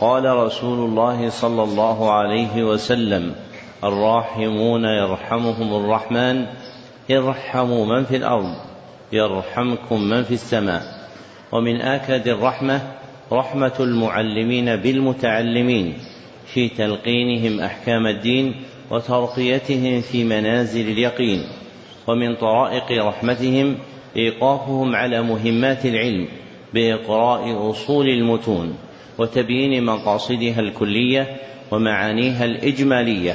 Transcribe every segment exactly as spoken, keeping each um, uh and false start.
قال رسول الله صلى الله عليه وسلم: الراحمون يرحمهم الرحمن، ارحموا من في الأرض يرحمكم من في السماء. ومن آكد الرحمة رحمة المعلمين بالمتعلمين في تلقينهم أحكام الدين وترقيتهم في منازل اليقين. ومن طرائق رحمتهم إيقافهم على مهمات العلم بإقراء أصول المتون وتبيين مقاصدها الكلية ومعانيها الإجمالية،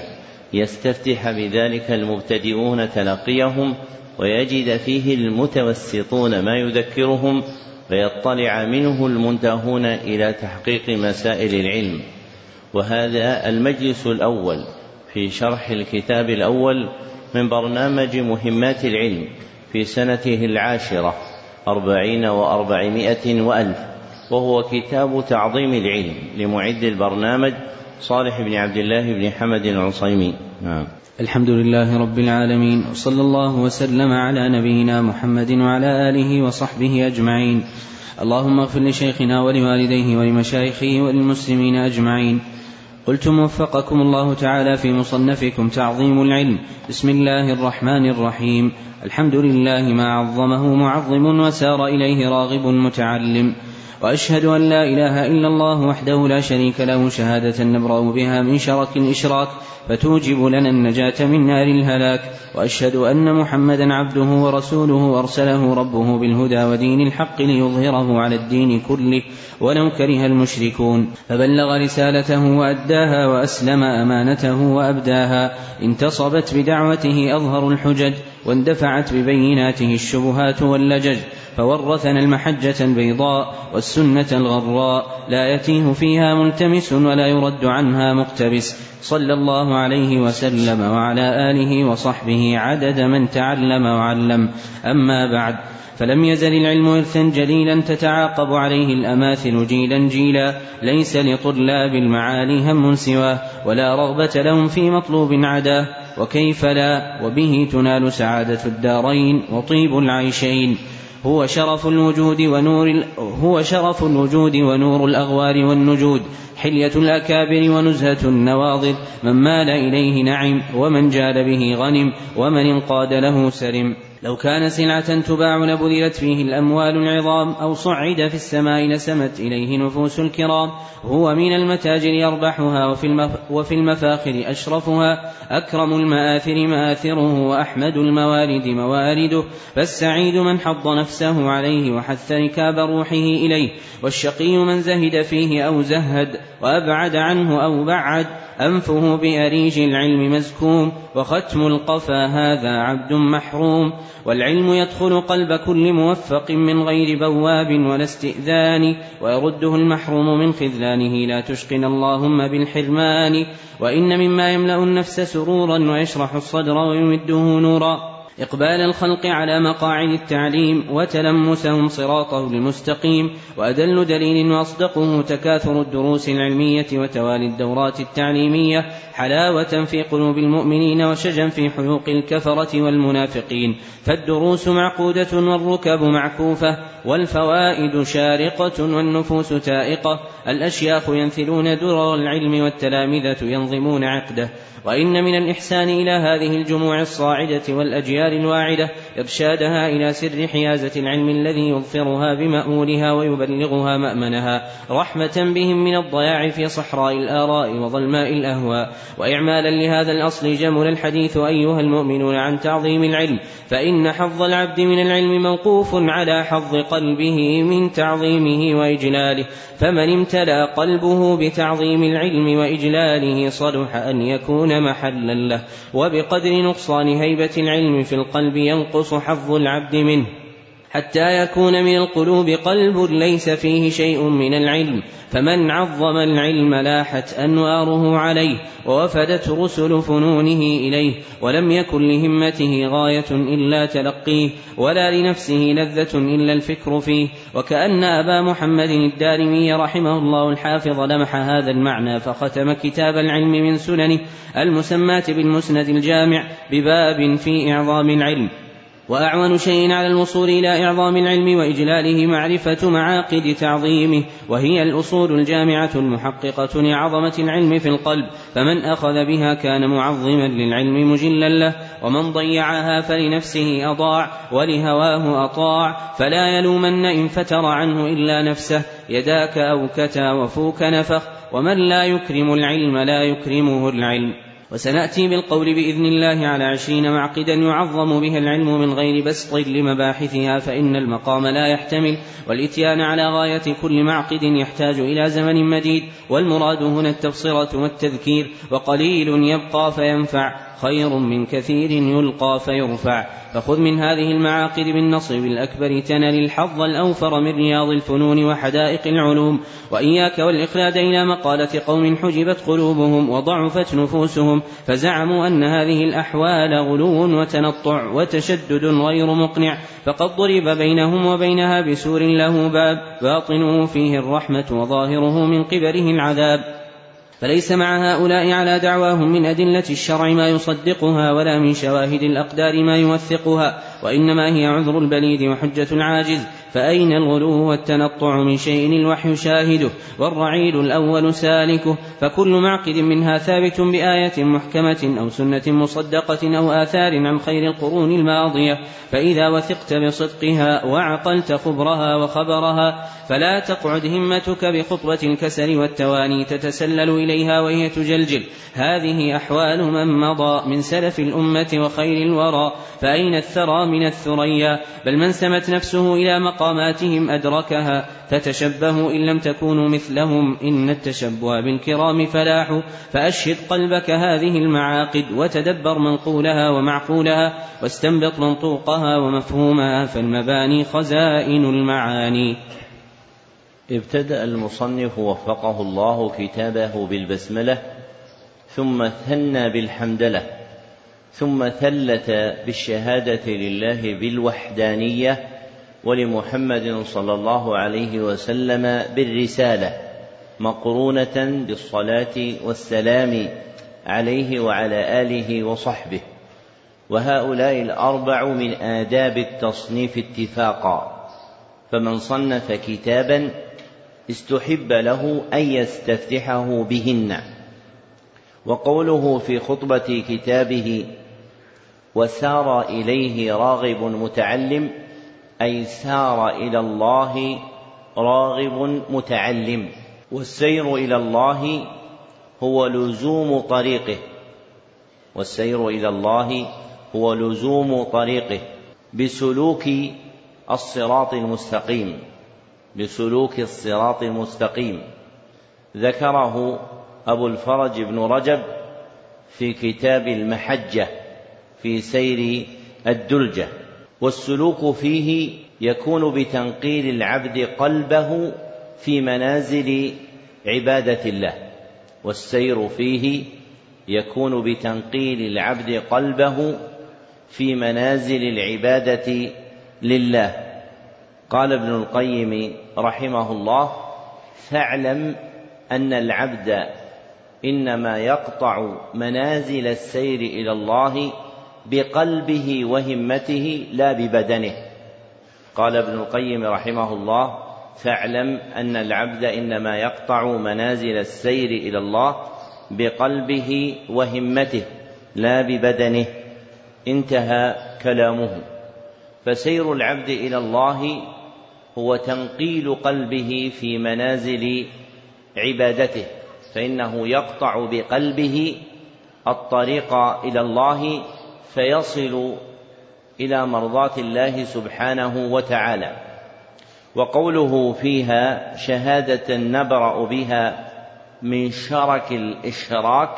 يستفتح بذلك المبتدئون تلقيهم ويجد فيه المتوسطون ما يذكرهم ويطلع منه المنتهون إلى تحقيق مسائل العلم. وهذا المجلس الأول في شرح الكتاب الأول من برنامج مهمات العلم في سنته العاشرة أربعين وأربعمائة وألف، وهو كتاب تعظيم العلم لمعد البرنامج صالح بن عبد الله بن حمد العصيمي. نعم. الحمد لله رب العالمين، وصلى الله وسلم على نبينا محمد وعلى آله وصحبه أجمعين. اللهم اغفر لشيخنا ولوالديه ولمشايخه وللمسلمين أجمعين. قلتم وفقكم الله تعالى في مصنفكم تعظيم العلم. بسم الله الرحمن الرحيم. الحمد لله ما عظمه معظم وسار إليه راغب متعلم، وأشهد أن لا إله إلا الله وحده لا شريك له، شهادة نبرأ بها من شرك الإشراك فتوجب لنا النجاة من نار الهلاك، وأشهد أن محمدا عبده ورسوله أرسله ربه بالهدى ودين الحق ليظهره على الدين كله ولو كره المشركون، فبلغ رسالته وأداها وأسلم أمانته وأبداها، انتصبت بدعوته أظهر الحجج واندفعت ببيناته الشبهات واللجج، فورثنا المحجة البيضاء والسنة الغراء لا يتيه فيها ملتمس ولا يرد عنها مقتبس، صلى الله عليه وسلم وعلى آله وصحبه عدد من تعلم وعلم. أما بعد، فلم يزل العلم إرثا جليلا تتعاقب عليه الأماثل جيلا جيلا، ليس لطلاب المعالي هم سواه ولا رغبة لهم في مطلوب عداه، وكيف لا وبه تنال سعادة الدارين وطيب العيشين. هو شرف الوجود ونور هو شرف الوجود ونور الأغوار والنجود، حلية الأكابر ونزهة النواظر، من مال إليه نعم ومن جال به غنم ومن انقاد له سرم. لو كان سلعة تباع لبذلت فيه الأموال العظام، أو صعد في السماء لسمت إليه نفوس الكرام. هو من المتاجر يربحها، وفي المفاخر أشرفها، أكرم المآثر مآثره وأحمد الموالد موالده، فالسعيد من حض نفسه عليه وحث ركاب روحه إليه، والشقي من زهد فيه أو زهد وأبعد عنه أو بعد، أنفه بأريج العلم مزكوم وختم القفا هذا عبد محروم. والعلم يدخل قلب كل موفق من غير بواب ولا استئذان، ويرده المحروم من خذلانه لا تشقن اللهم بالحرمان. وإن مما يملأ النفس سرورا ويشرح الصدر ويمده نورا، إقبال الخلق على مقاعد التعليم وتلمسهم صراطه المستقيم. وأدل دليل وأصدقه تكاثر الدروس العلمية وتوالي الدورات التعليمية، حلاوة في قلوب المؤمنين وشجا في حلوق الكفرة والمنافقين، فالدروس معقودة والركب معكوفة والفوائد شارقة والنفوس تائقة، الأشياخ ينثلون درر العلم والتلامذة ينظمون عقده. وإن من الإحسان إلى هذه الجموع الصاعدة والأجيال بأميال واعدة إرشادها إلى سر حيازة العلم الذي يظفرها بمأمولها ويبلغها مأمنها رحمة بهم من الضياع في صحراء الآراء وظلماء الأهواء. وإعمالا لهذا الأصل جمل الحديث أيها المؤمنون عن تعظيم العلم، فإن حظ العبد من العلم موقوف على حظ قلبه من تعظيمه وإجلاله، فمن امتلأ قلبه بتعظيم العلم وإجلاله صلح أن يكون محلا له، وبقدر نقصان هيبة العلم في القلب ينقص حظ العبد منه حتى يكون من القلوب قلب ليس فيه شيء من العلم. فمن عظم العلم لاحت أنواره عليه ووفدت رسل فنونه إليه، ولم يكن لهمته غاية إلا تلقيه ولا لنفسه لذة إلا الفكر فيه. وكأن أبا محمد الدارمي رحمه الله الحافظ لمح هذا المعنى، فختم كتاب العلم من سننه المسماة بالمسند الجامع بباب في إعظام العلم. وأعون شيء على الوصول إلى إعظام العلم وإجلاله معرفة معاقد تعظيمه، وهي الأصول الجامعة المحققة لعظمة العلم في القلب، فمن أخذ بها كان معظما للعلم مجلا له، ومن ضيعها فلنفسه أضاع ولهواه أطاع، فلا يلومن إن فتر عنه إلا نفسه، يداك أوكتا وفوك نفخ، ومن لا يكرم العلم لا يكرمه العلم. وسنأتي بالقول بإذن الله على عشرين معقدا يعظم بها العلم من غير بسط لمباحثها، فإن المقام لا يحتمل، والإتيان على غاية كل معقد يحتاج إلى زمن مديد، والمراد هنا التبصرة والتذكير، وقليل يبقى فينفع خير من كثير يلقى فيرفع. فخذ من هذه المعاقد بالنصيب الأكبر تنل الحظ الأوفر من رياض الفنون وحدائق العلوم. وإياك والإخلاد إلى مقالة قوم حجبت قلوبهم وضعفت نفوسهم، فزعموا أن هذه الأحوال غلو وتنطع وتشدد غير مقنع، فقد ضرب بينهم وبينها بسور له باب باطنه فيه الرحمة وظاهره من قبله العذاب، فليس مع هؤلاء على دعواهم من أدلة الشرع ما يصدقها ولا من شواهد الأقدار ما يوثقها، وإنما هي عذر البليد وحجة العاجز. فأين الغلو والتنطع من شيء الوحي شاهده والرعيل الأول سالكه، فكل معقد منها ثابت بآية محكمة أو سنة مصدقة أو آثار عن خير القرون الماضية، فإذا وثقت بصدقها وعقلت خبرها وخبرها فلا تقعد همتك بخطوة الكسل والتواني تتسلل إليها وهي تجلجل. هذه أحوال من مضى من سلف الأمة وخير الورى، فأين الثرى من الثريا؟ بل من سمت نفسه إلى مقاماتهم أدركها، فتشبهوا إن لم تكونوا مثلهم، إن التشبه بالكرام فلاح. فأشهد قلبك هذه المعاقد وتدبر منقولها ومعقولها، واستنبط منطوقها ومفهومها، فالمباني خزائن المعاني. ابتدأ المصنف وفقه الله كتابه بالبسملة، ثم ثنى بالحمدلة، ثم ثلث بالشهادة لله بالوحدانية ولمحمد صلى الله عليه وسلم بالرسالة، مقرونة بالصلاة والسلام عليه وعلى آله وصحبه. وهؤلاء الأربع من آداب التصنيف اتفاقا، فمن صنف كتابا استحب له أن يستفتحه بهن. وقوله في خطبة كتابه وسار إليه راغب متعلم، أي سار إلى الله راغب متعلم. والسير إلى الله هو لزوم طريقه والسير إلى الله هو لزوم طريقه بسلوك الصراط المستقيم بسلوك الصراط المستقيم ذكره أبو الفرج بن رجب في كتاب المحجة في سير الدلجة. والسلوك فيه يكون بتنقيل العبد قلبه في منازل عبادة الله، والسير فيه يكون بتنقيل العبد قلبه في منازل العبادة لله. قال ابن القيم رحمه الله: فاعلم أن العبد إنما يقطع منازل السير إلى الله بقلبه وهمته لا ببدنه. قال ابن القيم رحمه الله: فاعلم أن العبد إنما يقطع منازل السير إلى الله بقلبه وهمته لا ببدنه، انتهى كلامه. فسير العبد إلى الله هو تنقيل قلبه في منازل عبادته، فإنه يقطع بقلبه الطريق إلى الله فيصل إلى مرضاة الله سبحانه وتعالى. وقوله فيها شهادة نبرأ بها من شرك الإشراك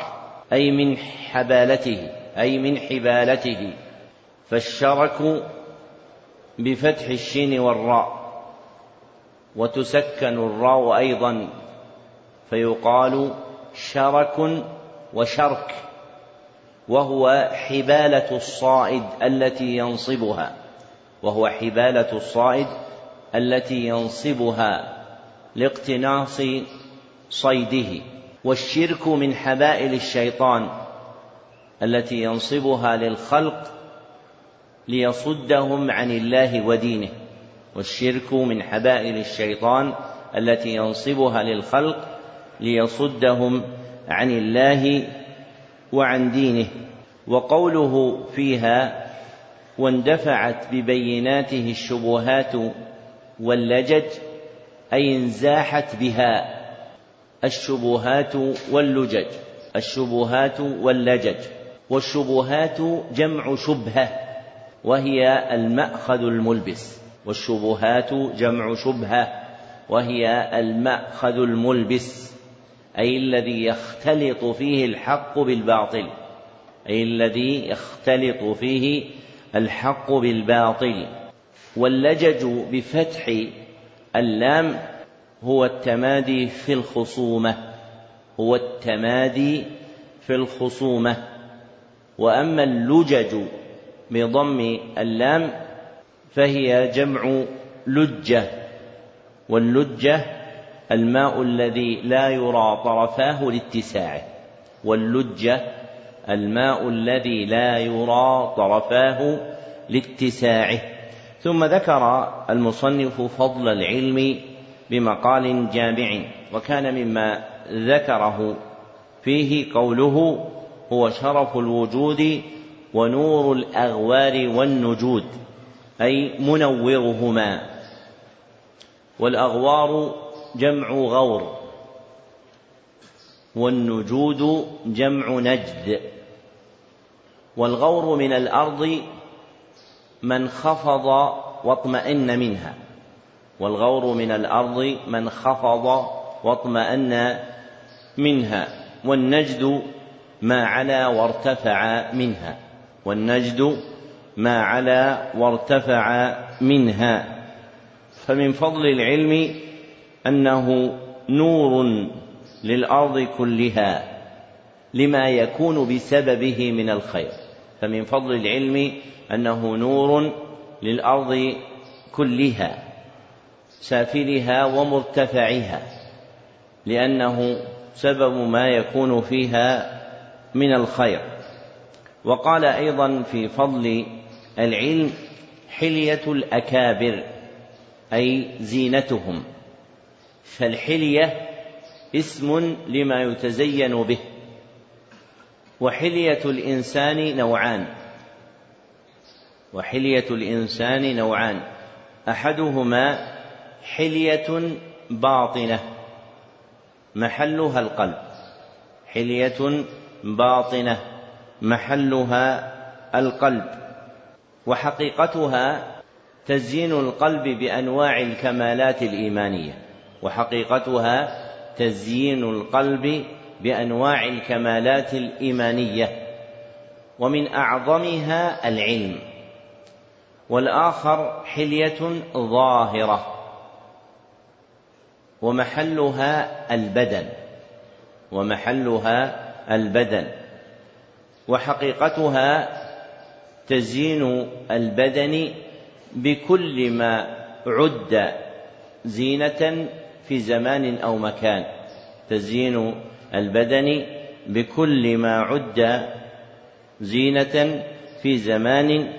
أي من حبالته أي من حبالته فالشرك بفتح الشين والراء، وتسكن الراء أيضا فيقال شرك وشرك، وهو حبالة الصائد التي ينصبها وهو حبالة الصائد التي ينصبها لاقتناص صيده. والشرك من حبائل الشيطان التي ينصبها للخلق ليصدهم عن الله ودينه. والشرك من حبائل الشيطان التي ينصبها للخلق ليصدهم عن الله وعن دينه. وقوله فيها واندفعت ببيناته الشبهات واللجج أي انزاحت بها الشبهات واللجج الشبهات واللجج والشبهات جمع شبهة وهي المأخذ الملبس، والشبهات جمع شبهة وهي المأخذ الملبس أي الذي يختلط فيه الحق بالباطل أي الذي يختلط فيه الحق بالباطل. واللجج بفتح اللام هو التمادي في الخصومة هو التمادي في الخصومة وأما اللجج بضم اللام فهي جمع لجة، واللجة الماء الذي لا يرى طرفاه لاتساعه، واللجة الماء الذي لا يرى طرفاه لاتساعه. ثم ذكر المصنف فضل العلم بمقال جامع، وكان مما ذكره فيه قوله هو شرف الوجود ونور الأغوار والنجود أي منورهما. والأغوار جمع غور، والنجود جمع نجد. والغور من الأرض ما انخفض واطمأن منها، والغور من الأرض ما انخفض واطمأن منها. والنجد ما علا وارتفع منها، والنجد ما علا وارتفع منها. فمن فضل العلم أنه نور للأرض كلها لما يكون بسببه من الخير. فمن فضل العلم أنه نور للأرض كلها سافلها ومرتفعها، لأنه سبب ما يكون فيها من الخير. وقال أيضا في فضل العلم حلية الأكابر أي زينتهم، فالحلية اسم لما يتزين به، وحلية الإنسان نوعان وحلية الإنسان نوعان أحدهما حلية باطنة محلها القلب، حلية باطنة محلها القلب، وحقيقتها تزيين القلب بأنواع الكمالات الإيمانية، وحقيقتها تزيين القلب بأنواع الكمالات الإيمانية، ومن أعظمها العلم. والآخر حلية ظاهرة ومحلها البدن ومحلها البدن وحقيقتها تزيين البدن بكل ما عد زينة في زمان أو مكان، تزيين البدن بكل ما عد زينة في زمان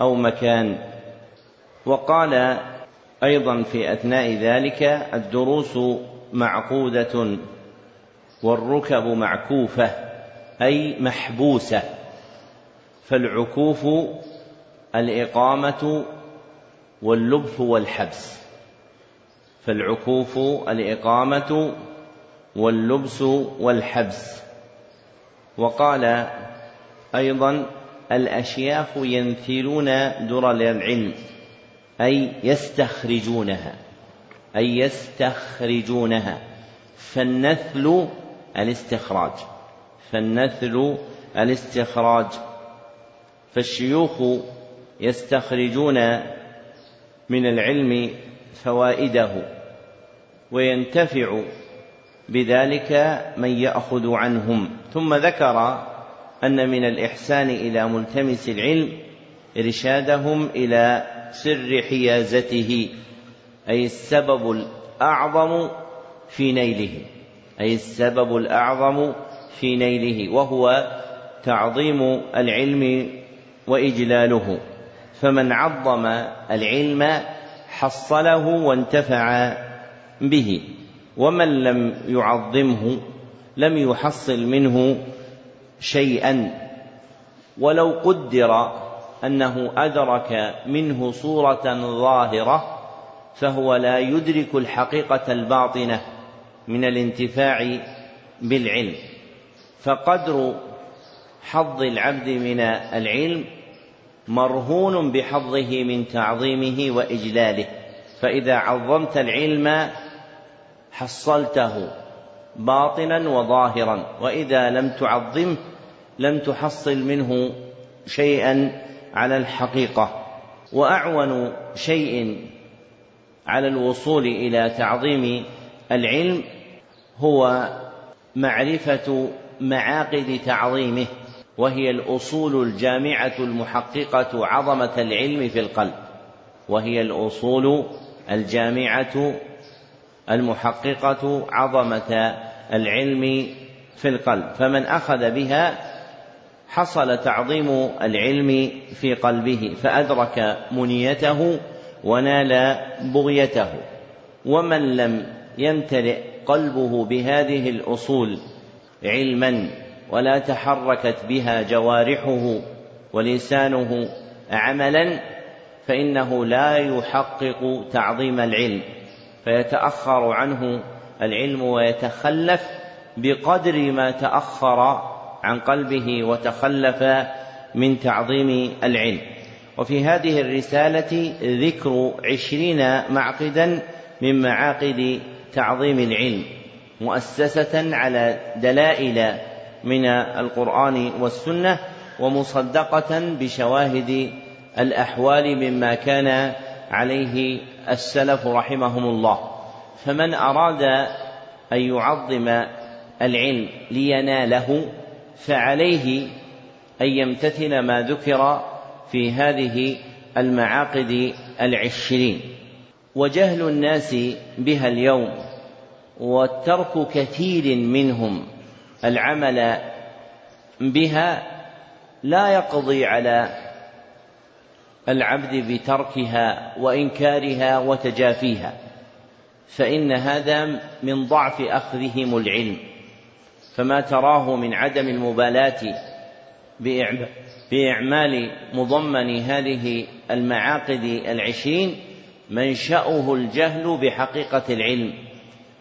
أو مكان. وقال أيضا في أثناء ذلك الدروس معقودة والركب معكوفة أي محبوسة، فالعكوف الإقامة واللبث والحبس، فالعكوف الإقامة واللبس والحبس. وقال أيضا الأشياخ ينثرون درر العلم أي يستخرجونها أي يستخرجونها فالنثل الاستخراج فالنثل الاستخراج فالشيوخ يستخرجون من العلم فوائده وينتفع بذلك من يأخذ عنهم. ثم ذكر أن من الإحسان إلى ملتمس العلم إرشادهم إلى سر حيازته أي السبب الأعظم في نيله أي السبب الأعظم في نيله وهو تعظيم العلم وإجلاله، فمن عظم العلم حصله وانتفع به، ومن لم يعظمه لم يحصل منه شيئا ولو قدر أنه أدرك منه صورة ظاهرة فهو لا يدرك الحقيقة الباطنة من الانتفاع بالعلم. فقدر حظ العبد من العلم مرهون بحظه من تعظيمه وإجلاله، فإذا عظمت العلم حصلته باطنا وظاهرا، وإذا لم تعظمه لم تحصل منه شيئا على الحقيقة. وأعون شيء على الوصول إلى تعظيم العلم هو معرفة معاقد تعظيمه، وهي الأصول الجامعة المحققة عظمة العلم في القلب، وهي الأصول الجامعة المحققة عظمة العلم في القلب، فمن أخذ بها حصل تعظيم العلم في قلبه فأدرك منيته ونال بغيته. ومن لم يمتلئ قلبه بهذه الأصول علما ولا تحركت بها جوارحه ولسانه عملا فإنه لا يحقق تعظيم العلم، فيتأخر عنه العلم ويتخلف بقدر ما تأخر عن قلبه وتخلف من تعظيم العلم. وفي هذه الرسالة ذكر عشرين معقدا من معاقد تعظيم العلم مؤسسة على دلائل من القرآن والسنة ومصدقة بشواهد الأحوال مما كان عليه السلف رحمهم الله. فمن أراد أن يعظم العلم ليناله فعليه أن يمتثل ما ذكر في هذه المعاقد العشرين. وجهل الناس بها اليوم وترك كثير منهم العمل بها لا يقضي على العبد بتركها وإنكارها وتجافيها، فإن هذا من ضعف أخذهم العلم، فما تراه من عدم المبالاة بإعمال مضمن هذه المعاقد العشرين منشأه الجهل بحقيقة العلم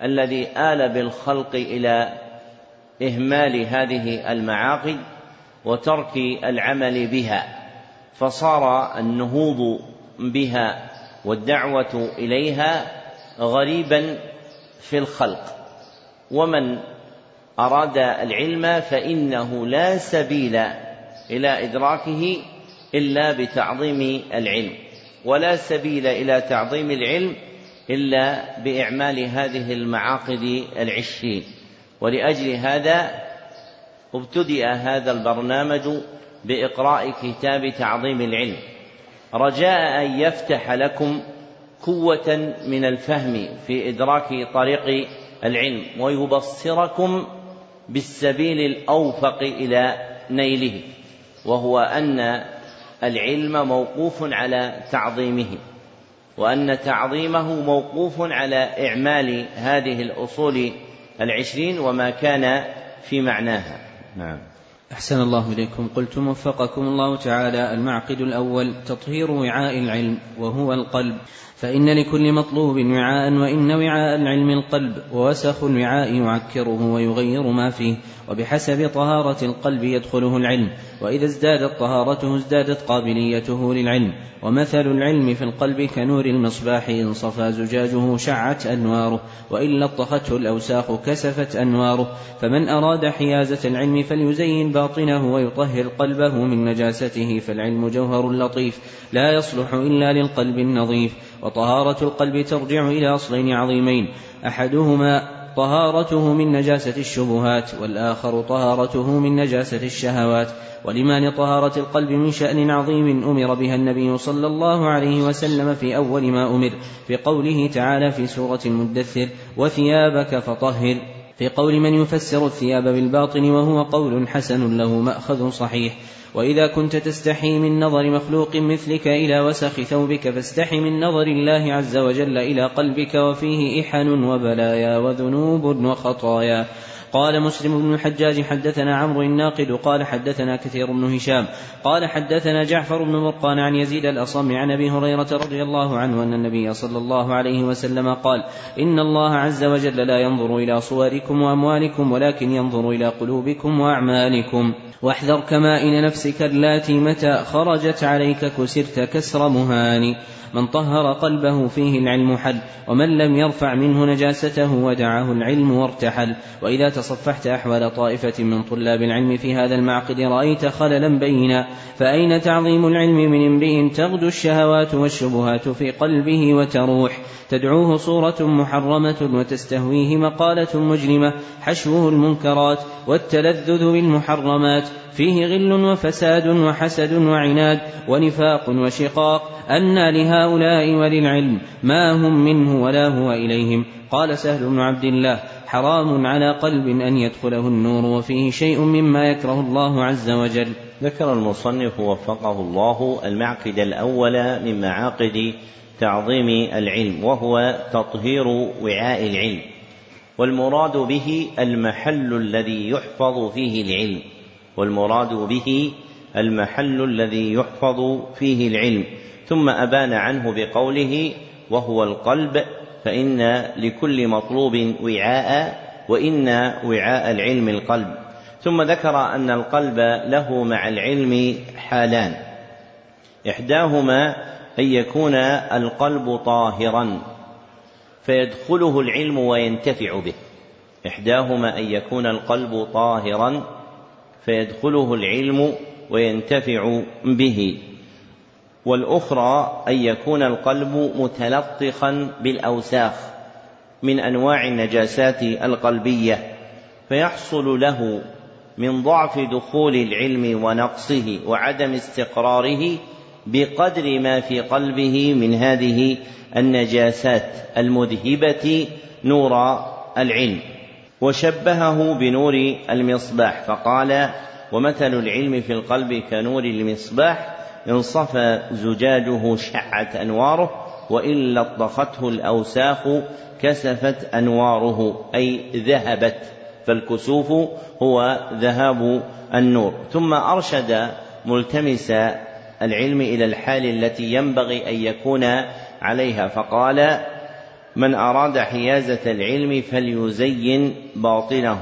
الذي آل بالخلق إلى إهمال هذه المعاقد وترك العمل بها، فصار النهوض بها والدعوة إليها غريبا في الخلق. ومن أراد العلم فإنه لا سبيل إلى إدراكه إلا بتعظيم العلم، ولا سبيل إلى تعظيم العلم إلا بإعمال هذه المعاقد العشرين. ولأجل هذا ابتدأ هذا البرنامج بإقراء كتاب تعظيم العلم رجاء أن يفتح لكم قوة من الفهم في إدراك طريق العلم ويبصركم بالسبيل الأوفق إلى نيله، وهو أن العلم موقوف على تعظيمه، وأن تعظيمه موقوف على إعمال هذه الأصول العشرين وما كان في معناها. نعم. أحسن الله إليكم. قلتم وفقكم الله تعالى: المعقد الأول تطهير وعاء العلم وهو القلب، فإن لكل مطلوب وعاء، وإن وعاء العلم القلب، ووسخ الوعاء يعكره ويغير ما فيه، وبحسب طهارة القلب يدخله العلم، وإذا ازدادت طهارته ازدادت قابليته للعلم. ومثل العلم في القلب كنور المصباح، إن صفى زجاجه شعت أنواره، وإلا اطخته الأوساخ كسفت أنواره. فمن أراد حيازة العلم فليزين باطنه ويطهر قلبه من نجاسته، فالعلم جوهر لطيف لا يصلح إلا للقلب النظيف. وطهارة القلب ترجع إلى أصلين عظيمين: أحدهما طهارته من نجاسة الشبهات، والآخر طهارته من نجاسة الشهوات. ولما لطهارة القلب من شأن عظيم أمر بها النبي صلى الله عليه وسلم في أول ما أمر، في قوله تعالى في سورة المدثر: وثيابك فطهر، في قول من يفسر الثياب بالباطن، وهو قول حسن له مأخذ صحيح: وإذا كنت تستحي من نظر مخلوق مثلك إلى وسخ ثوبك، فاستحي من نظر الله عز وجل إلى قلبك، وفيه إحن وبلايا وذنوب وخطايا. قال مسلم بن الحجاج: حدثنا عمرو الناقد قال حدثنا كثير بن هشام قال حدثنا جعفر بن مرقان عن يزيد الأصم عن أبي هريرة رضي الله عنه أن النبي صلى الله عليه وسلم قال: إن الله عز وجل لا ينظر إلى صوركم وأموالكم، ولكن ينظر إلى قلوبكم وأعمالكم. واحذر كمائن نفسك اللاتي متى خرجت عليك كسرت كسر مهان. من طهر قلبه فيه العلم حل، ومن لم يرفع منه نجاسته ودعاه العلم وارتحل. وإذا تصفحت أحوال طائفة من طلاب العلم في هذا المعقد رأيت خللا بينا، فأين تعظيم العلم من امرئ تغدو الشهوات والشبهات في قلبه وتروح، تدعوه صورة محرمة وتستهويه مقالة مجرمة، حشوه المنكرات والتلذذ بالمحرمات، فيه غل وفساد وحسد وعناد ونفاق وشقاق. أنى لهؤلاء وللعلم ما هم منه ولا هو إليهم. قال سهل بن عبد الله: حرام على قلب أن يدخله النور وفيه شيء مما يكره الله عز وجل. ذكر المصنف وفقه الله المعقد الأول من معاقد تعظيم العلم، وهو تطهير وعاء العلم، والمراد به المحل الذي يحفظ فيه العلم والمراد به المحل الذي يحفظ فيه العلم ثم أبان عنه بقوله: وهو القلب، فإن لكل مطلوب وعاء، وإن وعاء العلم القلب. ثم ذكر أن القلب له مع العلم حالان: إحداهما أن يكون القلب طاهرا فيدخله العلم وينتفع به، إحداهما أن يكون القلب طاهرا فيدخله العلم وينتفع به، والأخرى أن يكون القلب متلطخا بالأوساخ من أنواع النجاسات القلبية، فيحصل له من ضعف دخول العلم ونقصه وعدم استقراره بقدر ما في قلبه من هذه النجاسات المذهبة نور العلم. وشبهه بنور المصباح فقال: ومثل العلم في القلب كنور المصباح، إن صفى زجاجه شعت أنواره، وإلا اطلقته الأوساخ كسفت أنواره، أي ذهبت، فالكسوف هو ذهاب النور. ثم أرشد ملتمس العلم إلى الحال التي ينبغي أن يكون عليها فقال: من أراد حيازة العلم فليزين باطنه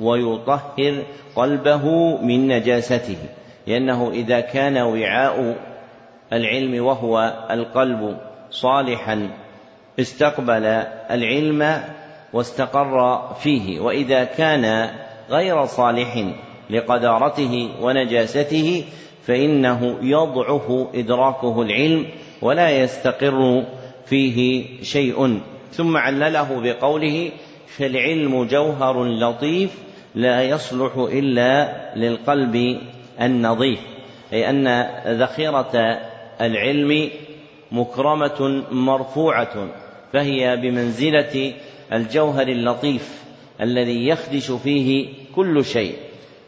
ويطهر قلبه من نجاسته، لأنه إذا كان وعاء العلم وهو القلب صالحا استقبل العلم واستقر فيه، وإذا كان غير صالح لقدارته ونجاسته فإنه يضعف إدراكه العلم ولا يستقر فيه شيء. ثم علله بقوله: فالعلم جوهر لطيف لا يصلح إلا للقلب النظيف، أي أن ذخيرة العلم مكرمة مرفوعة، فهي بمنزلة الجوهر اللطيف الذي يخدش فيه كل شيء،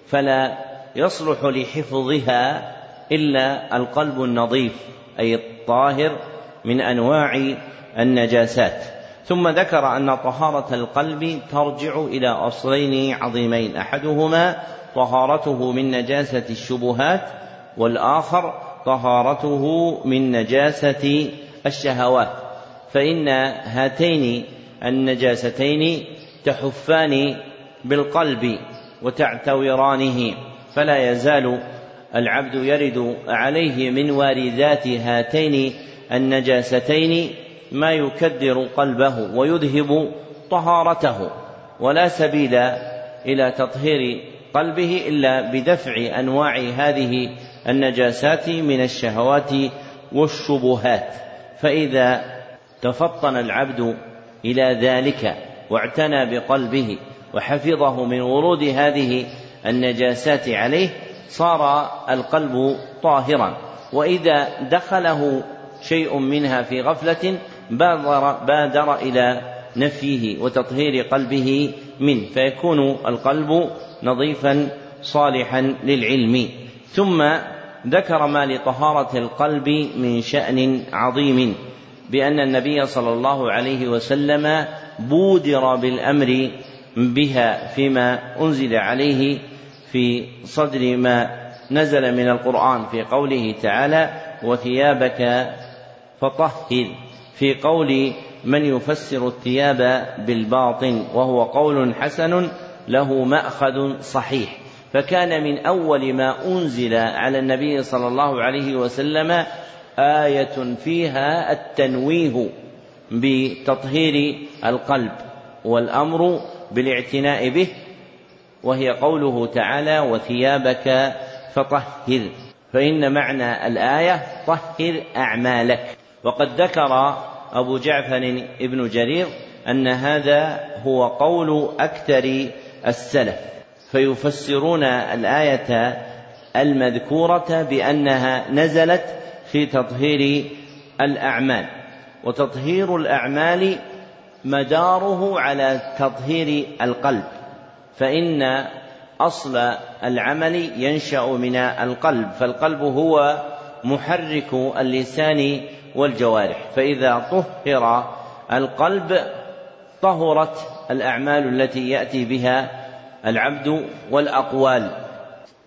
فلا يصلح لحفظها إلا القلب النظيف، أي الطاهر من أنواع النجاسات. ثم ذكر أن طهارة القلب ترجع إلى أصلين عظيمين: أحدهما طهارته من نجاسة الشبهات، والآخر طهارته من نجاسة الشهوات، فإن هاتين النجاستين تحفان بالقلب وتعتورانه، فلا يزال العبد يرد عليه من واردات هاتين النجاستين ما يكدر قلبه ويذهب طهارته، ولا سبيل إلى تطهير قلبه إلا بدفع أنواع هذه النجاسات من الشهوات والشبهات. فإذا تفطن العبد إلى ذلك واعتنى بقلبه وحفظه من ورود هذه النجاسات عليه صار القلب طاهرا، وإذا دخله شيء منها في غفلة بادر, بادر إلى نفيه وتطهير قلبه منه، فيكون القلب نظيفا صالحا للعلم. ثم ذكر ما لطهارة القلب من شأن عظيم، بأن النبي صلى الله عليه وسلم بودر بالأمر بها فيما أنزل عليه في صدر ما نزل من القرآن في قوله تعالى وثيابك فطهر، في قول من يفسر الثياب بالباطن، وهو قول حسن له مأخذ صحيح، فكان من أول ما أنزل على النبي صلى الله عليه وسلم آية فيها التنويه بتطهير القلب والأمر بالاعتناء به، وهي قوله تعالى وثيابك فطهر، فإن معنى الآية طهر أعمالك. وقد ذكر أبو جعفر ابن جرير أن هذا هو قول أكثر السلف، فيفسرون الآية المذكورة بأنها نزلت في تطهير الأعمال، وتطهير الأعمال مداره على تطهير القلب، فإن أصل العمل ينشأ من القلب، فالقلب هو محرك اللسان والجوارح، فإذا طهر القلب طهرت الأعمال التي يأتي بها العبد والأقوال.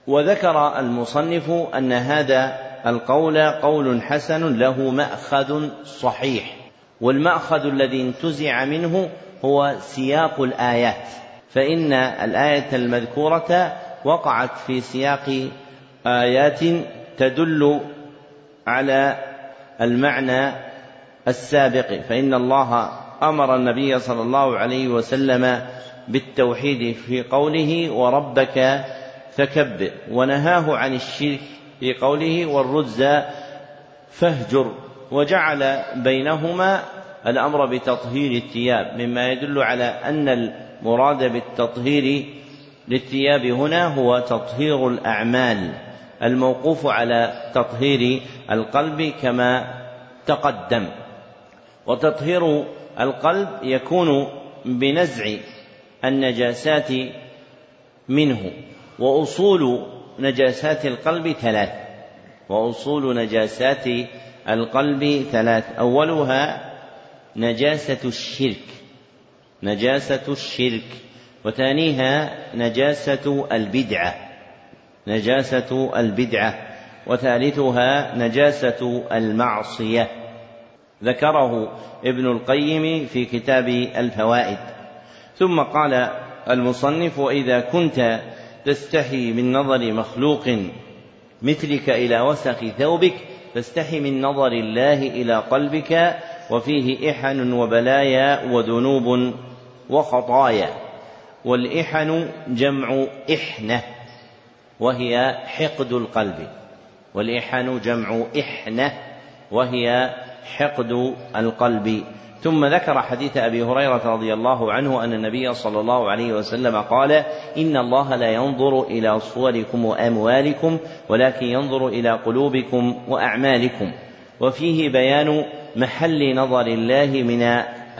وذكر المصنف أن هذا القول قول حسن له مأخذ صحيح، والمأخذ الذي انتزع منه هو سياق الآيات، فإن الآية المذكورة وقعت في سياق آيات تدل على المعنى السابق، فإن الله أمر النبي صلى الله عليه وسلم بالتوحيد في قوله وربك فكبر، ونهاه عن الشرك في قوله والرجز فاهجر، وجعل بينهما الأمر بتطهير الثياب، مما يدل على أن المراد بالتطهير للثياب هنا هو تطهير الأعمال الموقوف على تطهير القلب كما تقدم. وتطهير القلب يكون بنزع النجاسات منه، وأصول نجاسات القلب ثلاث وأصول نجاسات القلب ثلاث أولها نجاسة الشرك نجاسة الشرك وثانيها نجاسة البدعة نجاسة البدعة وثالثها نجاسة المعصية. ذكره ابن القيم في كتاب الفوائد. ثم قال المصنف وإذا كنت تستحي من نظر مخلوق مثلك إلى وسخ ثوبك فاستحي من نظر الله إلى قلبك وفيه إحن وبلايا وذنوب وخطايا. والإحن جمع إحنة وهي حقد القلب، والإحن جمع إحنة وهي حقد القلب. ثم ذكر حديث أبي هريرة رضي الله عنه أن النبي صلى الله عليه وسلم قال إن الله لا ينظر إلى صوركم وأموالكم ولكن ينظر إلى قلوبكم وأعمالكم، وفيه بيان محل نظر الله من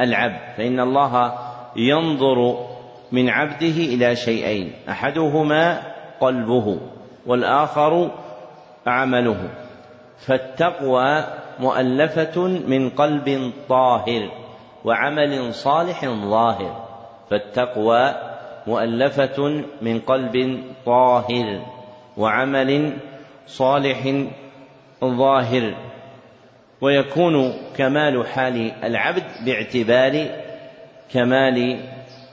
العبد، فإن الله ينظر من عبده إلى شيئين، أحدهما قلبه والآخر عمله، فالتقوى مؤلفة من قلب طاهر وعمل صالح ظاهر، فالتقوى مؤلفة من قلب طاهر وعمل صالح ظاهر، ويكون كمال حال العبد باعتبار كمال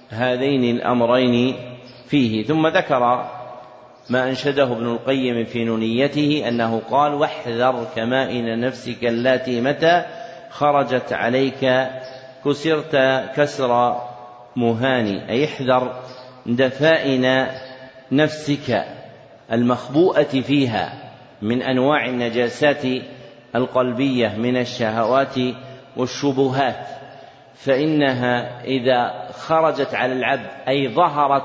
هذين الأمرين فيه. ثم ذكر ما أنشده ابن القيم في نونيته أنه قال: واحذر كمائن نفسك اللاتي متى خرجت عليك كسرت كسر مهاني، أي احذر دفائن نفسك المخبوءة فيها من أنواع النجاسات القلبية من الشهوات والشبهات، فإنها إذا خرجت على العبد أي ظهرت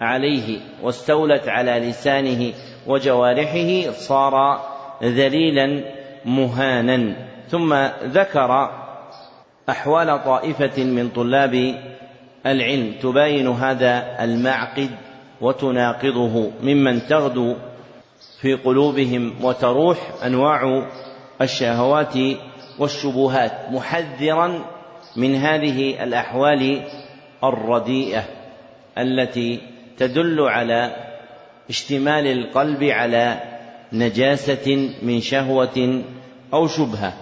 عليه واستولت على لسانه وجوارحه صار ذليلا مهانا. ثم ذكر أحوال طائفة من طلاب العلم تباين هذا المعقد وتناقضه، ممن تغدو في قلوبهم وتروح أنواع الشهوات والشبهات، محذرا من هذه الأحوال الرديئة التي تدل على اشتمال القلب على نجاسة من شهوة أو شبهة.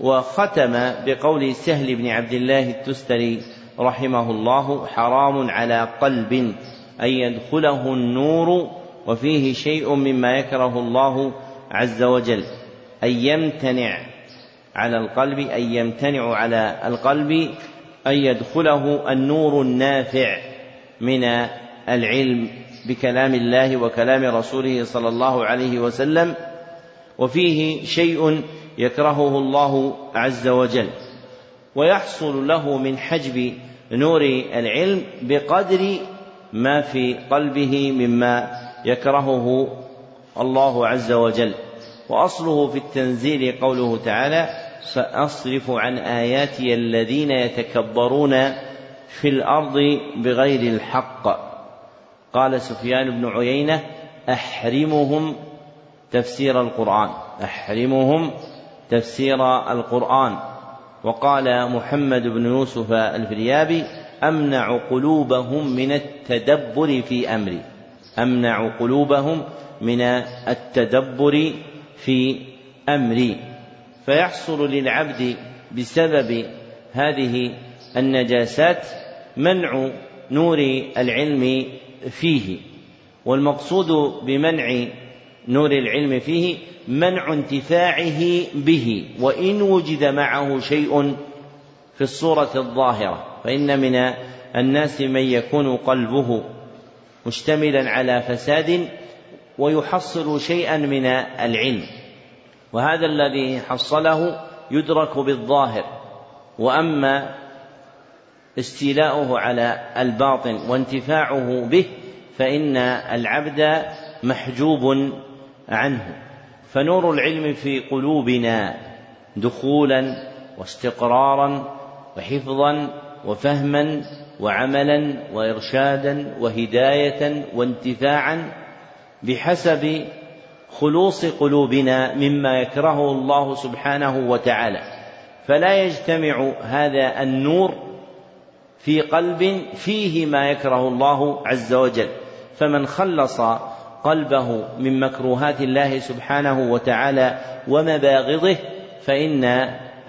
وختم بقول سهل بن عبد الله التستري رحمه الله: حرام على قلب أن يدخله النور وفيه شيء مما يكره الله عز وجل، أن يمتنع على القلب أن يمتنع على القلب أن يدخله النور النافع من العلم بكلام الله وكلام رسوله صلى الله عليه وسلم، وفيه شيء يكرهه الله عز وجل، ويحصل له من حجب نور العلم بقدر ما في قلبه مما يكرهه الله عز وجل. وأصله في التنزيل قوله تعالى: فأصرف عن آياتي الذين يتكبرون في الأرض بغير الحق. قال سفيان بن عيينة: أحرمهم تفسير القرآن، أحرمهم تفسير القرآن. وقال محمد بن يوسف الفريابي: أمنع قلوبهم من التدبر في أمري، أمنع قلوبهم من التدبر في أمري. فيحصل للعبد بسبب هذه النجاسات منع نور العلم فيه، والمقصود بمنع نور العلم فيه منع انتفاعه به، وإن وجد معه شيء في الصورة الظاهرة، فإن من الناس من يكون قلبه مشتملا على فساد ويحصل شيئا من العلم، وهذا الذي حصله يدرك بالظاهر، وأما استيلاؤه على الباطن وانتفاعه به فإن العبد محجوب عنه. فنور العلم في قلوبنا دخولا واستقرارا وحفظا وفهما وعملا وإرشادا وهداية وانتفاعا بحسب خلوص قلوبنا مما يكرهه الله سبحانه وتعالى، فلا يجتمع هذا النور في قلب فيه ما يكره الله عز وجل. فمن خلص قلبه من مكروهات الله سبحانه وتعالى ومباغضه فإن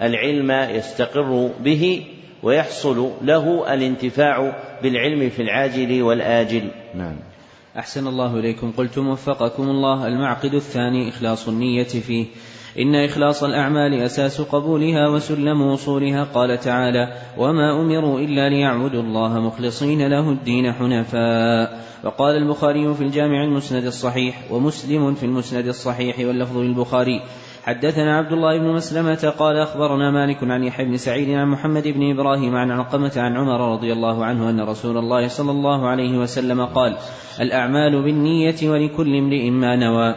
العلم يستقر به ويحصل له الانتفاع بالعلم في العاجل والآجل. نعم. أحسن الله إليكم. قلتم وفقكم الله: المعقد الثاني إخلاص النية فيه، إن إخلاص الأعمال أساس قبولها وسلم وصولها. قال تعالى: وما أمروا إلا ليعبدوا الله مخلصين له الدين حنفاء. وقال البخاري في الجامع المسند الصحيح، ومسلم في المسند الصحيح، واللفظ للبخاري: حدثنا عبد الله بن مسلمة قال أخبرنا مالك عن يحيى بن سعيد عن محمد بن إبراهيم عن علقمة عن عمر رضي الله عنه أن رسول الله صلى الله عليه وسلم قال: الأعمال بالنية ولكل امرئ ما نوى.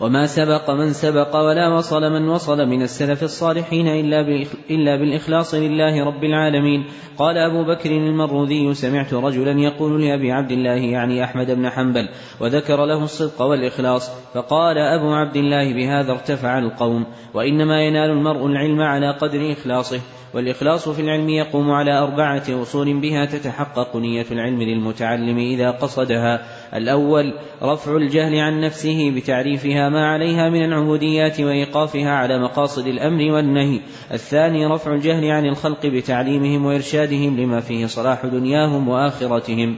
وما سبق من سبق ولا وصل من وصل من السلف الصالحين إلا بالإخلاص لله رب العالمين. قال أبو بكر المروذي: سمعت رجلا يقول لأبي عبد الله يعني أحمد بن حنبل، وذكر له الصدق والإخلاص، فقال أبو عبد الله: بهذا ارتفع القوم، وإنما ينال المرء العلم على قدر إخلاصه. والإخلاص في العلم يقوم على أربعة أصول بها تتحقق نية العلم للمتعلم إذا قصدها. الأول رفع الجهل عن نفسه بتعريفها ما عليها من العبوديات وإيقافها على مقاصد الأمر والنهي. الثاني رفع الجهل عن الخلق بتعليمهم وإرشادهم لما فيه صلاح دنياهم وآخرتهم.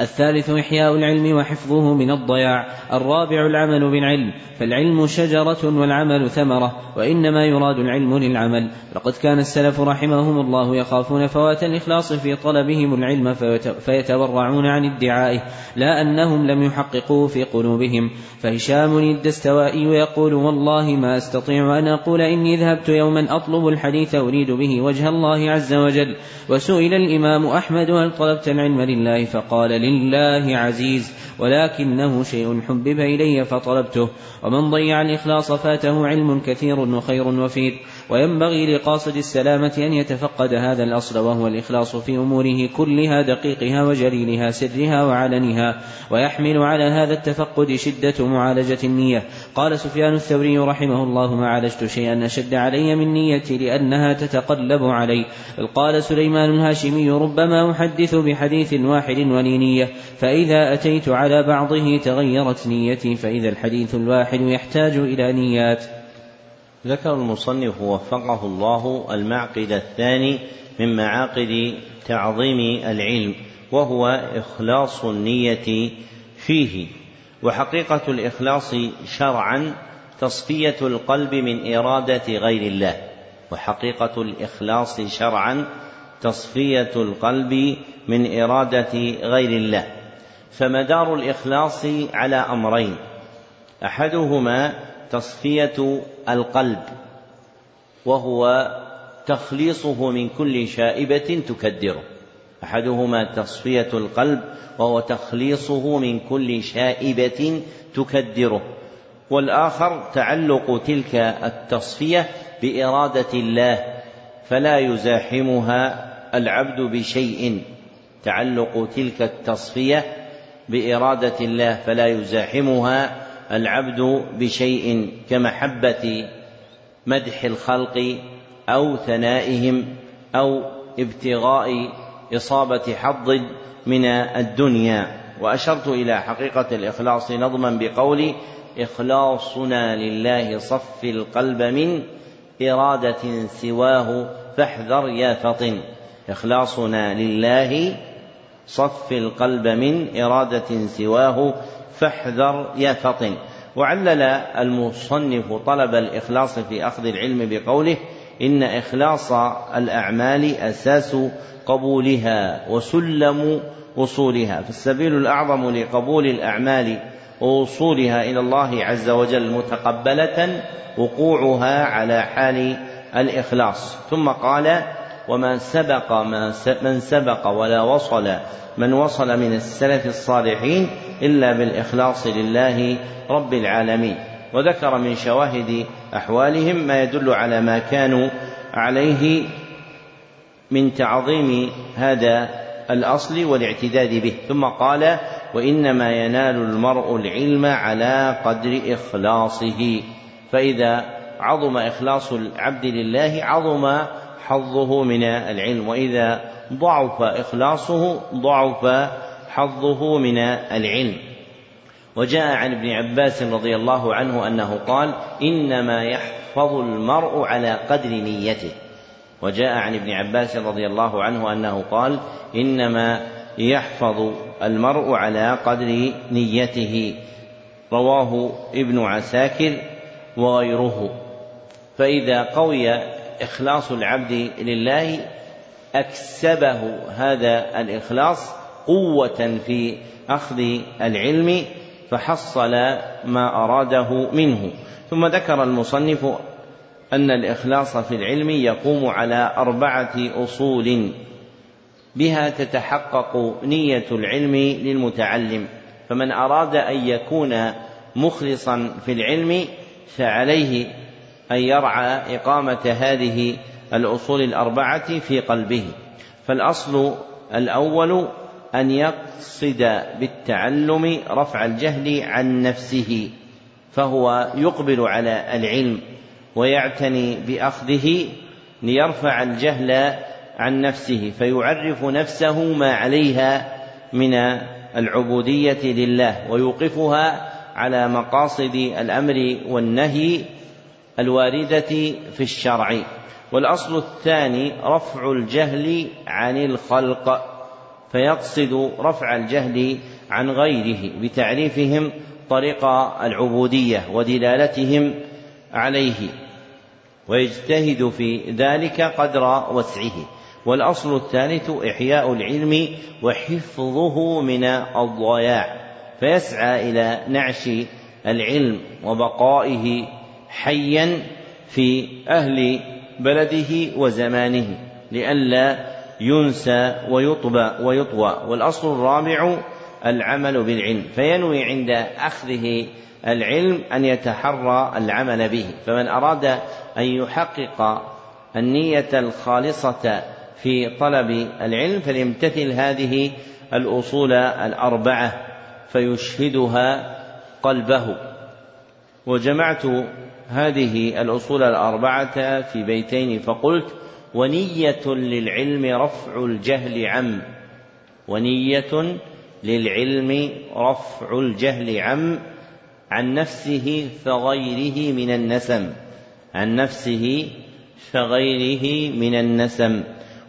الثالث إحياء العلم وحفظه من الضياع. الرابع العمل بالعلم، فالعلم شجرة والعمل ثمرة، وإنما يراد العلم للعمل. لقد كان السلف رحمهم الله يخافون فوات الإخلاص في طلبهم العلم فيتورعون عن ادعائه، لا أنهم لم يحققوه في قلوبهم. فهشام الدستوائي يقول: والله ما أستطيع أن أقول إني ذهبت يوما أطلب الحديث أريد به وجه الله عز وجل. وسئل الإمام أحمد: هل طلبت العلم لله؟ فقال: لله عزيز، ولكنه شيء حبب إلي فطلبته. ومن ضيع الإخلاص فاته علم كثير وخير وفيد. وينبغي لقاصد السلامة أن يتفقد هذا الأصل، وهو الإخلاص في أموره كلها، دقيقها وجليلها، سرها وعلنها. ويحمل على هذا التفقد شدة معالجة النية. قال سفيان الثوري رحمه الله: ما عالجت شيئا أشد علي من نيتي لأنها تتقلب علي. قال سليمان الهاشمي: ربما أحدث بحديث واحد ولي نية، فإذا أتيت على بعضه تغيرت نيتي، فإذا الحديث الواحد يحتاج إلى نيات. ذكر المصنف وفقه الله المعقد الثاني من معاقد تعظيم العلم، وهو إخلاص النية فيه. وحقيقة الإخلاص شرعا تصفية القلب من إرادة غير الله، وحقيقة الإخلاص شرعا تصفية القلب من إرادة غير الله. فمدار الإخلاص على أمرين: أحدهما تصفية القلب، وهو تخليصه من كل شائبة تكدره. أحدهما تصفية القلب وهو تخليصه من كل شائبة تكدره، والآخر تعلق تلك التصفية بإرادة الله، فلا يزاحمها العبد بشيء. تعلق تلك التصفية بإرادة الله فلا يزاحمها العبد بشيء، كمحبة مدح الخلق أو ثنائهم أو ابتغاء إصابة حظ من الدنيا. وأشرت إلى حقيقة الإخلاص نظما بقولي: إخلاصنا لله صف القلب من إرادة سواه فاحذر يا فطن. إخلاصنا لله صف القلب من إرادة سواه فاحذر يا فطن. وعلل المصنف طلب الإخلاص في أخذ العلم بقوله: إن إخلاص الأعمال أساس قبولها وسلم وصولها. فالسبيل الأعظم لقبول الأعمال ووصولها إلى الله عز وجل متقبلة وقوعها على حال الإخلاص. ثم قال: ومن سبق من سبق ولا وصل من وصل من السلف الصالحين إلا بالإخلاص لله رب العالمين. وذكر من شواهد أحوالهم ما يدل على ما كانوا عليه من تعظيم هذا الأصل والاعتداد به. ثم قال: وإنما ينال المرء العلم على قدر إخلاصه، فإذا عظم إخلاص العبد لله عظم حظه من العلم، وإذا ضعف إخلاصه ضعف حظه من العلم. وجاء عن ابن عباس رضي الله عنه أنه قال: إنما يحفظ المرء على قدر نيته. وجاء عن ابن عباس رضي الله عنه أنه قال: إنما يحفظ المرء على قدر نيته، رواه ابن عساكر وغيره. فإذا قوي إخلاص العبد لله أكسبه هذا الإخلاص قوة في أخذ العلم، فحصل ما أراده منه. ثم ذكر المصنف أن الإخلاص في العلم يقوم على أربعة أصول بها تتحقق نية العلم للمتعلم. فمن أراد أن يكون مخلصا في العلم فعليه أن يرعى إقامة هذه الأصول الأربعة في قلبه. فالأصل الأول أن يقصد بالتعلم رفع الجهل عن نفسه، فهو يقبل على العلم ويعتني بأخذه ليرفع الجهل عن نفسه فيعرف نفسه ما عليها من العبودية لله ويوقفها على مقاصد الأمر والنهي الواردة في الشرع. والأصل الثاني رفع الجهل عن الخلق، فيقصد رفع الجهل عن غيره بتعريفهم طريق العبودية ودلالتهم عليه ويجتهد في ذلك قدر وسعه. والأصل الثالث إحياء العلم وحفظه من الضياع، فيسعى إلى نعش العلم وبقائه حيا في أهل بلده وزمانه لئلا ينسى ويطبى ويطوى. والأصل الرابع العمل بالعلم، فينوي عند أخذه العلم أن يتحرى العمل به. فمن أراد أن يحقق النية الخالصة في طلب العلم فليمتثل هذه الأصول الأربعة فيشهدها قلبه. وجمعت هذه الأصول الأربعة في بيتين فقلت: ونية للعلم رفع الجهل عم، ونية للعلم رفع الجهل عم عن نفسه فغيره من النسم، عن نفسه فغيره من النسم.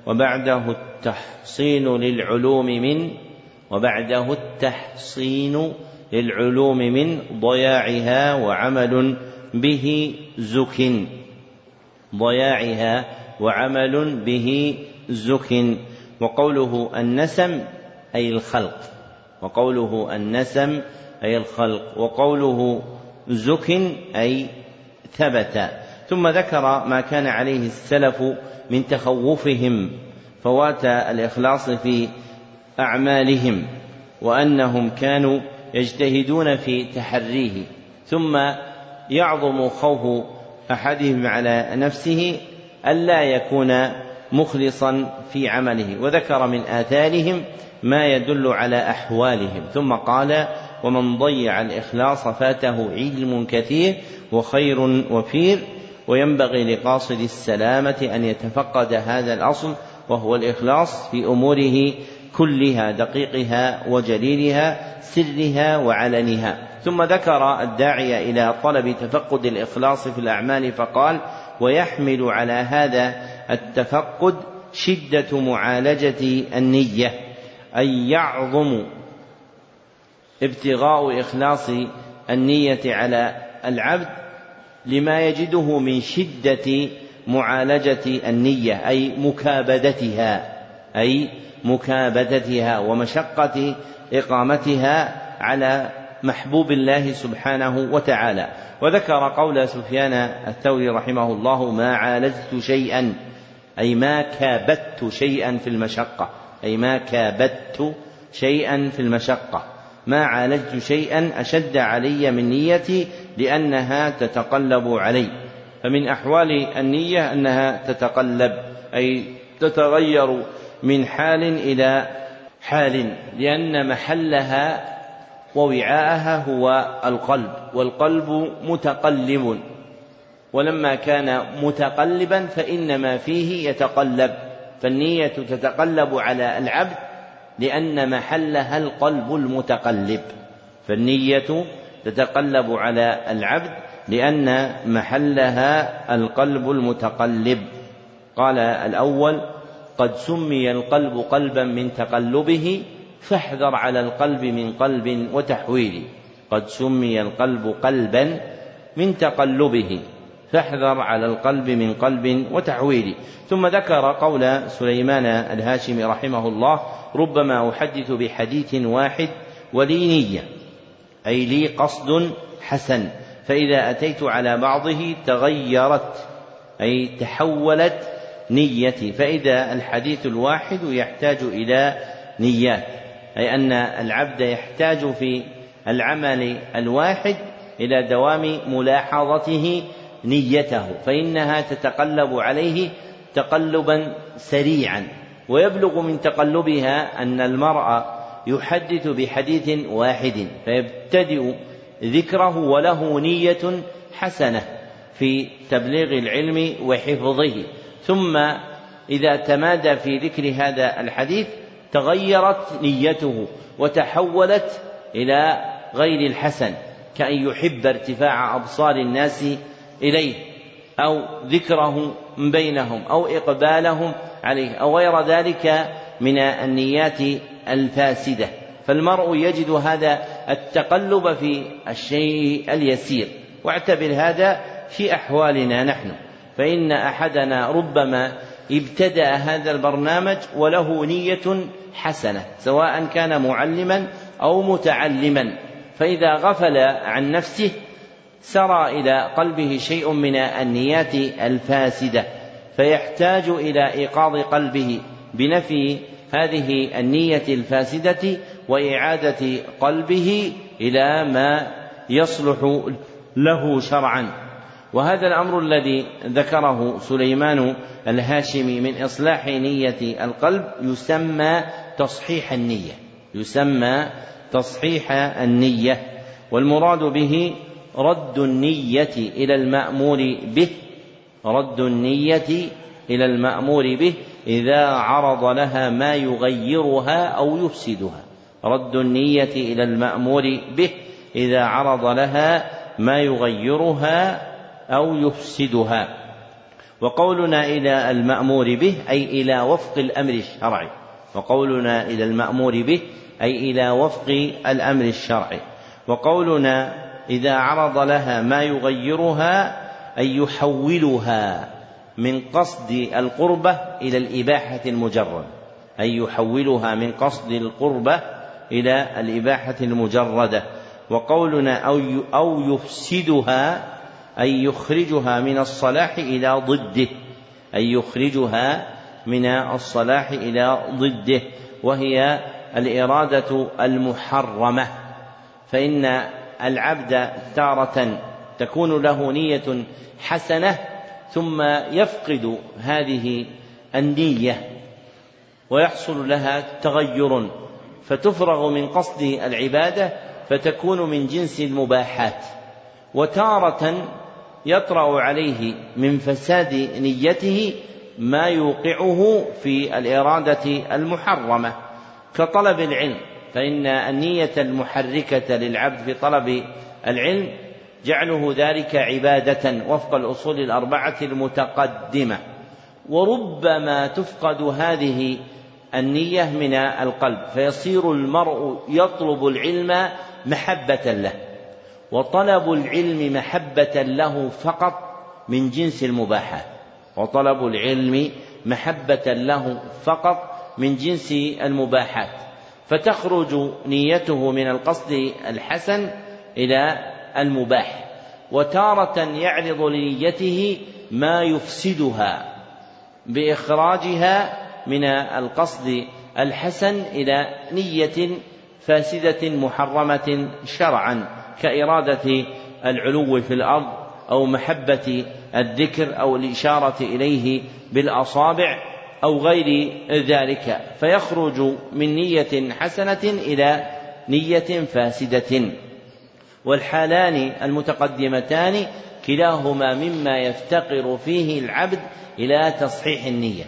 وبعده التحصين للعلوم من وبعده التحصين للعلوم من ضياعها وعمل به زك، ضياعها وعمل به زك. وقوله النسم أي الخلق، وقوله النسم أي الخلق، وقوله زك أي ثبت. ثم ذكر ما كان عليه السلف من تخوفهم فوات الإخلاص في أعمالهم وأنهم كانوا يجتهدون في تحريه، ثم يعظم خوف أحدهم على نفسه ألا يكون مخلصا في عمله. وذكر من آثارهم ما يدل على أحوالهم، ثم قال: ومن ضيع الإخلاص فاته علم كثير وخير وفير. وينبغي لقاصد السلامة أن يتفقد هذا الأصل وهو الإخلاص في أموره كلها، دقيقها وجليلها، سرها وعلنها. ثم ذكر الداعي إلى طلب تفقد الإخلاص في الأعمال فقال: ويحمل على هذا التفقد شدة معالجة النية، أي يعظم ابتغاء إخلاص النية على العبد لما يجده من شدة معالجة النية، أي مكابدتها، أي مكابدتها ومشقة إقامتها على محبوب الله سبحانه وتعالى. وذكر قول سفيان الثوري رحمه الله: ما عالجت شيئا أي ما كابدت شيئا في المشقة، أي ما كابدت شيئا في المشقة، ما عالجت شيئا أشد علي من نيتي لأنها تتقلب علي. فمن أحوال النية أنها تتقلب، أي تتغير من حال إلى حال، لأن محلها ووعاءها هو القلب، والقلب متقلب، ولما كان متقلبا فإنما فيه يتقلب. فالنية تتقلب على العبد لأن محلها القلب المتقلب، فالنية تتقلب على العبد لأن محلها القلب المتقلب. قال الأول: قد سمي القلب قلبا من تقلبه فاحذر على القلب من قلب وتحويله، قد سمي القلب قلبا من تقلبه فاحذر على القلب من قلب وتحويله. ثم ذكر قول سليمان الهاشمي رحمه الله: ربما أحدث بحديث واحد ولي نية، أي لي قصد حسن، فإذا أتيت على بعضه تغيرت، أي تحولت نيتي، فإذا الحديث الواحد يحتاج إلى نيات، أي أن العبد يحتاج في العمل الواحد إلى دوام ملاحظته نيته، فإنها تتقلب عليه تقلبا سريعا. ويبلغ من تقلبها أن المرء يحدث بحديث واحد فيبتدئ ذكره وله نية حسنة في تبليغ العلم وحفظه، ثم إذا تمادى في ذكر هذا الحديث تغيرت نيته وتحولت إلى غير الحسن، كأن يحب ارتفاع أبصار الناس إليه أو ذكره بينهم أو إقبالهم عليه أو غير ذلك من النيات الفاسدة. فالمرء يجد هذا التقلب في الشيء اليسير، واعتبر هذا في أحوالنا نحن، فإن أحدنا ربما ابتدأ هذا البرنامج وله نية حسنة سواء كان معلما أو متعلما، فإذا غفل عن نفسه سرى إلى قلبه شيء من النيات الفاسدة، فيحتاج إلى إيقاظ قلبه بنفي هذه النية الفاسدة وإعادة قلبه إلى ما يصلح له شرعا. وهذا الأمر الذي ذكره سليمان الهاشمي من إصلاح نية القلب يسمى تصحيح النية، يسمى تصحيح النية، والمراد به رد النية إلى المأمور به، رد النية إلى المأمور به إذا عرض لها ما يغيرها أو يفسدها، رد النية إلى المأمور به إذا عرض لها ما يغيرها أو يفسدها. وقولنا إلى المأمور به أي إلى وفق الأمر الشرعي، وقولنا إلى المأمور به أي إلى وفق الأمر الشرعي. وقولنا إذا عرض لها ما يغيرها أي يحولها من قصد القربة إلى الإباحة المجردة، أي يحولها من قصد القربة إلى الإباحة المجردة. وقولنا أو يفسدها أي يخرجها من الصلاح إلى ضده، أي يخرجها من الصلاح إلى ضده، وهي الإرادة المحرمة. فإن العبد تارة تكون له نية حسنة ثم يفقد هذه النية ويحصل لها تغير، فتفرغ من قصد العبادة فتكون من جنس المباحات، وتارة يطرأ عليه من فساد نيته ما يوقعه في الإرادة المحرمة كطلب العلم. فإن النية المحركة للعبد في طلب العلم جعله ذلك عبادة وفق الأصول الأربعة المتقدمة، وربما تفقد هذه النية من القلب فيصير المرء يطلب العلم محبة له، وطلب العلم محبة له فقط من جنس المباحات، وطلب العلم محبة له فقط من جنس المباحات، فتخرج نيته من القصد الحسن إلى المباح. وتارة يعرض لنيته ما يفسدها بإخراجها من القصد الحسن إلى نية فاسدة محرمة شرعا، كإرادة العلو في الأرض أو محبة الذكر أو الإشارة إليه بالأصابع أو غير ذلك، فيخرج من نية حسنة إلى نية فاسدة. والحالان المتقدمتان كلاهما مما يفتقر فيه العبد إلى تصحيح النية،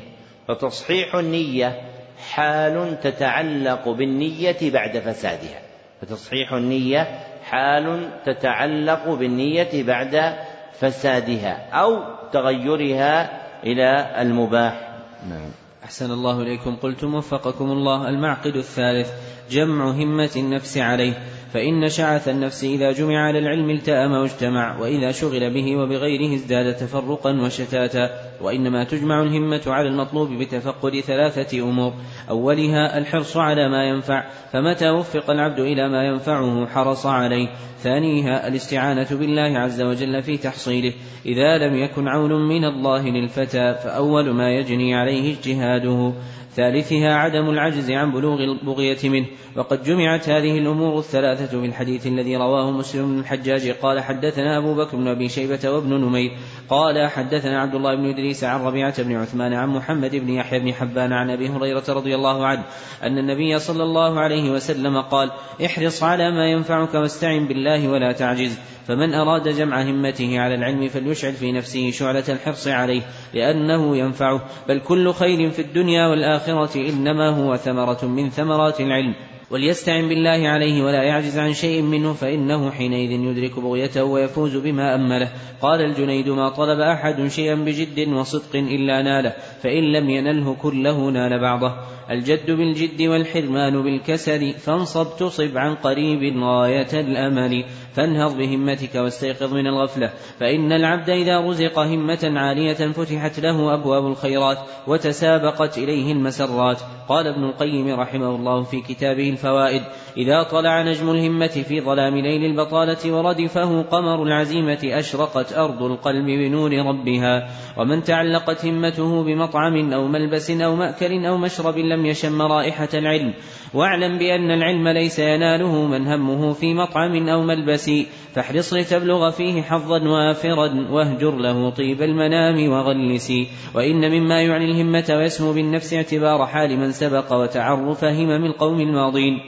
فتصحيح النية حال تتعلق بالنية بعد فسادها، فتصحيح النية حال تتعلق بالنية بعد فسادها أو تغيرها إلى المباح. نعم. أحسن الله إليكم. قلتم وفقكم الله: المعقد الثالث جمع همة النفس عليه، فإن شعث النفس إذا جمع على العلم التأم واجتمع، وإذا شغل به وبغيره ازداد تفرقا وشتاتا. وإنما تجمع الهمة على المطلوب بتفقد ثلاثة أمور: أولها الحرص على ما ينفع، فمتى وفق العبد إلى ما ينفعه حرص عليه. ثانيها الاستعانة بالله عز وجل في تحصيله، إذا لم يكن عون من الله للفتى فأول ما يجني عليه اجتهاده. ثالثها عدم العجز عن بلوغ البغية منه. وقد جمعت هذه الأمور الثلاثة في الحديث الذي رواه مسلم بن الحجاج قال: حدثنا أبو بكر بن أبي شيبة وابن نمير قال حدثنا عبد الله بن إدريس عن ربيعة بن عثمان عن محمد بن يحيى بن حبان عن أبي هريرة رضي الله عنه أن النبي صلى الله عليه وسلم قال: احرص على ما ينفعك واستعن بالله ولا تعجز، فمن أراد جمع همته على العلم فليشعل في نفسه شعلة الحرص عليه لأنه ينفعه، بل كل خير في الدنيا والآخرة إنما هو ثمرة من ثمرات العلم، وليستعن بالله عليه ولا يعجز عن شيء منه فإنه حينئذ يدرك بغيته ويفوز بما أمله. قال الجنيد: ما طلب أحد شيئا بجد وصدق إلا ناله، فإن لم ينله كله نال بعضه. الجد بالجد والحرمان بالكسل، فانصب تصب عن قريب غاية الأمل. فانهض بهمتك واستيقظ من الغفلة، فإن العبد إذا رزق همة عالية فتحت له أبواب الخيرات وتسابقت إليه المسرات. قال ابن القيم رحمه الله في كتابه الفوائد: إذا طلع نجم الهمة في ظلام ليل البطالة وردفه قمر العزيمة أشرقت أرض القلب بنور ربها. ومن تعلقت همته بمطعم أو ملبس أو مأكل أو مشرب لم يشم رائحة العلم. واعلم بأن العلم ليس يناله من همه في مطعم أو ملبس، فاحرص لتبلغ فيه حظا وافرا، واهجر له طيب المنام وغلسي. وإن مما يعني الهمة ويسمو بالنفس اعتبار حال من سبق وتعرف همم القوم الماضين.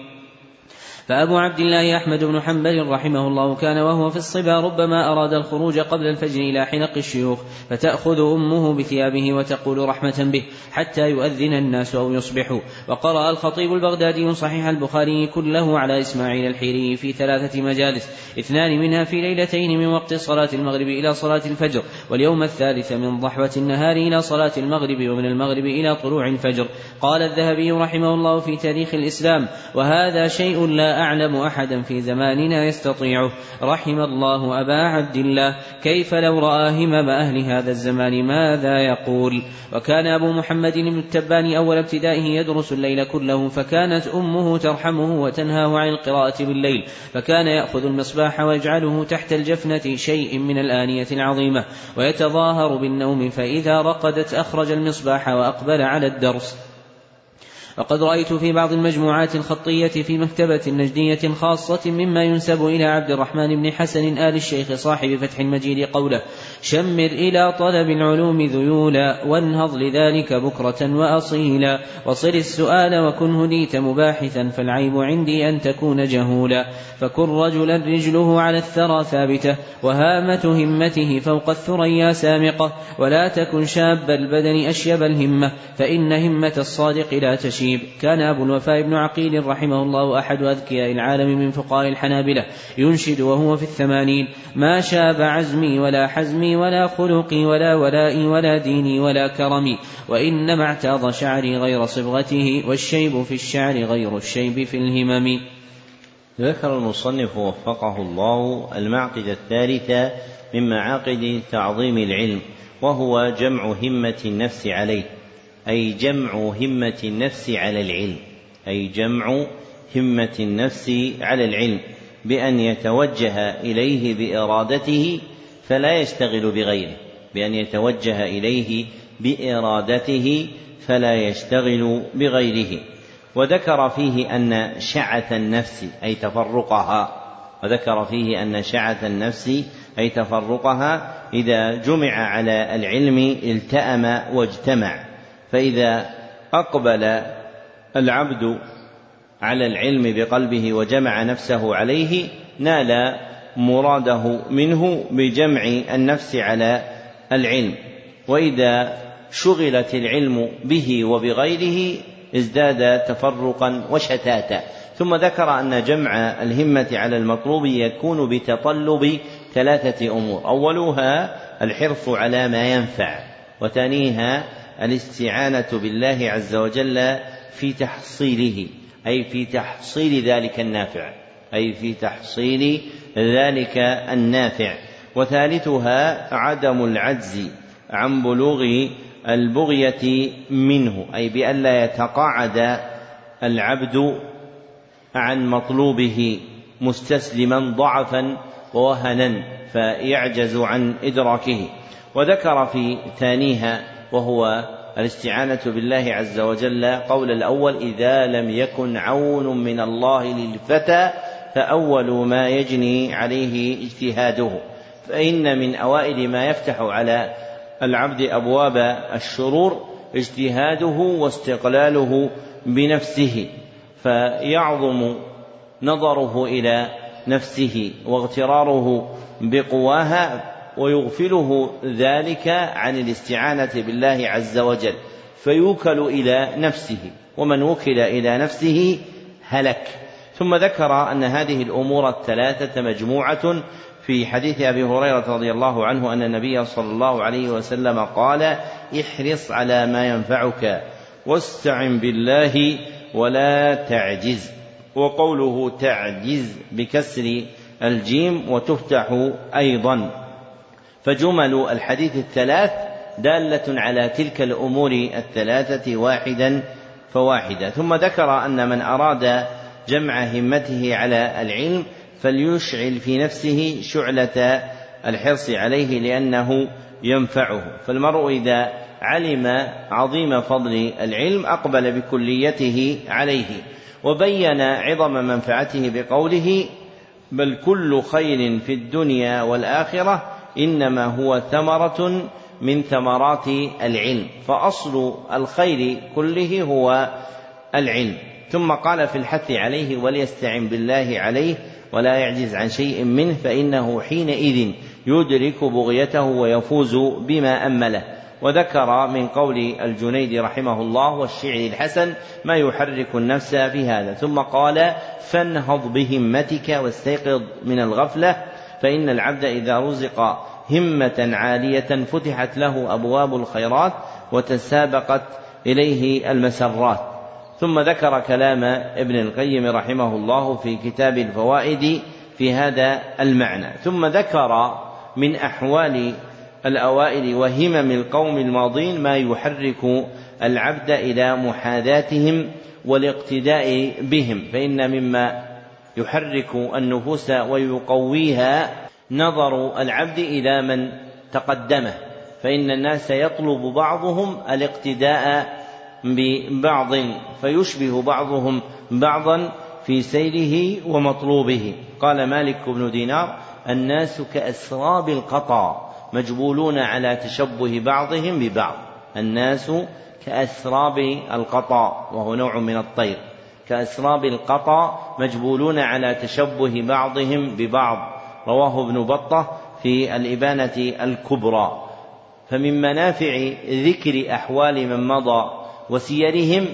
فأبو عبد الله أحمد بن حنبل رحمه الله كان وهو في الصبا ربما أراد الخروج قبل الفجر إلى حنق الشيوخ، فتأخذ أمه بثيابه وتقول رحمة به حتى يؤذن الناس أو يصبحوا. وقرأ الخطيب البغدادي صحيح البخاري كله على إسماعيل الحيري في ثلاثة مجالس، اثنان منها في ليلتين من وقت صلاة المغرب إلى صلاة الفجر، واليوم الثالث من ضحوة النهار إلى صلاة المغرب، ومن المغرب إلى طلوع الفجر. قال الذهبي رحمه الله في تاريخ الإسلام: وهذا شيء لا أعلم أحدا في زماننا يستطيعه. رحم الله أبا عبد الله، كيف لو رأى همم أهل هذا الزمان ماذا يقول. وكان أبو محمد بن التبان أول ابتدائه يدرس الليل كله، فكانت أمه ترحمه وتنهاه عن القراءة بالليل، فكان يأخذ المصباح ويجعله تحت الجفنة شيء من الآنية العظيمة ويتظاهر بالنوم، فإذا رقدت أخرج المصباح وأقبل على الدرس. وقد رأيت في بعض المجموعات الخطية في مكتبة نجدية خاصة مما ينسب إلى عبد الرحمن بن حسن آل الشيخ صاحب فتح المجيد قوله: شمر إلى طلب العلوم ذيولا، وانهض لذلك بكرة وأصيلا، وصل السؤال وكن هديت مباحثا، فالعيب عندي أن تكون جهولا. فكن رجلا رجله على الثرى ثابتة، وهامة همته فوق الثريا سامقة، ولا تكن شاب البدن أشيب الهمة، فإن همة الصادق لا تشيب. كان أبو الوفاء بن عقيل رحمه الله أحد أذكياء العالم من فقهاء الحنابلة، ينشد وهو في الثمانين: ما شاب عزمي ولا حزمي ولا خلقي ولا ولائي ولا ديني ولا كرمي، وإنما اعتاض شعري غير صبغته، والشيب في الشعر غير الشيب في الهمم. ذكر المصنف وفقه الله المعقد الثالثة من معاقد تعظيم العلم، وهو جمع همة النفس عليه، أي جمع همة النفس على العلم أي جمع همة النفس على العلم بأن يتوجه إليه بإرادته فلا يشتغل بغيره بأن يتوجه إليه بإرادته فلا يشتغل بغيره. وذكر فيه أن شعث النفس أي تفرقها وذكر فيه أن شعث النفس أي تفرقها إذا جمع على العلم التأم واجتمع، فإذا أقبل العبد على العلم بقلبه وجمع نفسه عليه نال مراده منه بجمع النفس على العلم، وإذا شغلت العلم به وبغيره ازداد تفرقا وشتاتا. ثم ذكر أن جمع الهمة على المطلوب يكون بتطلب ثلاثة أمور: أولها الحرص على ما ينفع، وثانيها الاستعانة بالله عز وجل في تحصيله أي في تحصيل ذلك النافع أي في تحصيل ذلك النافع، وثالثها عدم العجز عن بلوغ البغية منه أي بألا يتقاعد العبد عن مطلوبه مستسلما ضعفا ووهنا فيعجز عن إدراكه. وذكر في ثانيها وهو الاستعانة بالله عز وجل قول الأول: إذا لم يكن عون من الله للفتى فأول ما يجني عليه اجتهاده، فإن من أوائل ما يفتح على العبد أبواب الشرور اجتهاده واستقلاله بنفسه، فيعظم نظره إلى نفسه واغتراره بقواها، ويغفله ذلك عن الاستعانة بالله عز وجل، فيوكل إلى نفسه، ومن وكل إلى نفسه هلك. ثم ذكر أن هذه الأمور الثلاثة مجموعة في حديث أبي هريرة رضي الله عنه أن النبي صلى الله عليه وسلم قال: احرص على ما ينفعك واستعن بالله ولا تعجز. وقوله تعجز بكسر الجيم وتفتح أيضا. فجمل الحديث الثلاث دالة على تلك الأمور الثلاثة واحدا فواحدة. ثم ذكر أن من أراد جمع همته على العلم فليشعل في نفسه شعلة الحرص عليه لأنه ينفعه. فالمرء إذا علم عظيم فضل العلم أقبل بكليته عليه، وبين عظم منفعته بقوله: بل كل خير في الدنيا والآخرة إنما هو ثمرة من ثمرات العلم، فأصل الخير كله هو العلم. ثم قال في الحث عليه: وليستعن بالله عليه ولا يعجز عن شيء منه، فإنه حينئذ يدرك بغيته ويفوز بما أمله. وذكر من قول الجنيد رحمه الله والشعر الحسن ما يحرك النفس في هذا. ثم قال: فانهض بهمتك واستيقظ من الغفلة، فإن العبد إذا رزق همة عالية فتحت له أبواب الخيرات وتسابقت إليه المسرات. ثم ذكر كلام ابن القيم رحمه الله في كتاب الفوائد في هذا المعنى. ثم ذكر من أحوال الأوائل وهمم القوم الماضين ما يحرك العبد إلى محاذاتهم والاقتداء بهم، فإن مما يحرك النفوس ويقويها نظر العبد إلى من تقدمه، فإن الناس يطلب بعضهم الاقتداء ببعض، فيشبه بعضهم بعضا في سيره ومطلوبه. قال مالك بن دينار: الناس كأسراب القطا مجبولون على تشبه بعضهم ببعض. الناس كأسراب القطا، وهو نوع من الطير، كأسراب القطا مجبولون على تشبه بعضهم ببعض، رواه ابن بطة في الإبانة الكبرى. فمن منافع ذكر أحوال من مضى وسيرهم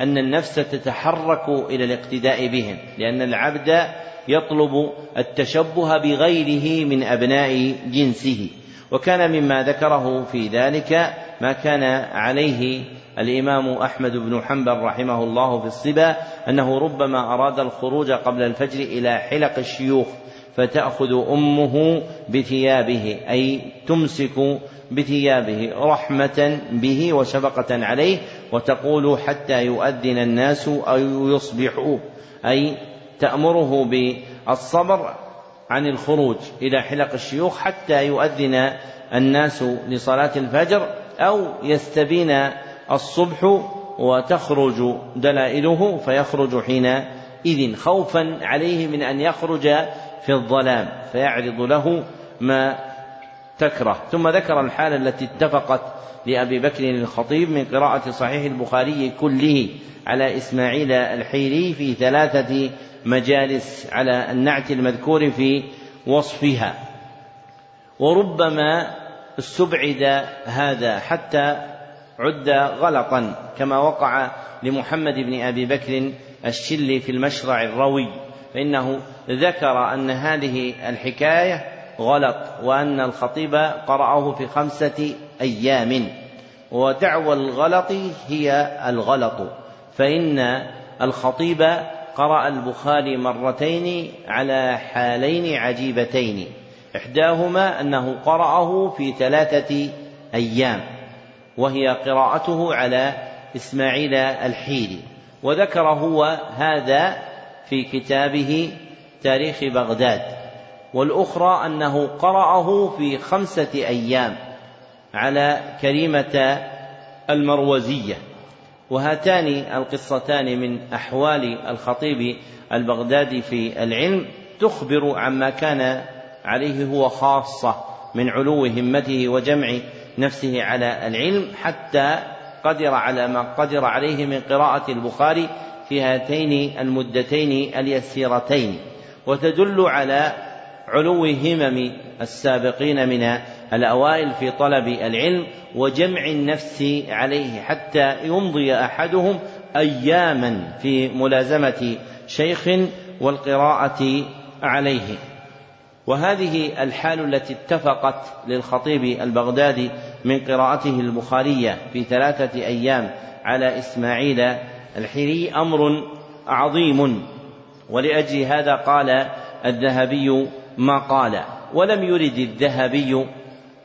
أن النفس تتحرك إلى الاقتداء بهم، لأن العبد يطلب التشبه بغيره من أبناء جنسه. وكان مما ذكره في ذلك ما كان عليه الإمام أحمد بن حنبل رحمه الله في الصبا، أنه ربما أراد الخروج قبل الفجر إلى حلق الشيوخ فتأخذ أمه بثيابه، أي تمسك بثيابه رحمة به وشفقة عليه، وتقول: حتى يؤذن الناس أو يصبحوا، أي تأمره بالصبر عن الخروج إلى حلق الشيوخ حتى يؤذن الناس لصلاة الفجر أو يستبين الصبح وتخرج دلائله، فيخرج حينئذ خوفا عليه من أن يخرج في الظلام فيعرض له ما تكره. ثم ذكر الحالة التي اتفقت لأبي بكر الخطيب من قراءة صحيح البخاري كله على إسماعيل الحيري في ثلاثة مجالس على النعت المذكور في وصفها. وربما استبعد هذا حتى عد غلطا، كما وقع لمحمد بن أبي بكر الشلي في المشرع الروي، فإنه ذكر أن هذه الحكاية غلط، وأن الخطيب قرأه في خمسة أيام، ودعوى الغلط هي الغلط، فإن الخطيب قرأ البخاري مرتين على حالين عجيبتين، إحداهما أنه قرأه في ثلاثة أيام وهي قراءته على إسماعيل الحيري. وذكر هو هذا في كتابه تاريخ بغداد. والأخرى أنه قرأه في خمسة أيام على كريمة المروزية. وهاتان القصتان من أحوال الخطيب البغدادي في العلم تخبر عما كان عليه هو خاصة من علو همته وجمع نفسه على العلم، حتى قدر على ما قدر عليه من قراءة البخاري في هاتين المدتين اليسيرتين. وتدل على علو همم السابقين من الأوائل في طلب العلم وجمع النفس عليه حتى يمضي أحدهم أياما في ملازمة شيخ والقراءة عليه. وهذه الحال التي اتفقت للخطيب البغدادي من قراءته البخارية في ثلاثة أيام على إسماعيل الحري أمر عظيم، ولأجل هذا قال الذهبي ما قال. ولم يرد الذهبي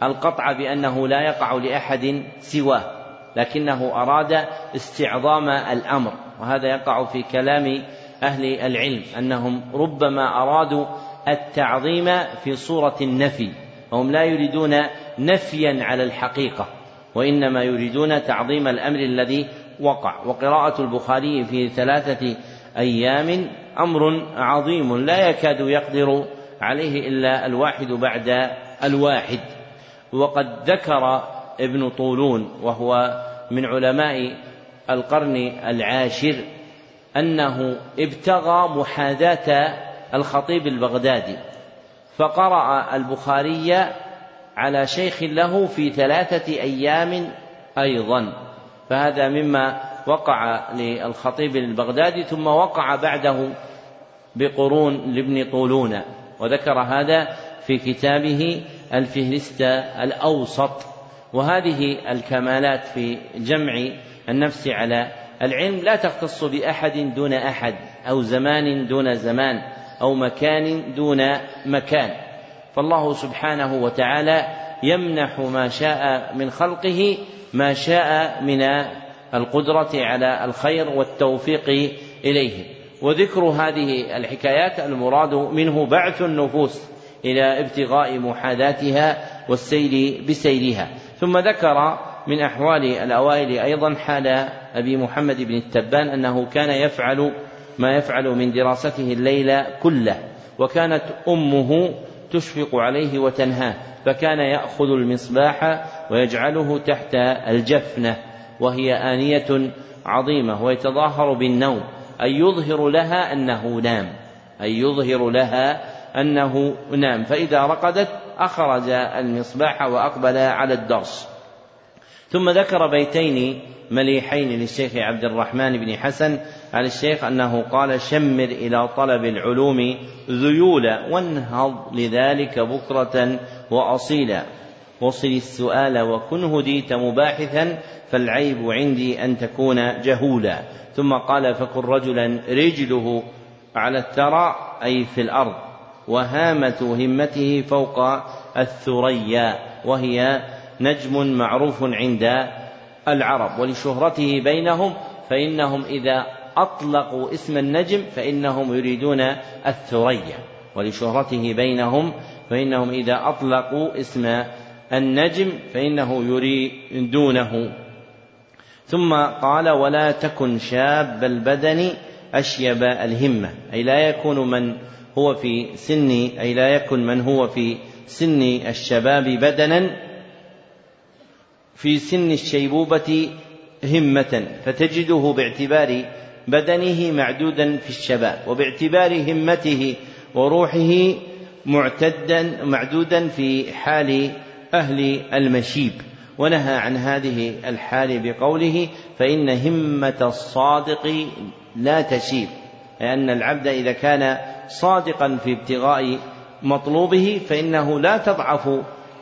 القطع بأنه لا يقع لأحد سواه، لكنه أراد استعظام الأمر، وهذا يقع في كلام أهل العلم أنهم ربما أرادوا التعظيم في صورة النفي، وهم لا يريدون نفيا على الحقيقة وإنما يريدون تعظيم الأمر الذي وقع. وقراءة البخاري في ثلاثة أيام أمر عظيم لا يكاد يقدر عليه إلا الواحد بعد الواحد. وقد ذكر ابن طولون وهو من علماء القرن العاشر أنه ابتغى محاذاة الخطيب البغدادي فقرأ البخاري على شيخ له في ثلاثة أيام أيضا، فهذا مما وقع للخطيب البغدادي ثم وقع بعده بقرون لابن طولون، وذكر هذا في كتابه الفهرست الأوسط. وهذه الكمالات في جمع النفس على العلم لا تختص بأحد دون أحد أو زمان دون زمان أو مكان دون مكان، فالله سبحانه وتعالى يمنح ما شاء من خلقه ما شاء من القدرة على الخير والتوفيق إليه. وذكر هذه الحكايات المراد منه بعث النفوس إلى ابتغاء محاذاتها والسير بسيرها. ثم ذكر من أحوال الأوائل أيضا حال أبي محمد بن التبان أنه كان يفعل ما يفعل من دراسته الليل كله، وكانت أمه تشفق عليه وتنهاه، فكان يأخذ المصباح ويجعله تحت الجفنة وهي آنية عظيمة ويتظاهر بالنوم أن يظهر لها أنه نام أن يظهر لها أنه نام فإذا رقدت أخرج المصباح وأقبل على الدرس. ثم ذكر بيتين مليحين للشيخ عبد الرحمن بن حسن آل الشيخ أنه قال: شمر إلى طلب العلوم ذيولا، وانهض لذلك بكرة وأصيلا، وصل السؤال وكن هديت مباحثا، فالعيب عندي أن تكون جهولا. ثم قال: فكن رجلا رجله على الثرى أي في الأرض، وهامة همته فوق الثريا وهي نجم معروف عند العرب ولشهرته بينهم، فإنهم إذا أطلقوا اسم النجم فإنهم يريدون الثريا، ولشهرته بينهم فإنهم إذا أطلقوا اسم النجم فإنه يريدونه. ثم قال: ولا تكن شاب البدن أشيب الهمة، أي لا يكون من هو في سن أي لا يكن من هو في سن الشباب بدنا في سن الشيبوبة همة، فتجده باعتبار بدنه معدودا في الشباب وباعتبار همته وروحه معتدا معدودا في حال أهل المشيب. ونهى عن هذه الحال بقوله: فإن همة الصادق لا تشيب، لأن العبد إذا كان صادقا في ابتغاء مطلوبه فإنه لا تضعف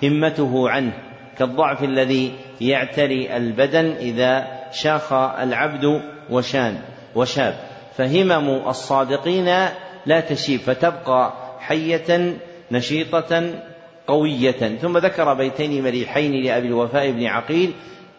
همته عنه كالضعف الذي يعتري البدن إذا شاخ العبد وشان وشاب، فهمم الصادقين لا تشيب فتبقى حية نشيطة قوية. ثم ذكر بيتين مليحين لأبي الوفاء بن عقيل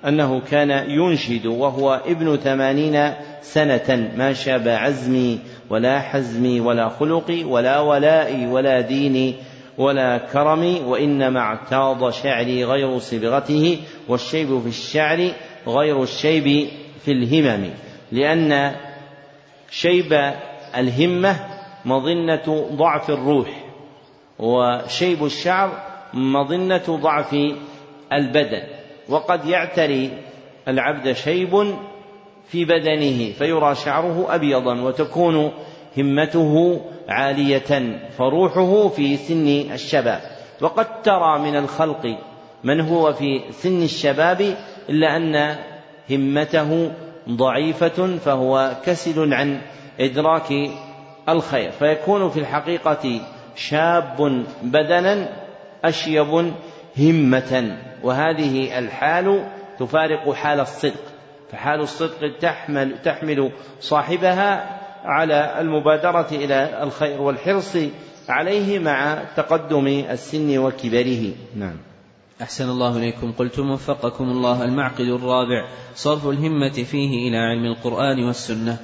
أنه كان ينشد وهو ابن ثمانين سنة: ما شاب عزمي ولا حزمي ولا خلقي ولا ولائي ولا ديني ولا كرمي، وإنما اعتاض شعري غير صبغته، والشيب في الشعر غير الشيب في الهمم، لأن شيب الهمة مظنة ضعف الروح، وشيب الشعر مظنة ضعف البدن، وقد يعتري العبد شيب في بدنه فيرى شعره أبيضا وتكون همته عالية فروحه في سن الشباب. وقد ترى من الخلق من هو في سن الشباب إلا أن همته ضعيفة فهو كسل عن إدراك الخير، فيكون في الحقيقة شاب بدنا أشيب همة، وهذه الحال تفارق حال الصدق، فحال الصدق تحمل, تحمل صاحبها على المبادرة إلى الخير والحرص عليه مع تقدم السن وكبره. نعم. أحسن الله إليكم. قلتم وفقكم الله. المعقد الرابع صرف الهمة فيه إلى علم القرآن والسنة،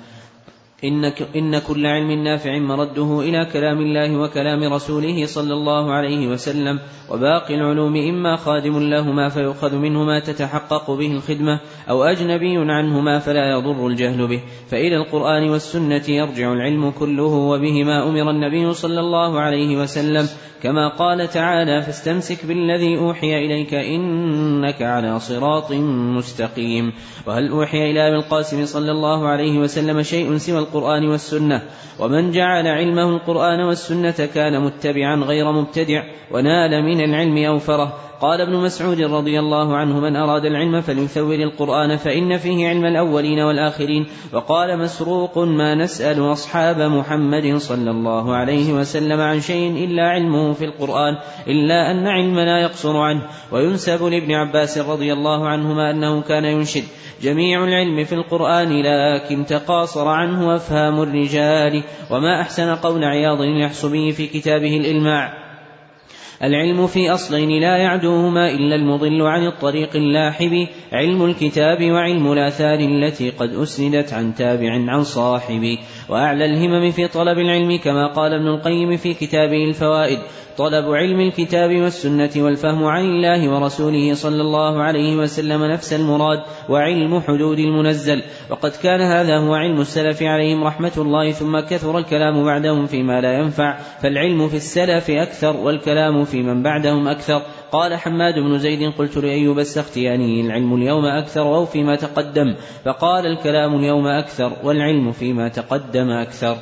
إن كل علم نافع مرده إلى كلام الله وكلام رسوله صلى الله عليه وسلم، وباقي العلوم إما خادم لهما فيؤخذ منهما تتحقق به الخدمة، أو أجنبي عنهما فلا يضر الجهل به، فإلى القرآن والسنة يرجع العلم كله، وبهما أمر النبي صلى الله عليه وسلم كما قال تعالى: فاستمسك بالذي أوحي إليك إنك على صراط مستقيم. وهل أوحي إلى أبي القاسم صلى الله عليه وسلم شيء سوى القرآن والسنة؟ ومن جعل علمه القرآن والسنة كان متبعا غير مبتدع ونال من العلم أوفره. قال ابن مسعود رضي الله عنه: من أراد العلم فليثور القرآن فإن فيه علم الأولين والآخرين. وقال مسروق: ما نسأل أصحاب محمد صلى الله عليه وسلم عن شيء إلا علمه في القرآن، إلا أن علمنا يقصر عنه. وينسب لابن عباس رضي الله عنهما أنه كان ينشد: جميع العلم في القرآن لكن تقاصر عنه أفهام الرجال. وما أحسن قول عياض اليحصبي في كتابه الإلماع: العلم في أصلين لا يعدوهما إلا المضل عن الطريق اللاحب، علم الكتاب وعلم الآثار التي قد أسندت عن تابع عن صاحب. وأعلى الهمم في طلب العلم كما قال ابن القيم في كتابه الفوائد: طلب علم الكتاب والسنة والفهم عن الله ورسوله صلى الله عليه وسلم نفس المراد، وعلم حدود المنزل. وقد كان هذا هو علم السلف عليهم رحمة الله، ثم كثر الكلام بعدهم فيما لا ينفع، فالعلم في السلف أكثر والكلام في من بعدهم أكثر. قال حماد بن زيد: قلت لأيوب السختياني: العلم اليوم أكثر أو فيما تقدم؟ فقال: الكلام اليوم أكثر والعلم فيما تقدم أكثر.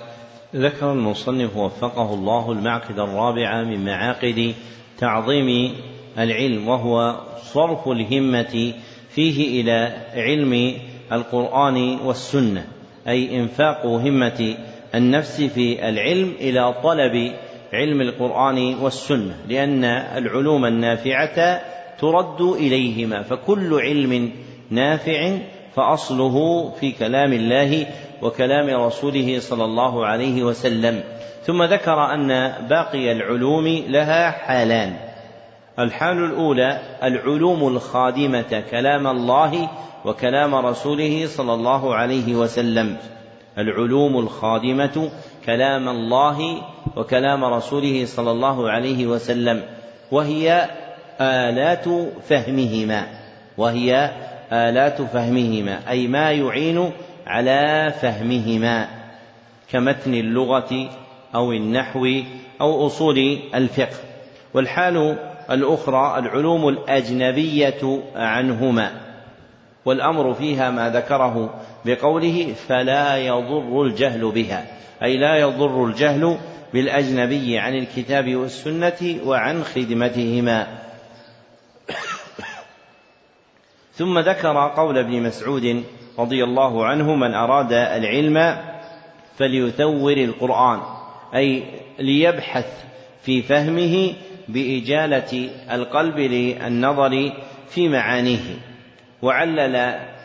ذكر المصنف وفقه الله المعقد الرابع من معاقد تعظيم العلم، وهو صرف الهمة فيه إلى علم القرآن والسنة، أي إنفاق همة النفس في العلم إلى طلب علم القرآن والسنة، لأن العلوم النافعة ترد إليهما، فكل علم نافع فأصله في كلام الله وكلام رسوله صلى الله عليه وسلم. ثم ذكر أن باقي العلوم لها حالان: الحال الأولى العلوم الخادمة كلام الله وكلام رسوله صلى الله عليه وسلم، العلوم الخادمة كلام الله وكلام رسوله صلى الله عليه وسلم، وهي آلات فهمهما وهي آلات فهمهما أي ما يعين على فهمهما، كمتن اللغة أو النحو أو أصول الفقه. والحال الأخرى العلوم الأجنبية عنهما، والأمر فيها ما ذكره بقوله: فلا يضر الجهل بها، أي لا يضر الجهل بالأجنبي عن الكتاب والسنة وعن خدمتهما. ثم ذكر قول ابن مسعود رضي الله عنه: من أراد العلم فليثور القرآن، أي ليبحث في فهمه بإجالة القلب للنظر في معانيه. وعلل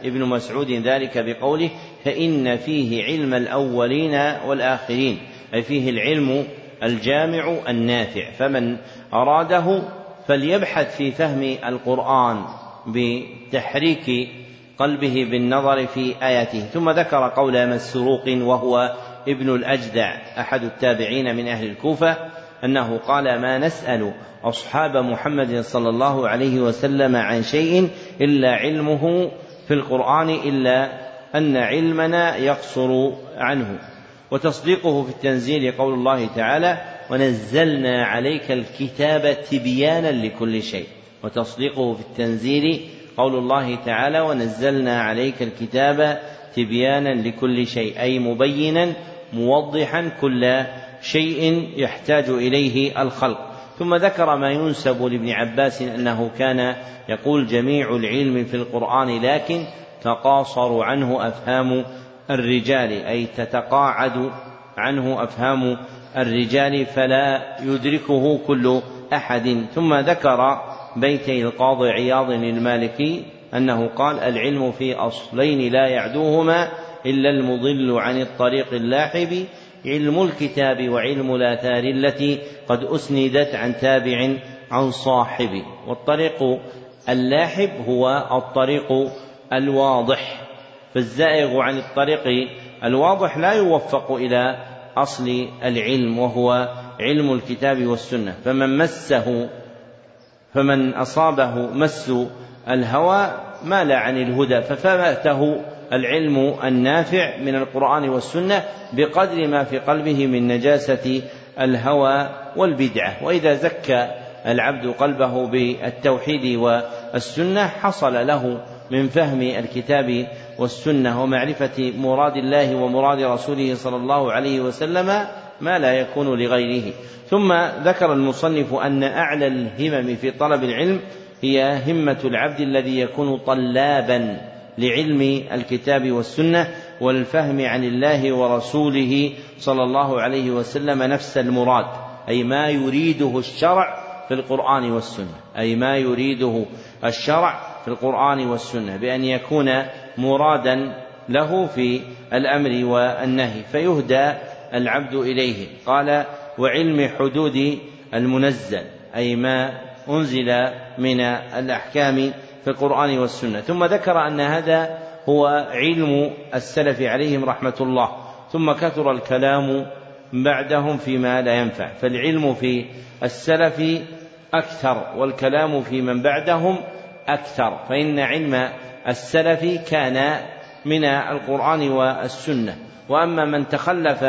ابن مسعود ذلك بقوله: فإن فيه علم الأولين والآخرين، أي فيه العلم الجامع النافع، فمن أراده فليبحث في فهم القرآن بتحريك قلبه بالنظر في آياته. ثم ذكر قول مسروق وهو ابن الأجدع أحد التابعين من أهل الكوفة أنه قال: ما نسأل أصحاب محمد صلى الله عليه وسلم عن شيء إلا علمه في القرآن، إلا أن علمنا يقصر عنه. وتصديقه في التنزيل قول الله تعالى: ونزلنا عليك الكتاب تبيانا لكل شيء. وتصديقه في التنزيل قول الله تعالى: ونزلنا عليك الكتاب تبيانا لكل شيء، أي مبينا موضحا كل شيء يحتاج إليه الخلق. ثم ذكر ما ينسب لابن عباس أنه كان يقول جميع العلم في القرآن لكن تقاصر عنه أفهام الرجال، أي تتقاعد عنه أفهام الرجال فلا يدركه كل أحد. ثم ذكر بيتي القاضي عياض المالكي أنه قال: العلم في أصلين لا يعدوهما إلا المضل عن الطريق اللاحب، علم الكتاب وعلم الآثار التي قد أسندت عن تابع عن صاحب. والطريق اللاحب هو الطريق الواضح، فالزائغ عن الطريق الواضح لا يوفق إلى أصل العلم وهو علم الكتاب والسنة، فمن مسه فمن أصابه مس الهوى مال عن الهدى، ففاته العلم النافع من القرآن والسنة بقدر ما في قلبه من نجاسة الهوى والبدعة. وإذا زكى العبد قلبه بالتوحيد والسنة حصل له من فهم الكتاب والسنة ومعرفة مراد الله ومراد رسوله صلى الله عليه وسلم ما لا يكون لغيره. ثم ذكر المصنف أن أعلى الهمم في طلب العلم هي همة العبد الذي يكون طلابا لعلم الكتاب والسنة والفهم عن الله ورسوله صلى الله عليه وسلم نفس المراد، أي ما يريده الشرع في القرآن والسنة، أي ما يريده الشرع في القرآن والسنة بأن يكون مرادا له في الأمر والنهي فيهدى العبد إليه. قال: وعلم حدود المنزل، أي ما أنزل من الأحكام في القرآن والسنة. ثم ذكر أن هذا هو علم السلف عليهم رحمة الله، ثم كثر الكلام بعدهم فيما لا ينفع، فالعلم في السلف أكثر والكلام في من بعدهم أكثر، فإن علم السلف كان من القرآن والسنة، وأما من تخلف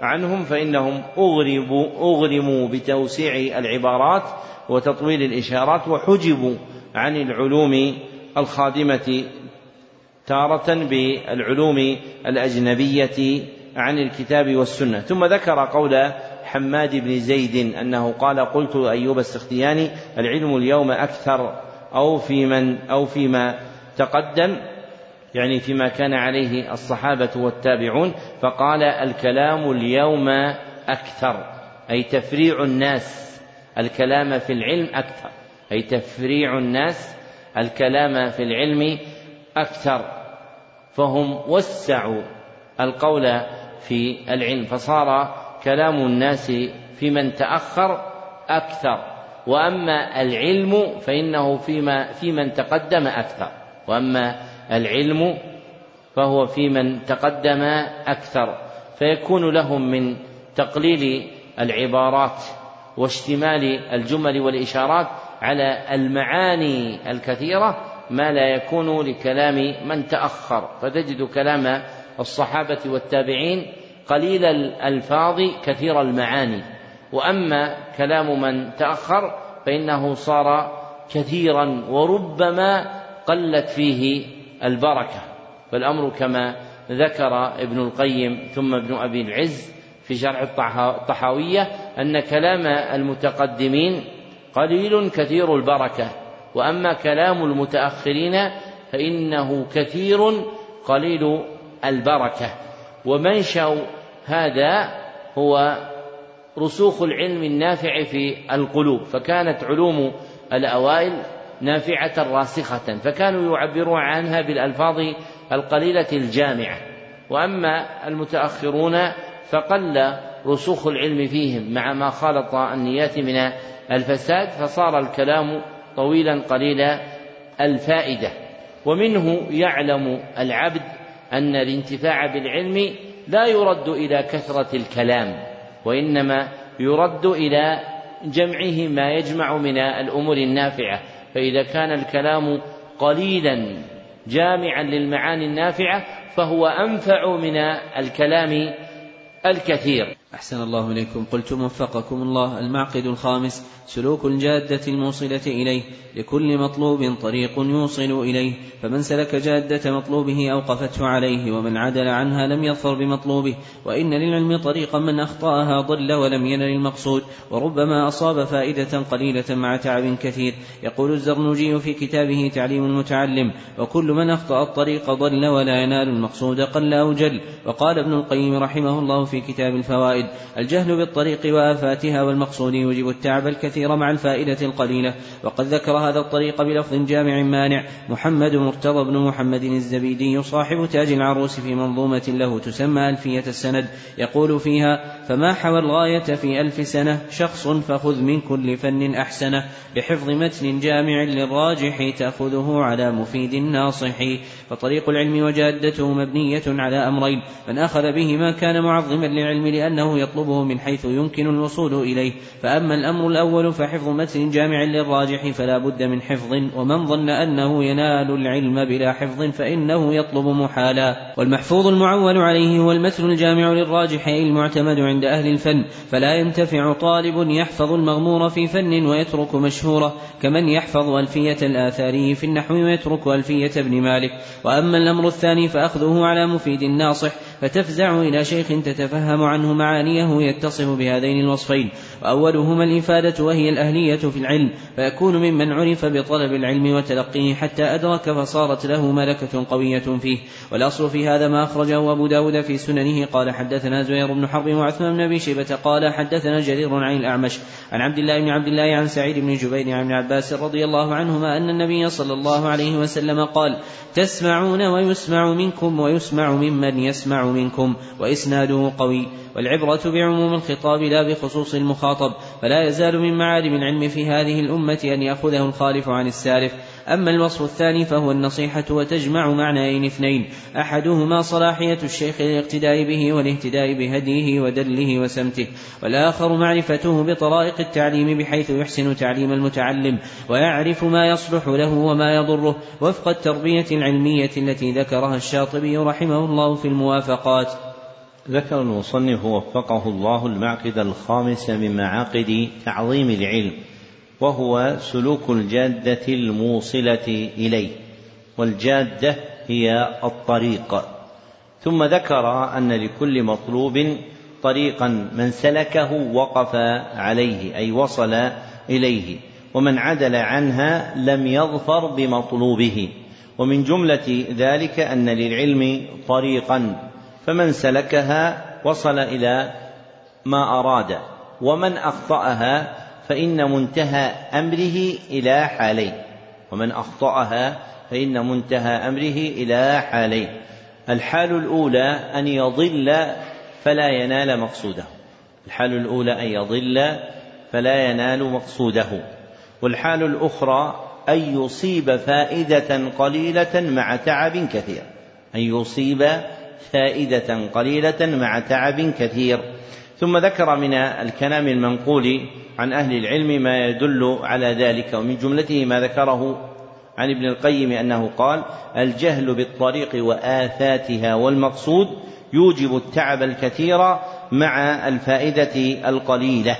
عنهم فإنهم أغربوا, أغرموا بتوسيع العبارات وتطويل الإشارات وحجبوا عن العلوم الخادمة تارة بالعلوم الأجنبية عن الكتاب والسنة. ثم ذكر قول حماد بن زيد أنه قال: قلت أيوب السختياني: العلم اليوم أكثر أو في من أو فيما تقدم، يعني فيما كان عليه الصحابة والتابعون، فقال: الكلام اليوم أكثر، أي تفريع الناس الكلام في العلم أكثر، أي تفريع الناس الكلام في العلم أكثر، فهم وسعوا القول في العلم فصار كلام الناس في من تأخر أكثر، وأما العلم فإنه فيما في من تقدم أكثر، وأما العلم فهو في من تقدم أكثر، فيكون لهم من تقليل العبارات واشتمال الجمل والإشارات على المعاني الكثيرة ما لا يكون لكلام من تأخر، فتجد كلام الصحابة والتابعين قليل الألفاظ كثير المعاني، وأما كلام من تأخر فإنه صار كثيرا وربما قلت فيه البركة. فالأمر كما ذكر ابن القيم ثم ابن أبي العز في شرح الطحاوية أن كلام المتقدمين قليل كثير البركة، وأما كلام المتأخرين فإنه كثير قليل البركة. ومنشأ هذا هو رسوخ العلم النافع في القلوب، فكانت علوم الأوائل نافعة راسخة، فكانوا يعبرون عنها بالألفاظ القليلة الجامعة، وأما المتأخرون فقل رسوخ العلم فيهم مع ما خالط النيات من الفساد، فصار الكلام طويلا قليلا الفائدة. ومنه يعلم العبد أن الانتفاع بالعلم لا يرد إلى كثرة الكلام، وإنما يرد إلى جمعه ما يجمع من الأمور النافعة، فإذا كان الكلام قليلا جامعا للمعاني النافعة فهو أنفع من الكلام الكثير. أحسن الله إليكم. قلتم وفقكم الله: المعقد الخامس سلوك الجادة الموصلة إليه، لكل مطلوب طريق يوصل إليه، فمن سلك جادة مطلوبه أوقفته عليه، ومن عدل عنها لم يظفر بمطلوبه، وإن للعلم طريقا من أخطأها ضل ولم ينل المقصود، وربما أصاب فائدة قليلة مع تعب كثير. يقول الزرنوجي في كتابه تعليم المتعلم: وكل من أخطأ الطريق ضل ولا ينال المقصود قل أو جل. وقال ابن القيم رحمه الله في كتاب الفوائد: الجهل بالطريق وآفاتها والمقصود يوجب التعب الكثير مع الفائدة القليلة. وقد ذكر هذا الطريق بلفظ جامع مانع محمد مرتضى بن محمد الزبيدي صاحب تاج العروس في منظومة له تسمى ألفية السند، يقول فيها: فما حوى الغاية في ألف سنة شخص فخذ من كل فن أحسنه، بحفظ متن جامع للراجح تأخذه على مفيد ناصح. فطريق العلم وجادته مبنية على أمرين: من أخذ بهما كان معظما للعلم لأنه يطلبه من حيث يمكن الوصول إليه، فأما الأمر الأول فحفظ متن جامع للراجح فلا بد من حفظ، ومن ظن أنه ينال العلم بلا حفظ فإنه يطلب محالا. والمحفوظ المعول عليه هو المتن الجامع للراجح المعتمد عند أهل الفن، فلا ينتفع طالب يحفظ المغمور في فن ويترك مشهورة، كمن يحفظ ألفية الآثاري في النحو ويترك ألفية ابن مالك. وأما الأمر الثاني فأخذه على مفيد ناصح، فتفزع إلى شيخ تتفهم عنه معانيه يتصف بهذين الوصفين، وأولهما الإفادة وهي الأهلية في العلم، فيكون ممن عرف بطلب العلم وتلقيه حتى أدرك فصارت له ملكة قوية فيه. والأصل في هذا ما أخرجه أبو داود في سننه قال: حدثنا زهير بن حرب وعثمان بن أبي شيبة قال: حدثنا جرير عن الأعمش عن عبد الله بن عبد الله عن سعيد بن جبير عن ابن عباس رضي الله عنهما أن النبي صلى الله عليه وسلم قال: تسمعون ويسمع منكم ويسمع ممن يسمع منكم. وإسناده قوي. والعبرة بعموم الخطاب لا بخصوص المخاطب، فلا يزال من معالم العلم في هذه الأمة أن يأخذه الخالف عن السالف. أما الوصف الثاني فهو النصيحة، وتجمع معنيين اثنين: أحدهما صلاحية الشيخ للاقتداء به والاهتداء بهديه ودله وسمته، والآخر معرفته بطرائق التعليم بحيث يحسن تعليم المتعلم ويعرف ما يصلح له وما يضره، وفق التربية العلمية التي ذكرها الشاطبي رحمه الله في الموافقات. ذكر المصنف وفقه الله المعقد الخامس من معاقد تعظيم العلم، وهو سلوك الجادة الموصلة إليه، والجادة هي الطريق. ثم ذكر أن لكل مطلوب طريقا، من سلكه وقف عليه أي وصل إليه، ومن عدل عنها لم يظفر بمطلوبه. ومن جملة ذلك أن للعلم طريقا، فمن سلكها وصل إلى ما أراد، ومن أخطأها فإن منتهى أمره إلى حالين ومن أخطأها فإن منتهى أمره إلى حالين الحال الأولى أن يضل فلا ينال مقصوده الحال الأولى أن يضل فلا ينال مقصوده والحال الأخرى أن يصيب فائدة قليلة مع تعب كثير أن يصيب فائدة قليلة مع تعب كثير ثم ذكر من الكلام المنقول عن أهل العلم ما يدل على ذلك، ومن جملته ما ذكره عن ابن القيم أنه قال: الجهل بالطريق وآفاتها والمقصود يوجب التعب الكثير مع الفائدة القليلة.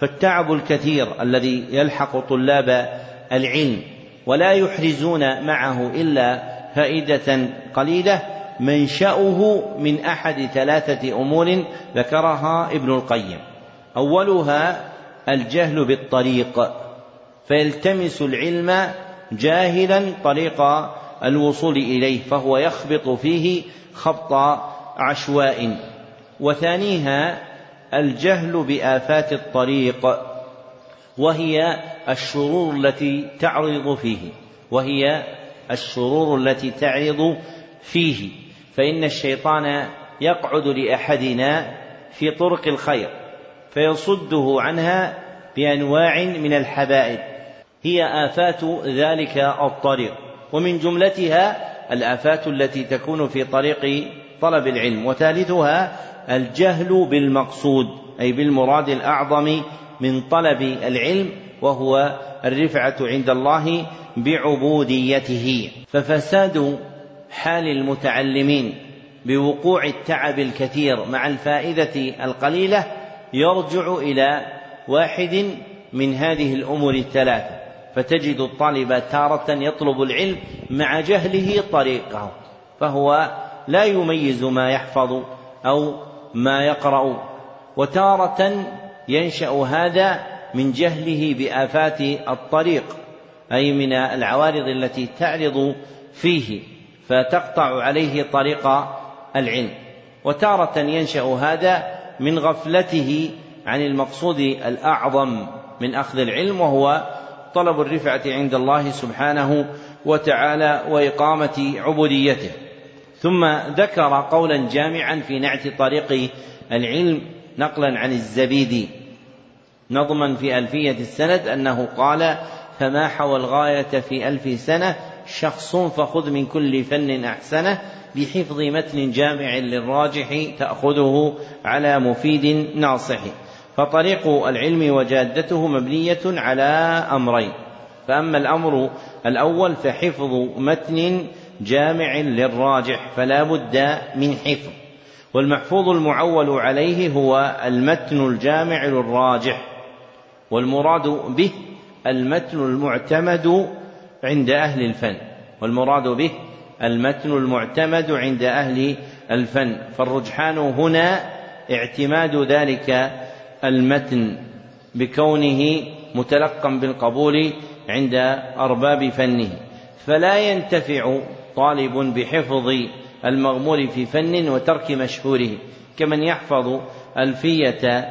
فالتعب الكثير الذي يلحق طلاب العلم ولا يحرزون معه إلا فائدة قليلة منشأه من أحد ثلاثة أمور ذكرها ابن القيم. أولها الجهل بالطريق، فيلتمس العلم جاهلا طريق الوصول إليه فهو يخبط فيه خبط عشواء. وثانيها الجهل بآفات الطريق، وهي الشرور التي تعرض فيه وهي الشرور التي تعرض فيه فإن الشيطان يقعد لأحدنا في طرق الخير فيصده عنها بأنواع من الحبائل هي آفات ذلك الطريق، ومن جملتها الآفات التي تكون في طريق طلب العلم. وثالثها الجهل بالمقصود أي بالمراد الأعظم من طلب العلم، وهو الرفعة عند الله بعبوديته. ففساد حال المتعلمين بوقوع التعب الكثير مع الفائدة القليلة يرجع إلى واحد من هذه الأمور الثلاثة، فتجد الطالب تارة يطلب العلم مع جهله طريقه، فهو لا يميز ما يحفظ أو ما يقرأ، وتارة ينشأ هذا من جهله بآفات الطريق، أي من العوارض التي تعرض فيه فتقطع عليه طريق العلم، وتارة ينشأ هذا من غفلته عن المقصود الأعظم من أخذ العلم، وهو طلب الرفعة عند الله سبحانه وتعالى وإقامة عبوديته. ثم ذكر قولا جامعا في نعت طريق العلم نقلا عن الزبيدي نظما في ألفية السند أنه قال: فما حوى الغاية في ألف سنة شخص، فخذ من كل فن أحسنه، بحفظ متن جامع للراجح تأخذه على مفيد ناصح. فطريق العلم وجادته مبنية على أمرين، فأما الأمر الأول فحفظ متن جامع للراجح فلا بد من حفظ، والمحفوظ المعول عليه هو المتن الجامع للراجح، والمراد به المتن المعتمد عند أهل الفن والمراد به المتن المعتمد عند أهل الفن فالرجحان هنا اعتماد ذلك المتن بكونه متلقا بالقبول عند أرباب فنه، فلا ينتفع طالب بحفظ المغمور في فن وترك مشهوره، كمن يحفظ ألفية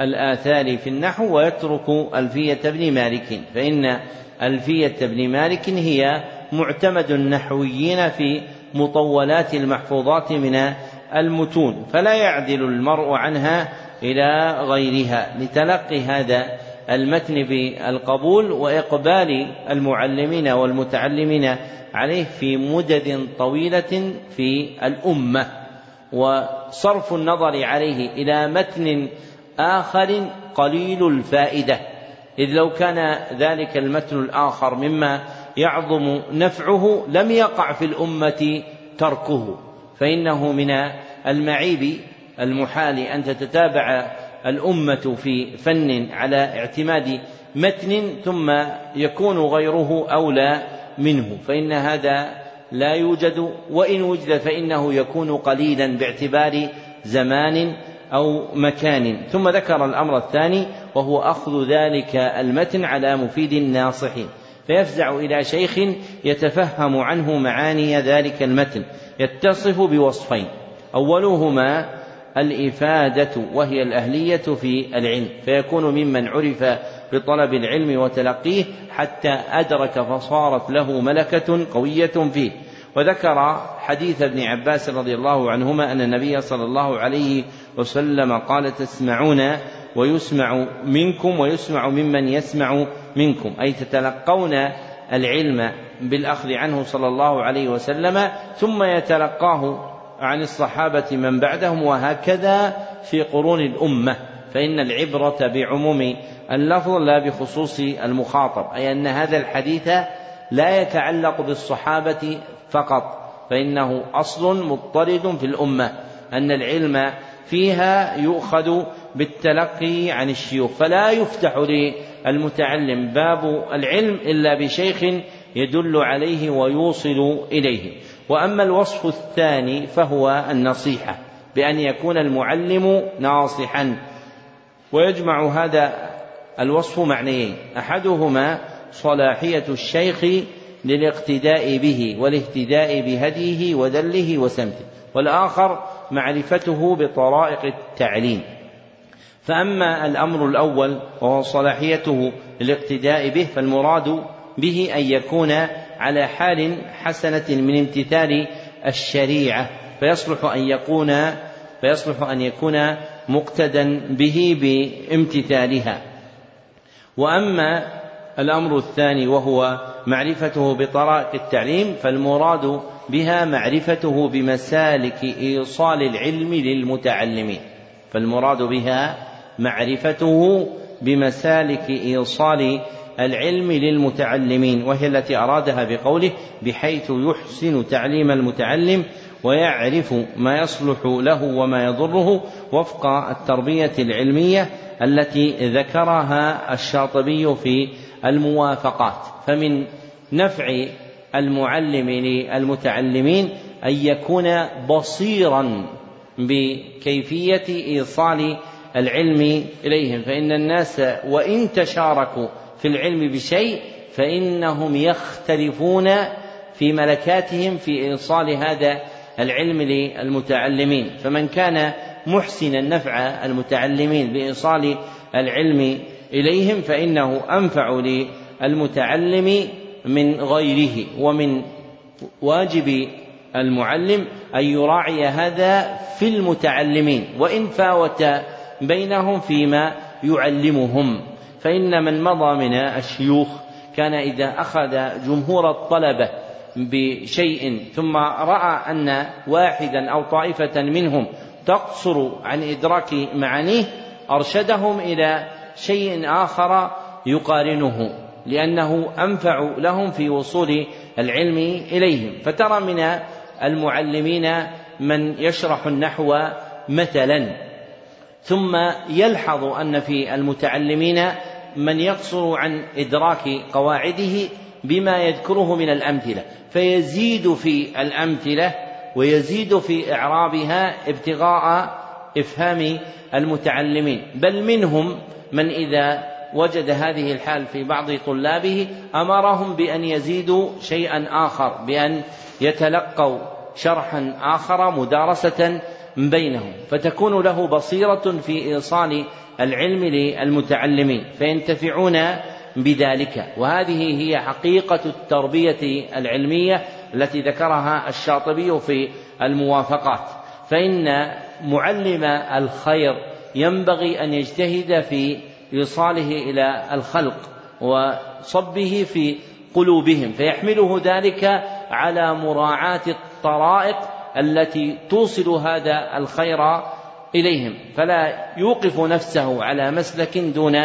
الآثار في النحو ويترك ألفية ابن مالك، فإن ألفية ابن مالك هي معتمد النحويين في مطولات المحفوظات من المتون، فلا يعدل المرء عنها إلى غيرها لتلقي هذا المتن بالقبول وإقبال المعلمين والمتعلمين عليه في مدد طويلة في الأمة، وصرف النظر عليه إلى متن آخر قليل الفائدة، إذ لو كان ذلك المتن الآخر مما يعظم نفعه لم يقع في الأمة تركه، فإنه من المعيب المحال أن تتتابع الأمة في فن على اعتماد متن ثم يكون غيره أولى منه، فإن هذا لا يوجد، وإن وجد فإنه يكون قليلا باعتبار زمان أو مكان. ثم ذكر الأمر الثاني وهو أخذ ذلك المتن على مفيد ناصح، فيفزع إلى شيخ يتفهم عنه معاني ذلك المتن، يتصف بوصفين: أولهما الإفادة وهي الأهلية في العلم، فيكون ممن عرف بطلب العلم وتلقيه حتى أدرك فصارت له ملكة قوية فيه. وذكر حديث ابن عباس رضي الله عنهما أن النبي صلى الله عليه وسلم قال: تسمعون ويسمع منكم ويسمع ممن يسمع منكم، أي تتلقون العلم بالأخذ عنه صلى الله عليه وسلم، ثم يتلقاه عن الصحابة من بعدهم، وهكذا في قرون الأمة، فإن العبرة بعموم اللفظ لا بخصوص المخاطب، أي أن هذا الحديث لا يتعلق بالصحابة فقط، فإنه أصل مضطرد في الأمة أن العلم فيها يؤخذ بالتلقي عن الشيوخ، فلا يفتح للمتعلم باب العلم إلا بشيخ يدل عليه ويوصل إليه. وأما الوصف الثاني فهو النصيحة، بأن يكون المعلم ناصحا، ويجمع هذا الوصف معنيين: أحدهما صلاحية الشيخ للاقتداء به والاهتداء بهديه وذله وسمته، والآخر معرفته بطرائق التعليم. فأما الأمر الأول وهو صلاحيته للاقتداء به، فالمراد به أن يكون على حال حسنة من امتثال الشريعة، فيصلح أن يكون فيصلح أن يكون مقتدا به بامتثالها. وأما الأمر الثاني وهو معرفته بطرائق التعليم، فالمراد بها معرفته بمسالك إيصال العلم للمتعلمين، فالمراد بها معرفته بمسالك إيصال العلم للمتعلمين، وهي التي أرادها بقوله: بحيث يحسن تعليم المتعلم ويعرف ما يصلح له وما يضره وفق التربية العلمية التي ذكرها الشاطبي في الموافقات. فمن نفع المعلم للمتعلمين أن يكون بصيرا بكيفية إيصال العلم إليهم، فإن الناس وإن تشاركوا في العلم بشيء فإنهم يختلفون في ملكاتهم في إيصال هذا العلم للمتعلمين. فمن كان محسنا نفع المتعلمين بإيصال العلم إليهم فإنه أنفع للمتعلم من غيره. ومن واجب المعلم أن يراعي هذا في المتعلمين وإن فاوت بينهم فيما يعلمهم، فإن من مضى من الشيوخ كان إذا أخذ جمهور الطلبة بشيء ثم رأى أن واحدا أو طائفة منهم تقصر عن إدراك معانيه أرشدهم إلى شيء آخر يقارنه، لأنه أنفع لهم في وصول العلم إليهم. فترى من المعلمين من يشرح النحو مثلا ثم يلحظ أن في المتعلمين من يقصر عن إدراك قواعده بما يذكره من الأمثلة، فيزيد في الأمثلة ويزيد في إعرابها ابتغاء إفهام المتعلمين. بل منهم من إذا وجد هذه الحال في بعض طلابه أمرهم بأن يزيدوا شيئا آخر، بأن يتلقوا شرحا آخر مدارسة بينهم، فتكون له بصيرة في إيصال العلم للمتعلمين فينتفعون بذلك. وهذه هي حقيقة التربية العلمية التي ذكرها الشاطبي في الموافقات. فإن معلم الخير ينبغي أن يجتهد في إيصاله إلى الخلق وصبه في قلوبهم، فيحمله ذلك على مراعاة الطرائق التي توصل هذا الخير إليهم، فلا يوقف نفسه على مسلك دون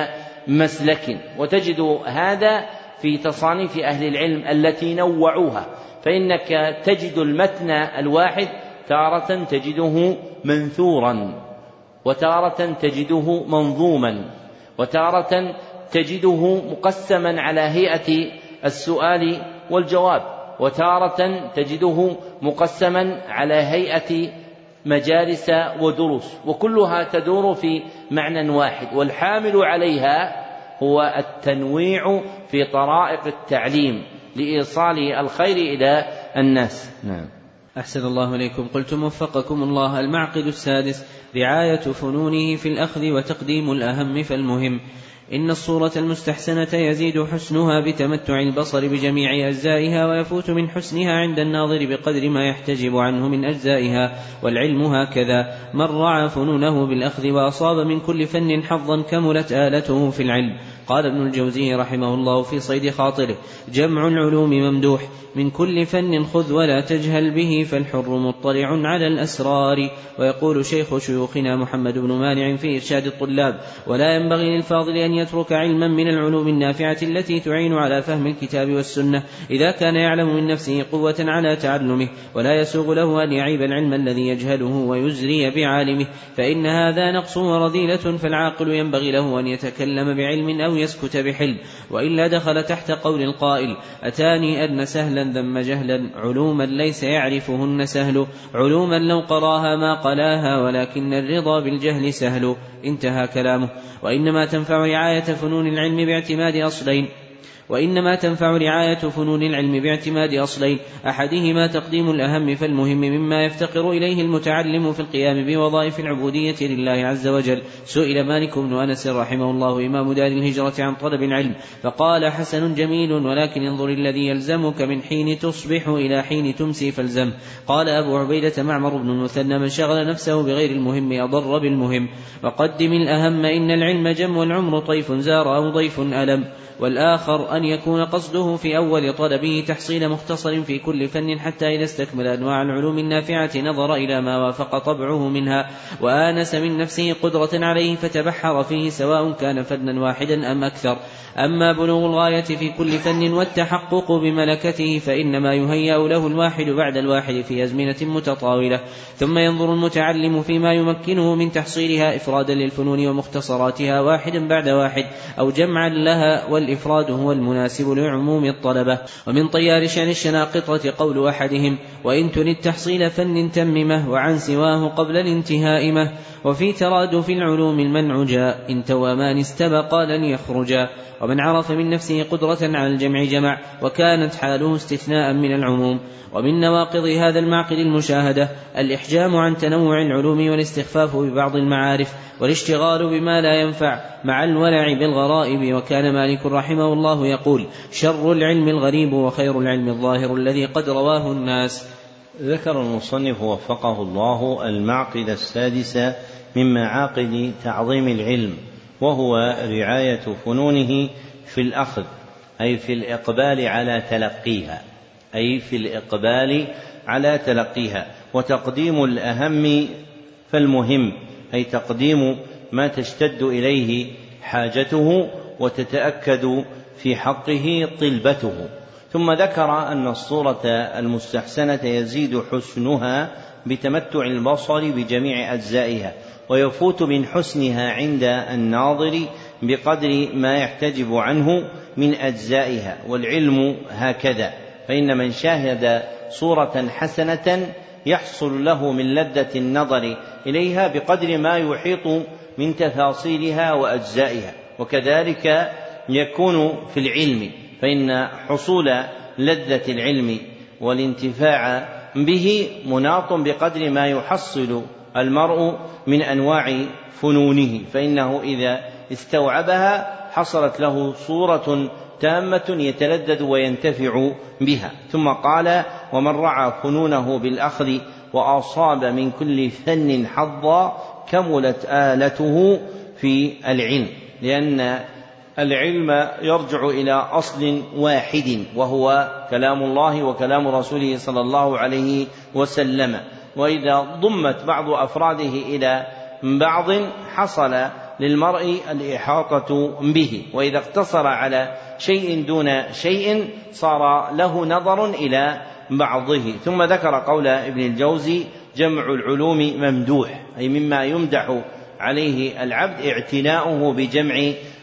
مسلك. وتجد هذا في تصانيف أهل العلم التي نوعوها، فإنك تجد المتن الواحد تارة تجده منثورا، وتارة تجده منظوما، وتارة تجده مقسما على هيئة السؤال والجواب، وتارة تجده مقسما على هيئة مجالس ودروس، وكلها تدور في معنى واحد، والحامل عليها هو التنويع في طرائق التعليم لإيصال الخير إلى الناس. نعم. أحسن الله إليكم. قلتم وفقكم الله: المعقد السادس: رعاية فنونه في الأخذ وتقديم الأهم فالمهم. إن الصورة المستحسنة يزيد حسنها بتمتع البصر بجميع أجزائها، ويفوت من حسنها عند الناظر بقدر ما يحتجب عنه من أجزائها، والعلم هكذا. من رعى فنونه بالأخذ وأصاب من كل فن حظا كملت آلته في العلم. قال ابن الجوزي رحمه الله في صيد خاطره: جمع العلوم ممدوح، من كل فن خذ ولا تجهل به، فالحر مطلع على الأسرار. ويقول شيخ شيوخنا محمد بن مانع في إرشاد الطلاب: ولا ينبغي للفاضل أن يترك علما من العلوم النافعة التي تعين على فهم الكتاب والسنة، إذا كان يعلم من نفسه قوة على تعلمه، ولا يسوغ له أن يعيب العلم الذي يجهله ويزري بعالمه، فإن هذا نقص ورذيلة، فالعاقل ينبغي له أن يتكلم بعلم أو يسكت بحلم، وإلا دخل تحت قول القائل: أتاني أن سهلا ذم جهلا، علوما ليس يعرفهن سهل، علوما لو قراها ما قلاها، ولكن الرضا بالجهل سهل. انتهى كلامه. وإنما تنفع رعاية فنون العلم باعتماد أصلين وإنما تنفع رعاية فنون العلم باعتماد أصلين أحدهما تقديم الأهم فالمهم مما يفتقر إليه المتعلم في القيام بوظائف العبودية لله عز وجل. سئل مالك بن أنس رحمه الله إمام دار الهجرة عن طلب العلم فقال: حسن جميل، ولكن انظر الذي يلزمك من حين تصبح إلى حين تمسي فالزمه. قال أبو عبيدة معمر بن المثنى: من شغل نفسه بغير المهم أضر بالمهم، وقدم الأهم، إن العلم جم والعمر طيف زار أو ضيف ألم. والآخر أن يكون قصده في أول طلبه تحصيل مختصر في كل فن حتى إذا استكمل أنواع العلوم النافعة نظر إلى ما وافق طبعه منها وآنس من نفسه قدرة عليه فتبحر فيه سواء كان فنا واحدا أم أكثر. أما بلوغ الغاية في كل فن والتحقق بملكته فإنما يهيأ له الواحد بعد الواحد في أزمنة متطاولة، ثم ينظر المتعلم فيما يمكنه من تحصيلها إفرادا للفنون ومختصراتها واحدا بعد واحد أو جمعا لها، والإفراد هو المناسب لعموم الطلبة. ومن طيار شأن الشناقطة قول أحدهم: وإن تريد تحصيل فن تممه وعن سواه قبل الانتهاء مه، وفي ترادف العلوم المنع جاء، إن توامان استبقا لن يخرجا. ومن عرف من نفسه قدرة على الجمع جمع، وكانت حاله استثناء من العموم. ومن نواقض هذا المعقد المشاهدة: الإحجام عن تنوع العلوم والاستخفاف ببعض المعارف والاشتغال بما لا ينفع مع الولع بالغرائب. وكان مالك رحمه الله يقول: شر العلم الغريب وخير العلم الظاهر الذي قد رواه الناس. ذكر المصنف وفقه الله المعقد السادس من معاقد تعظيم العلم، وهو رعاية فنونه في الأخذ، أي في الإقبال على تلقيها أي في الإقبال على تلقيها وتقديم الأهم فالمهم، أي تقديم ما تشتد إليه حاجته وتتأكد في حقه طلبته. ثم ذكر أن الصورة المستحسنة يزيد حسنها بتمتع البصر بجميع أجزائها، ويفوت من حسنها عند الناظر بقدر ما يحتجب عنه من أجزائها. والعلم هكذا، فإن من شاهد صورة حسنة يحصل له من لذة النظر إليها بقدر ما يحيط من تفاصيلها وأجزائها، وكذلك يكون في العلم، فإن حصول لذة العلم والانتفاع به مناط بقدر ما يحصل المرء من أنواع فنونه، فإنه إذا استوعبها حصلت له صورة تامة يتلذذ وينتفع بها. ثم قال: ومن رعى فنونه بالأخذ وأصاب من كل فن حظا كملت آلته في العلم، لأن العلم يرجع إلى أصل واحد، وهو كلام الله وكلام رسوله صلى الله عليه وسلم، وإذا ضمت بعض أفراده إلى بعض حصل للمرء الإحاطة به، وإذا اقتصر على شيء دون شيء صار له نظر إلى بعضه. ثم ذكر قول ابن الجوزي: جمع العلوم ممدوح، أي مما يمدح عليه العبد اعتناؤه بجمع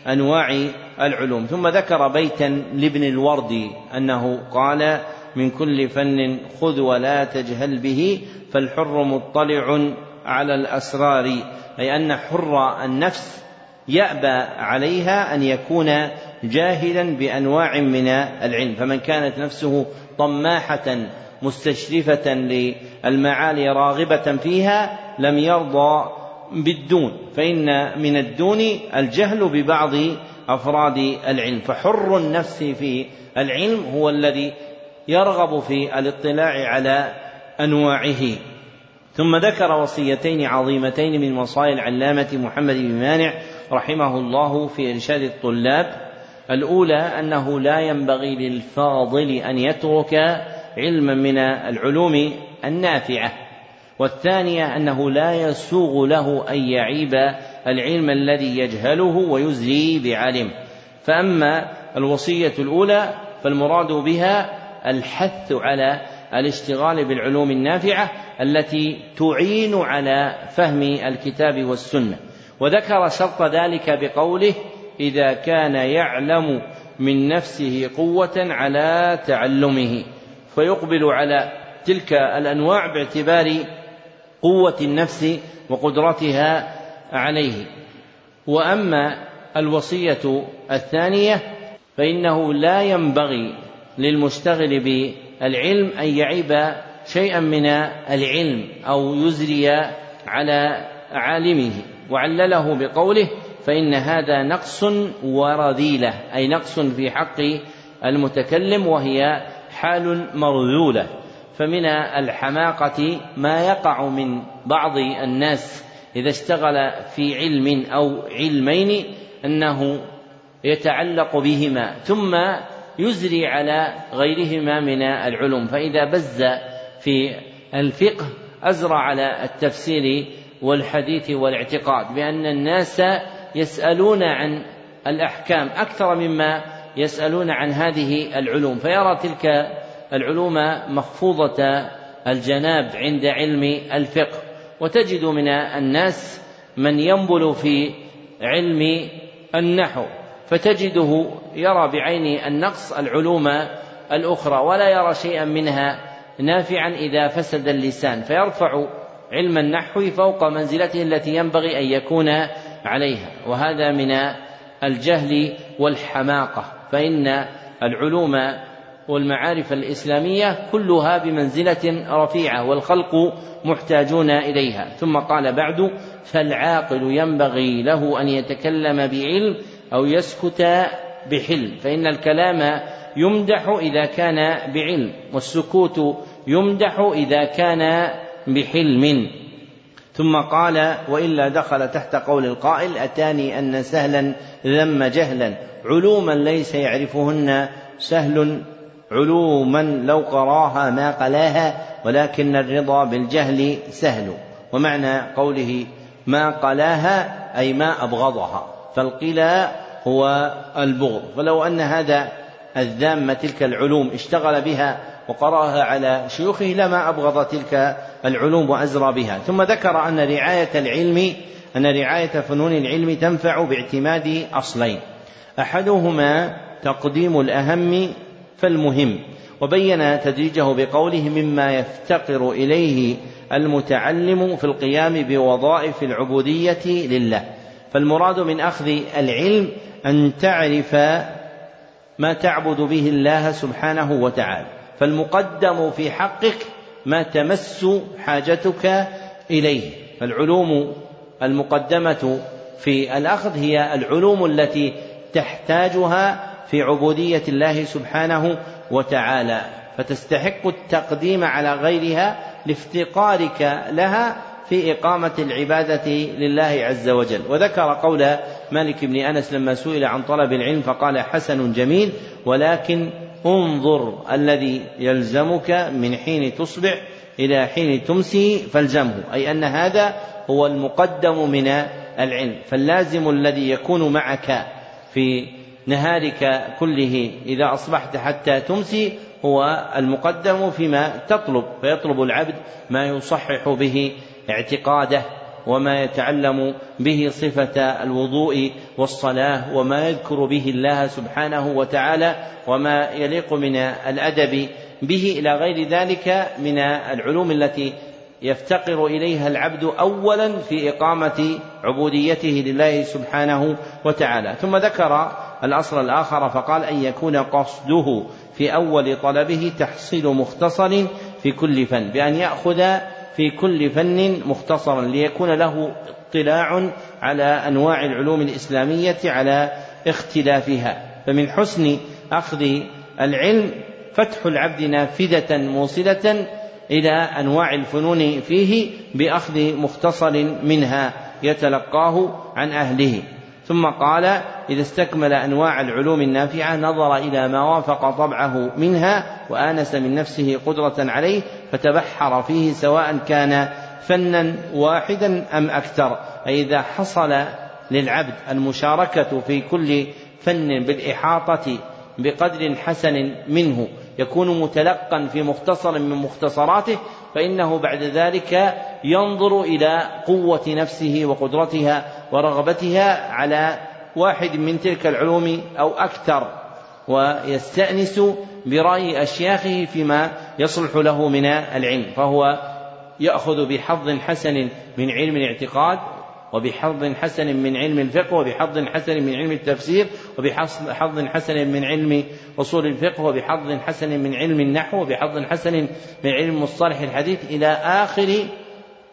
أنواع العلوم. ثم ذكر بيتا لابن الوردي أنه قال: من كل فن خذ ولا تجهل به فالحر مطلع على الأسرار، أي أن حر النفس يأبى عليها أن يكون جاهلا بأنواع من العلم، فمن كانت نفسه طماحة مستشرفة للمعالي راغبة فيها لم يرضى بالدون، فإن من الدون الجهل ببعض أفراد العلم، فحر النفس في العلم هو الذي يرغب في الاطلاع على أنواعه. ثم ذكر وصيتين عظيمتين من وصايا العلامة محمد بن مانع رحمه الله في إرشاد الطلاب: الأولى أنه لا ينبغي للفاضل أن يترك علما من العلوم النافعة، والثانية أنه لا يسوغ له أن يعيب العلم الذي يجهله ويزلي بعلم. فأما الوصية الأولى فالمراد بها الحث على الاشتغال بالعلوم النافعة التي تعين على فهم الكتاب والسنة، وذكر شرط ذلك بقوله: إذا كان يعلم من نفسه قوة على تعلمه، فيقبل على تلك الأنواع باعتبار قوة النفس وقدرتها عليه. وأما الوصية الثانية فإنه لا ينبغي للمشتغل بالعلم أن يعيب شيئا من العلم أو يزري على عالمه، وعلله بقوله: فإن هذا نقص ورذيلة، أي نقص في حق المتكلم، وهي حال مرذولة. فمن الحماقة ما يقع من بعض الناس إذا اشتغل في علم أو علمين أنه يتعلق بهما، ثم يزري على غيرهما من العلوم، فإذا بز في الفقه أزرع على التفسير والحديث والاعتقاد، بأن الناس يسألون عن الأحكام أكثر مما يسألون عن هذه العلوم، فيرى تلك العلوم مخفوضة الجناب عند علم الفقه. وتجد من الناس من ينبل في علم النحو، فتجده يرى بعين النقص العلوم الأخرى ولا يرى شيئا منها نافعا إذا فسد اللسان، فيرفع علم النحو فوق منزلته التي ينبغي أن يكون عليها، وهذا من الجهل والحماقة، فإن العلوم والمعارف الإسلامية كلها بمنزلة رفيعة والخلق محتاجون إليها. ثم قال بعد: فالعاقل ينبغي له أن يتكلم بعلم أو يسكت بحلم، فإن الكلام يمدح إذا كان بعلم، والسكوت يمدح إذا كان بحلم. ثم قال: وإلا دخل تحت قول القائل: أتاني أن سهلا ذم جهلا، علوما ليس يعرفهن سهل، علوما لو قراها ما قلاها، ولكن الرضا بالجهل سهل. ومعنى قوله ما قلاها أي ما أبغضها، فالقلا هو البغض، فلو أن هذا الذام تلك العلوم اشتغل بها وقراها على شيوخه لما أبغض تلك العلوم وأزرى بها. ثم ذكر أن رعاية العلم أن رعاية فنون العلم تنفع باعتماد أصلين، أحدهما تقديم الأهم فالمهم، وبين تدريجه بقوله: مما يفتقر إليه المتعلم في القيام بوظائف العبودية لله. فالمراد من أخذ العلم أن تعرف ما تعبد به الله سبحانه وتعالى، فالمقدم في حقك ما تمس حاجتك إليه. فالعلوم المقدمة في الأخذ هي العلوم التي تحتاجها في عبودية الله سبحانه وتعالى، فتستحق التقديم على غيرها لافتقارك لها في إقامة العبادة لله عز وجل. وذكر قول مالك بن أنس لما سئل عن طلب العلم فقال: حسن جميل، ولكن انظر الذي يلزمك من حين تصبح إلى حين تمسي فالزمه، أي أن هذا هو المقدم من العلم، فاللازم الذي يكون معك في نهارك كله إذا أصبحت حتى تمسي هو المقدم فيما تطلب، فيطلب العبد ما يصحح به اعتقاده، وما يتعلم به صفة الوضوء والصلاة، وما يذكر به الله سبحانه وتعالى، وما يليق من الأدب به، إلى غير ذلك من العلوم التي يفتقر إليها العبد أولا في إقامة عبوديته لله سبحانه وتعالى. ثم ذكر الأصل الآخر فقال: أن يكون قصده في أول طلبه تحصيل مختصر في كل فن، بأن يأخذ في كل فن مختصرا ليكون له اطلاع على أنواع العلوم الإسلامية على اختلافها. فمن حسن أخذ العلم فتح العبد نافذة موصلة إلى أنواع الفنون فيه بأخذ مختصر منها يتلقاه عن أهله. ثم قال: إذا استكمل أنواع العلوم النافعة نظر إلى ما وافق طبعه منها وآنس من نفسه قدرة عليه فتبحر فيه، سواء كان فنا واحدا أم أكثر. أي إذا حصل للعبد المشاركة في كل فن بالإحاطة بقدر حسن منه يكون متلقا في مختصر من مختصراته، فإنه بعد ذلك ينظر إلى قوة نفسه وقدرتها ورغبتها على واحد من تلك العلوم أو أكثر، ويستأنس برأي أشياخه فيما يصلح له من العلم، فهو يأخذ بحظ حسن من علم الاعتقاد، وبحظ حسن من علم الفقه، وبحظ حسن من علم التفسير، وبحظ حسن من علم أصول الفقه، وبحظ حسن من علم النحو، وبحظ حسن من علم مصطلح الحديث، إلى آخر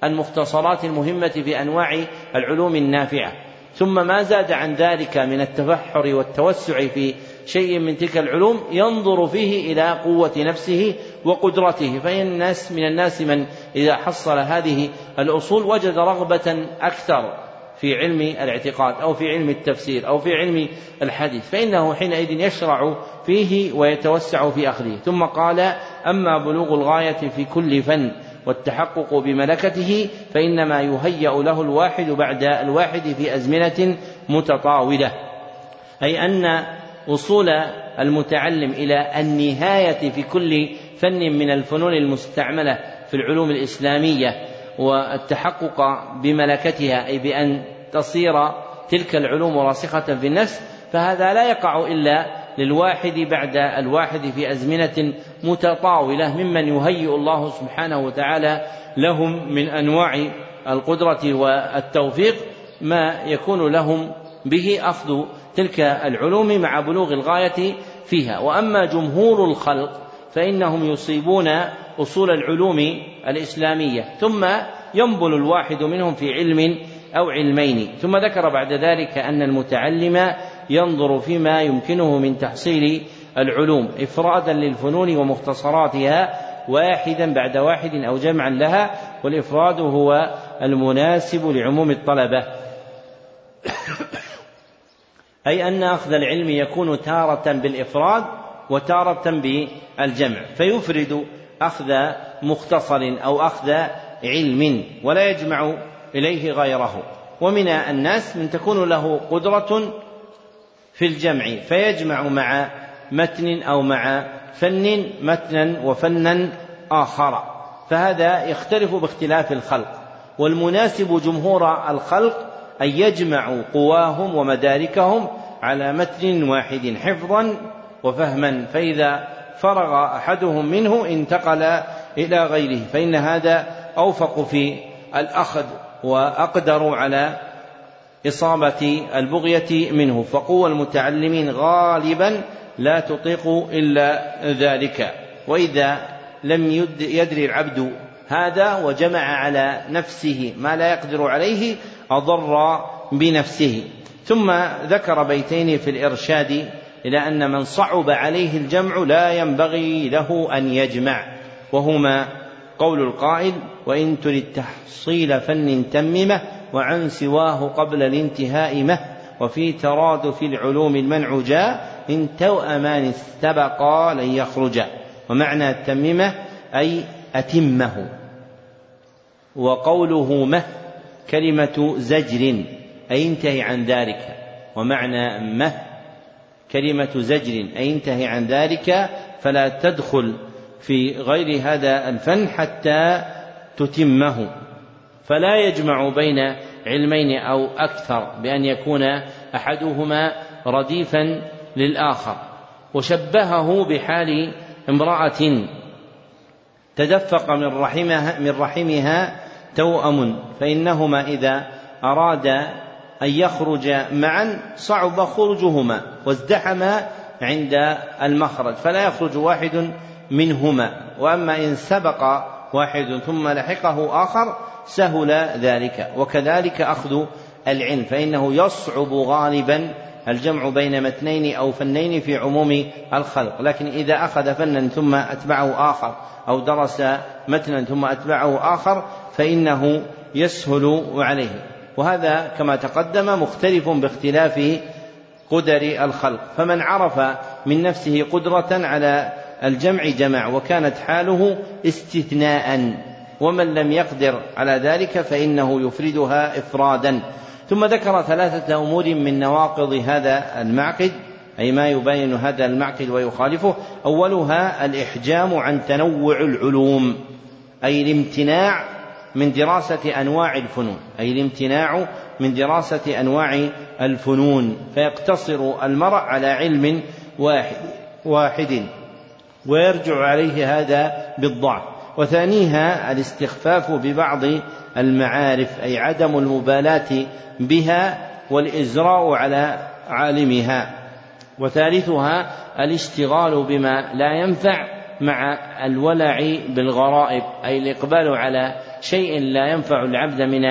المختصرات المهمة في أنواع العلوم النافعة. ثم ما زاد عن ذلك من التبحر والتوسع في شيء من تلك العلوم ينظر فيه إلى قوة نفسه وقدرته، فإن الناس من الناس من إذا حصل هذه الأصول وجد رغبة أكثر في علم الاعتقاد أو في علم التفسير أو في علم الحديث، فإنه حينئذ يشرع فيه ويتوسع في أخذه. ثم قال: أما بلوغ الغاية في كل فن والتحقق بملكته فإنما يهيأ له الواحد بعد الواحد في أزمنة متطاولة، أي أن وصول المتعلم إلى النهاية في كل فن من الفنون المستعملة في العلوم الإسلامية والتحقق بملكتها، أي بأن تصير تلك العلوم راسخة في النفس، فهذا لا يقع إلا للواحد بعد الواحد في أزمنة متطاولة ممن يهيئ الله سبحانه وتعالى لهم من أنواع القدرة والتوفيق ما يكون لهم به أخذ تلك العلوم مع بلوغ الغاية فيها. وأما جمهور الخلق فإنهم يصيبون أصول العلوم الإسلامية ثم ينبل الواحد منهم في علم أو علمين. ثم ذكر بعد ذلك أن المتعلم ينظر فيما يمكنه من تحصيل العلوم إفرادا للفنون ومختصراتها واحدا بعد واحد أو جمعا لها، والإفراد هو المناسب لعموم الطلبة، أي أن أخذ العلم يكون تارة بالإفراد وتارة بالجمع، فيفرد أخذ مختصر أو أخذ علم ولا يجمع إليه غيره. ومن الناس من تكون له قدرة في الجمع فيجمع مع متن أو مع فن متنا وفنا آخر، فهذا يختلف باختلاف الخلق. والمناسب جمهور الخلق أن يجمعوا قواهم ومداركهم على متن واحد حفظا وفهما، فإذا فرغ أحدهم منه انتقل إلى غيره، فإن هذا أوفق في الأخذ وأقدر على إصابة البغية منه، فقوى المتعلمين غالبا لا تطيق إلا ذلك. وإذا لم يدري العبد هذا وجمع على نفسه ما لا يقدر عليه أضر بنفسه. ثم ذكر بيتين في الإرشاد إلى أن من صعب عليه الجمع لا ينبغي له أن يجمع، وهما قول القائل: وإن ترد تحصيل فن تممه وعن سواه قبل الانتهاء مه، وفي ترادف العلوم المنع جاء، إن توأمان استبقا لن يخرجا. ومعنى تممه أي أتمه. وقوله مه كلمة زجر أي انتهي عن ذلك، ومعنى مه كلمة زجر أي انتهي عن ذلك، فلا تدخل في غير هذا الفن حتى تتمه. فلا يجمع بين علمين أو أكثر بأن يكون أحدهما رديفا للآخر. وشبهه بحال امرأة تدفق من رحمها, من رحمها توأم، فإنهما إذا أرادا أن يخرج معا صعب خروجهما وازدحما عند المخرج، فلا يخرج واحد منهما. وأما إن سبق واحد ثم لحقه آخر سهل ذلك. وكذلك أخذ العلم، فإنه يصعب غالبا الجمع بين متنين أو فنين في عموم الخلق، لكن إذا أخذ فنا ثم أتبعه آخر أو درس متنا ثم أتبعه آخر فإنه يسهل عليه. وهذا كما تقدم مختلف باختلاف قدر الخلق، فمن عرف من نفسه قدرة على الجمع جمع وكانت حاله استثناء، ومن لم يقدر على ذلك فإنه يفردها إفرادا. ثم ذكر ثلاثة أمور من نواقض هذا المعقد، أي ما يبين هذا المعقد ويخالفه. أولها الإحجام عن تنوع العلوم، أي الامتناع من دراسة أنواع الفنون أي الامتناع من دراسة أنواع الفنون، فيقتصر المرء على علم واحد, واحد ويرجع عليه هذا بالضعف. وثانيها الاستخفاف ببعض المعارف، أي عدم المبالاة بها والإجراء على عالمها. وثالثها الاشتغال بما لا ينفع مع الولع بالغرائب، أي الإقبال على شيء لا ينفع العبد من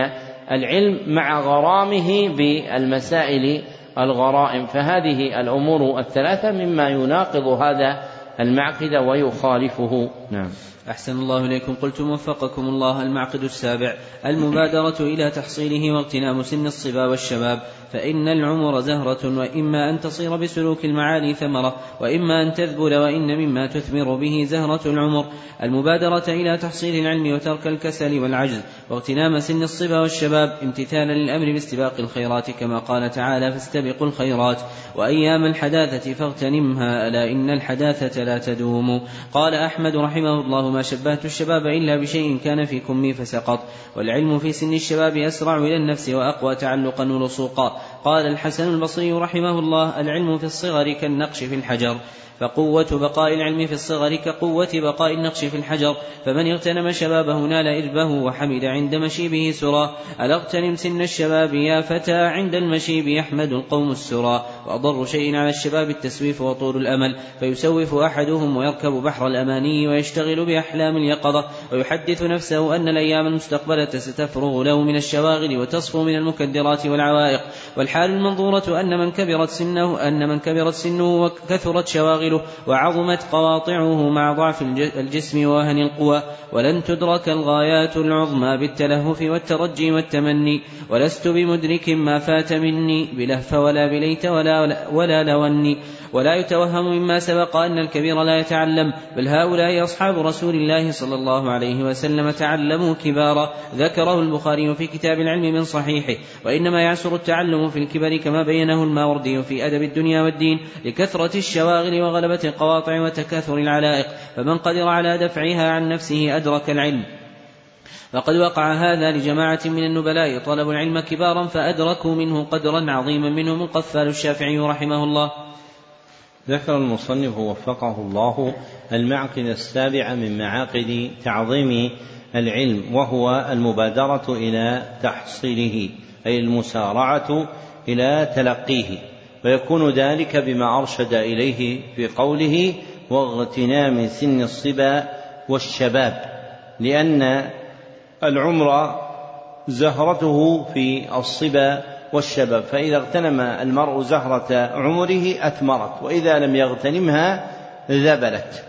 العلم مع غرامه بالمسائل الغرائب. فهذه الأمور الثلاثة مما يناقض هذا المعقد ويخالفه. نعم. أحسن الله إليكم. قلتم وفقكم الله: المعقد السابع المبادرة إلى تحصيله واغتنام سن الصبا والشباب، فإن العمر زهرة، وإما أن تصير بسلوك المعالي ثمرة، وإما أن تذبل، وإن مما تثمر به زهرة العمر المبادرة إلى تحصيل العلم وترك الكسل والعجز، واغتنام سن الصبا والشباب امتثالا للأمر باستباق الخيرات كما قال تعالى: فاستبقوا الخيرات، وأيام الحداثة فاغتنمها، ألا إن الحداثة لا تدوم. قال أحمد رحمه الله: ما شبهت الشباب إلا بشيء كان في كمي فسقط، والعلم في سن الشباب أسرع إلى النفس وأقوى تعلقا ولصوقا. قال الحسن البصري رحمه الله: العلم في الصغر كالنقش في الحجر، فقوة بقاء العلم في الصغر كقوة بقاء النقش في الحجر، فمن اغتنم شبابه نال إربه وحمد عند مشيبه سرى. ألا اغتنم سن الشباب يا فتى، عند المشيب يحمد القوم السرى. وأضر شيء على الشباب التسويف وطول الأمل، فيسوف أحدهم ويركب بحر الأماني ويشتغل بأحلام اليقظة، ويحدث نفسه أن الأيام المستقبلة ستفرغ له من الشواغل وتصفو من المكدرات والعوائق. والحال المنظورة أن من كبرت سنه أن من كبرت سنه وكثرت شواغله وعظمت قواطعه مع ضعف الجسم ووهن القوى، ولن تدرك الغايات العظمى بالتلهف والترجي والتمني. ولست بمدرك ما فات مني بلهف ولا بليت ولا, ولا لوني. ولا يتوهم مما سبق أن الكبير لا يتعلم، بل هؤلاء أصحاب رسول الله صلى الله عليه وسلم تعلموا كبارا، ذكره البخاري في كتاب العلم من صحيحه. وإنما يعسر التعلم في الكبر كما بينه الماوردي في أدب الدنيا والدين، لكثرة الشواغل وغلبة القواطع وتكاثر العلائق، فمن قدر على دفعها عن نفسه أدرك العلم. فقد وقع هذا لجماعة من النبلاء، طلبوا العلم كبارا فأدركوا منه قدرا عظيما، منهم القفال الشافعي رحمه الله. ذكر المصنف وفقه الله المعقد السابع من معاقد تعظيم العلم، وهو المبادرة إلى تحصيله، أي المسارعة إلى تلقيه، ويكون ذلك بما أرشد إليه في قوله: واغتنام سن الصبا والشباب، لأن العمر زهرته في الصبا والشباب، فإذا اغتنم المرء زهرة عمره أثمرت، وإذا لم يغتنمها ذبلت.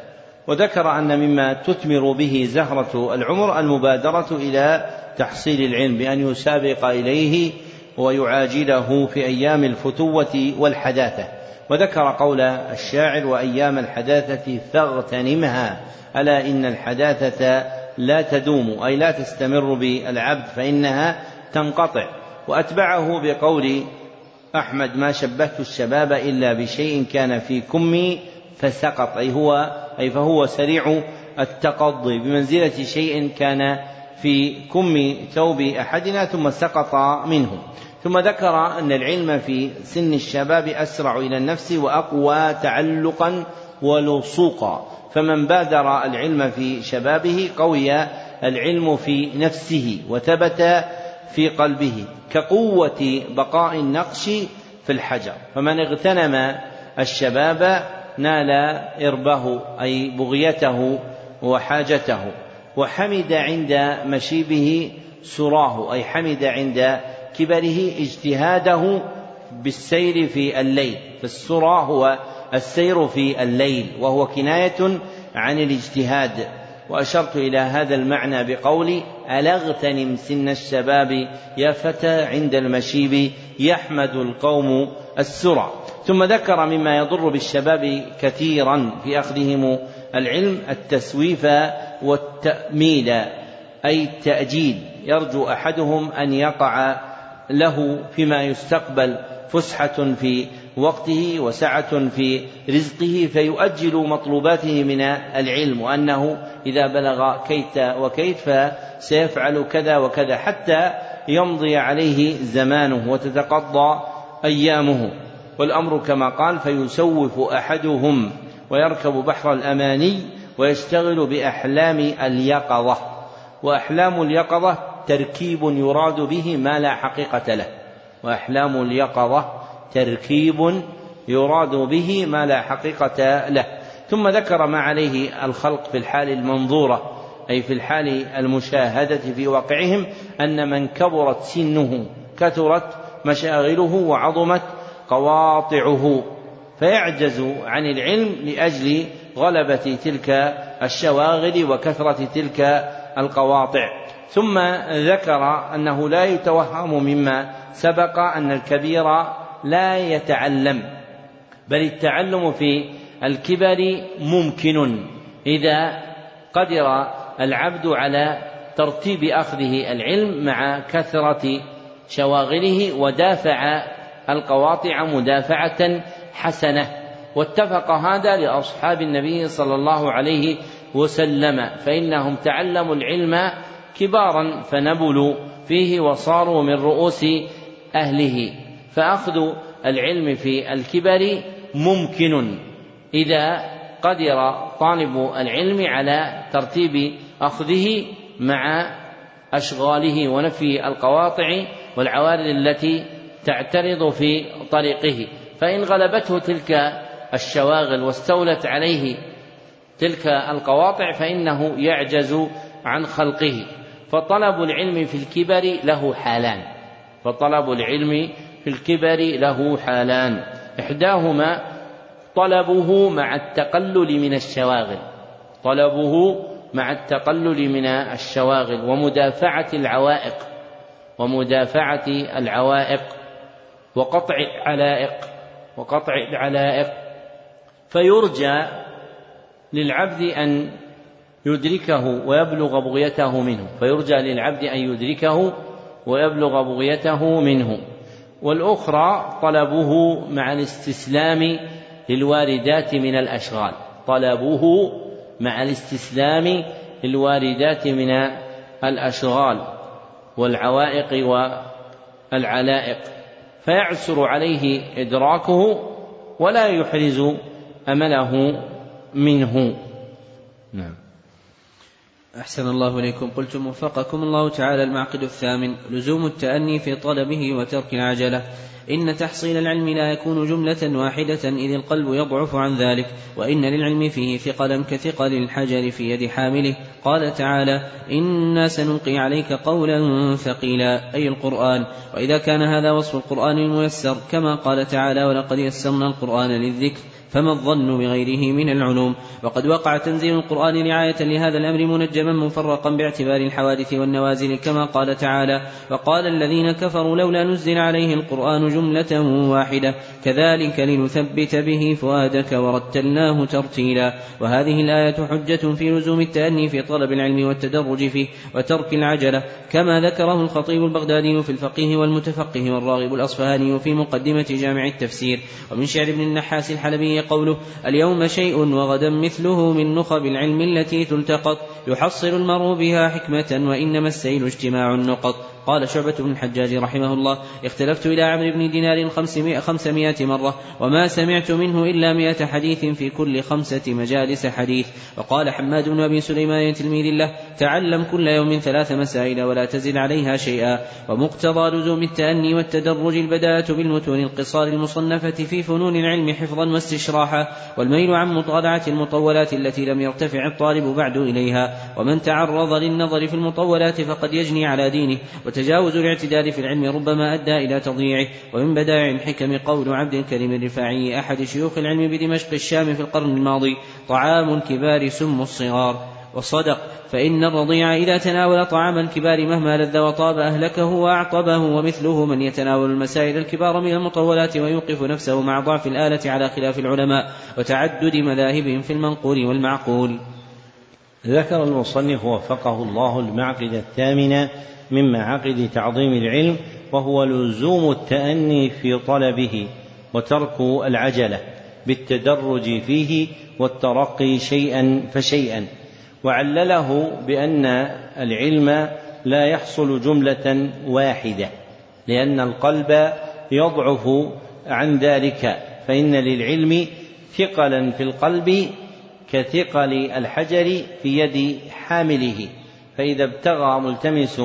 وذكر أن مما تثمر به زهرة العمر المبادرة إلى تحصيل العلم، بأن يسابق إليه ويعاجله في أيام الفتوة والحداثة. وذكر قول الشاعر: وأيام الحداثة فاغتنمها، ألا إن الحداثة لا تدوم، أي لا تستمر بالعبد فإنها تنقطع. وأتبعه بقول أحمد: ما شبهت الشباب إلا بشيء كان في كمي فسقط، أي, هو أي فهو سريع التقضي، بمنزلة شيء كان في كم ثوب أحدنا ثم سقط منه. ثم ذكر أن العلم في سن الشباب أسرع إلى النفس وأقوى تعلقا ولصوقا، فمن بادر العلم في شبابه قوي العلم في نفسه وثبت في قلبه كقوة بقاء النقش في الحجر. فمن اغتنم الشباب نال إربه، أي بغيته وحاجته، وحمد عند مشيبه سراه، أي حمد عند كبره اجتهاده بالسير في الليل، فالسرى هو السير في الليل، وهو كناية عن الاجتهاد. وأشرت إلى هذا المعنى بقولي: ألا اغتنم سن الشباب يا فتى، عند المشيب يحمد القوم السرى. ثم ذكر مما يضر بالشباب كثيرا في أخذهم العلم: التسويف والتأميل، أي التأجيل، يرجو أحدهم أن يقع له فيما يستقبل فسحة في وقته وسعة في رزقه، فيؤجل مطلوباته من العلم، وأنه إذا بلغ كيت وكيت فسيفعل كذا وكذا، حتى يمضي عليه زمانه وتتقضى أيامه. والأمر كما قال: فيسوف أحدهم ويركب بحر الأماني ويشتغل بأحلام اليقظة. وأحلام اليقظة تركيب يراد به ما لا حقيقة له، وأحلام اليقظة تركيب يراد به ما لا حقيقة له. ثم ذكر ما عليه الخلق في الحال المنظورة، أي في الحال المشاهدة في واقعهم، أن من كبرت سنه كثرت مشاغله وعظمت قواطعه، فيعجز عن العلم لأجل غلبة تلك الشواغل وكثرة تلك القواطع. ثم ذكر أنه لا يتوهم مما سبق أن الكبير لا يتعلم، بل التعلم في الكبر ممكن إذا قدر العبد على ترتيب أخذه العلم مع كثرة شواغله ودافع القواطع مدافعة حسنة. واتفق هذا لأصحاب النبي صلى الله عليه وسلم، فإنهم تعلموا العلم كبارا فنبلوا فيه وصاروا من رؤوس أهله. فأخذ العلم في الكبر ممكن إذا قدر طالب العلم على ترتيب أخذه مع أشغاله ونفي القواطع والعوارض التي تعترض في طريقه. فإن غلبته تلك الشواغل واستولت عليه تلك القواطع فإنه يعجز عن خلقه. فطلب العلم في الكبر له حالان فطلب العلم في الكبر له حالان إحداهما طلبه مع التقلل من الشواغل طلبه مع التقلل من الشواغل ومدافعة العوائق ومدافعة العوائق وقطع العلائق وقطع العلائق فيرجى للعبد أن يدركه ويبلغ بغيته منه فيرجى للعبد أن يدركه ويبلغ بغيته منه. والأخرى طلبه مع الاستسلام للواردات من الأشغال طلبه مع الاستسلام للواردات من الأشغال والعوائق والعلائق فيعسر عليه إدراكه ولا يحرز أمله منه. نعم. أحسن الله إليكم. قلتم وفقكم الله تعالى المعقد الثامن لزوم التأني في طلبه وترك العجلة. إن تحصيل العلم لا يكون جملة واحدة إذ القلب يضعف عن ذلك، وإن للعلم فيه ثقلا كثقل الحجر في يد حامله. قال تعالى إنا سنلقي عليك قولا ثقيلا أي القرآن. وإذا كان هذا وصف القرآن الميسر كما قال تعالى ولقد يسرنا القرآن للذكر فما الظن بغيره من العلوم. وقد وقع تنزيل القرآن رعاية لهذا الأمر منجما مفرقا باعتبار الحوادث والنوازل كما قال تعالى وقال الذين كفروا لولا نزل عليه القرآن جملة واحدة كذلك لنثبت به فؤادك ورتلناه ترتيلا. وهذه الآية حجة في لزوم التأني في طلب العلم والتدرج فيه وترك العجلة كما ذكره الخطيب البغدادي في الفقيه والمتفقه والراغب الأصفهاني في مقدمة جامع التفسير. ومن شعر ابن النحاس الحلبي قوله اليوم شيء وغدا مثله من نخب العلم التي تلتقط يحصل المرء بها حكمة وإنما السيل اجتماع النقط. قال شعبة بن الحجاج رحمه الله اختلفت إلى عمرو بن دينار خمسمائة مرة وما سمعت منه إلا مئة حديث في كل خمسة مجالس حديث. وقال حماد بن أبي سليمان تلميذ الله تعلم كل يوم ثلاث مسائل ولا تزل عليها شيئا. ومقتضى لزوم التأني والتدرج البداءة بالمتون القصار المصنفة في فنون العلم حفظا واستشراحا والميل عن مطالعة المطولات التي لم يرتفع الطالب بعد إليها. ومن تعرض للنظر في المطولات فقد يجني على دينه. وتجاوز الاعتدال في العلم ربما أدى إلى تضييعه. ومن بدائع الحكم قول عبد الكريم الرفاعي أحد شيوخ العلم بدمشق الشام في القرن الماضي طعام الكبار سم الصغار. وصدق فإن الرضيع إذا تناول طعام الكبار مهما لذ وطاب أهلكه وأعطبه. ومثله من يتناول المسائل الكبار من المطولات ويوقف نفسه مع ضعف الآلة على خلاف العلماء وتعدد مذاهبهم في المنقول والمعقول. ذكر المصنف وفقه الله المعقد الثامنة من معاقد تعظيم العلم وهو لزوم التأني في طلبه وترك العجلة بالتدرج فيه والترقي شيئا فشيئا. وعلله بأن العلم لا يحصل جملة واحدة لأن القلب يضعف عن ذلك، فإن للعلم ثقلا في القلب كثقل الحجر في يد حامله. فإذا ابتغى ملتمس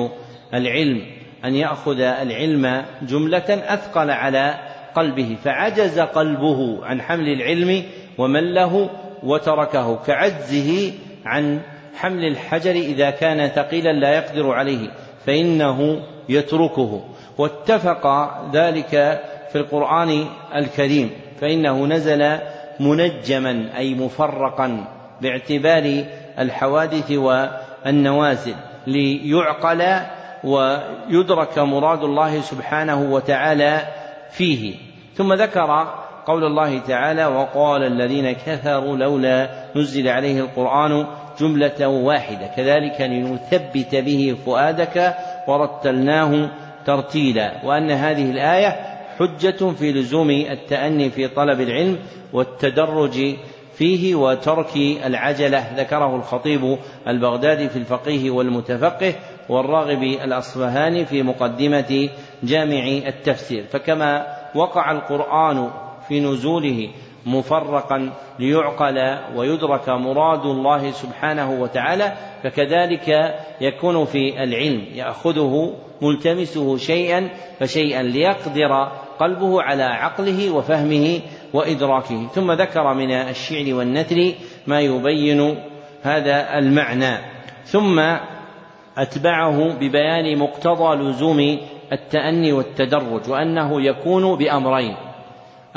العلم أن يأخذ العلم جملة أثقل على قلبه فعجز قلبه عن حمل العلم ومله وتركه كعجزه عن حمل الحجر إذا كان ثقيلا لا يقدر عليه فإنه يتركه. واتفق ذلك في القرآن الكريم فإنه نزل منجما أي مفرقا باعتبار الحوادث والنوازل ليعقل ويدرك مراد الله سبحانه وتعالى فيه. ثم ذكر قول الله تعالى وقال الذين كفروا لولا نزل عليه القرآن جملة واحدة كذلك لنثبت به فؤادك ورتلناه ترتيلا، وأن هذه الآية حجة في لزوم التأني في طلب العلم والتدرج فيه وترك العجلة. ذكره الخطيب البغدادي في الفقيه والمتفقه والراغب الأصفهاني في مقدمة جامع التفسير. فكما وقع القرآن في نزوله مفرقا ليعقل ويدرك مراد الله سبحانه وتعالى فكذلك يكون في العلم يأخذه ملتمسه شيئا فشيئا ليقدر قلبه على عقله وفهمه وإدراكه. ثم ذكر من الشعر والنثر ما يبين هذا المعنى، ثم أتبعه ببيان مقتضى لزوم التأني والتدرج، وأنه يكون بأمرين: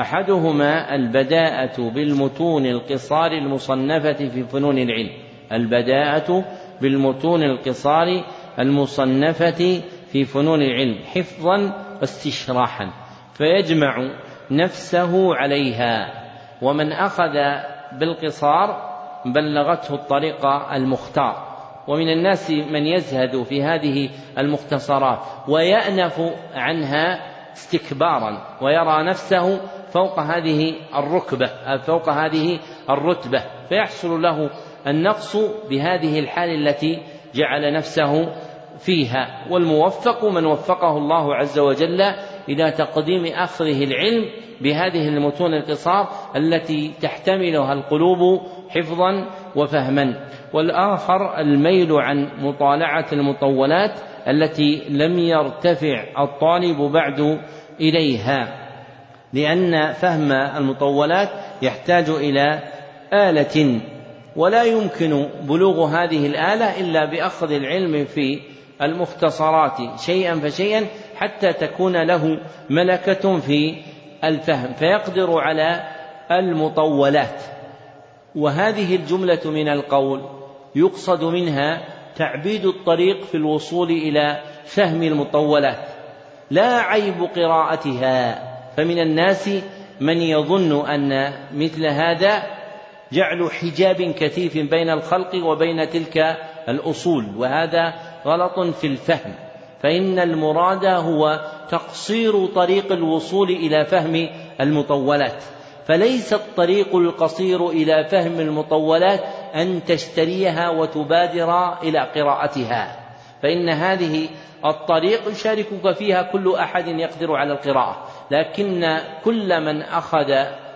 أحدهما البداءة بالمتون القصار المصنفة في فنون العلم، البداءة بالمتون القصار المصنفة في فنون العلم حفظا واستشراحا، فيجمع نفسه عليها، ومن أخذ بالقصار بلغته الطريقة المختار. ومن الناس من يزهد في هذه المختصرات ويأنف عنها استكبارا ويرى نفسه فوق هذه الركبة فوق هذه الرتبة، فيحصل له النقص بهذه الحال التي جعل نفسه فيها. والموفق من وفقه الله عز وجل إلى تقديم أخذه العلم بهذه المتون القصار التي تحتملها القلوب حفظا وفهما. والآخر الميل عن مطالعة المطولات التي لم يرتفع الطالب بعد إليها، لأن فهم المطولات يحتاج إلى آلة، ولا يمكن بلوغ هذه الآلة إلا بأخذ العلم في المختصرات شيئا فشيئا حتى تكون له ملكة في الفهم فيقدر على المطولات. وهذه الجملة من القول يقصد منها تعبيد الطريق في الوصول إلى فهم المطولات لا عيب قراءتها. فمن الناس من يظن أن مثل هذا جعل حجاب كثيف بين الخلق وبين تلك الأصول، وهذا غلط في الفهم، فإن المراد هو تقصير طريق الوصول إلى فهم المطولات، فليس الطريق القصير إلى فهم المطولات أن تشتريها وتبادر إلى قراءتها، فإن هذه الطريق يشاركك فيها كل أحد يقدر على القراءة، لكن كل من أخذ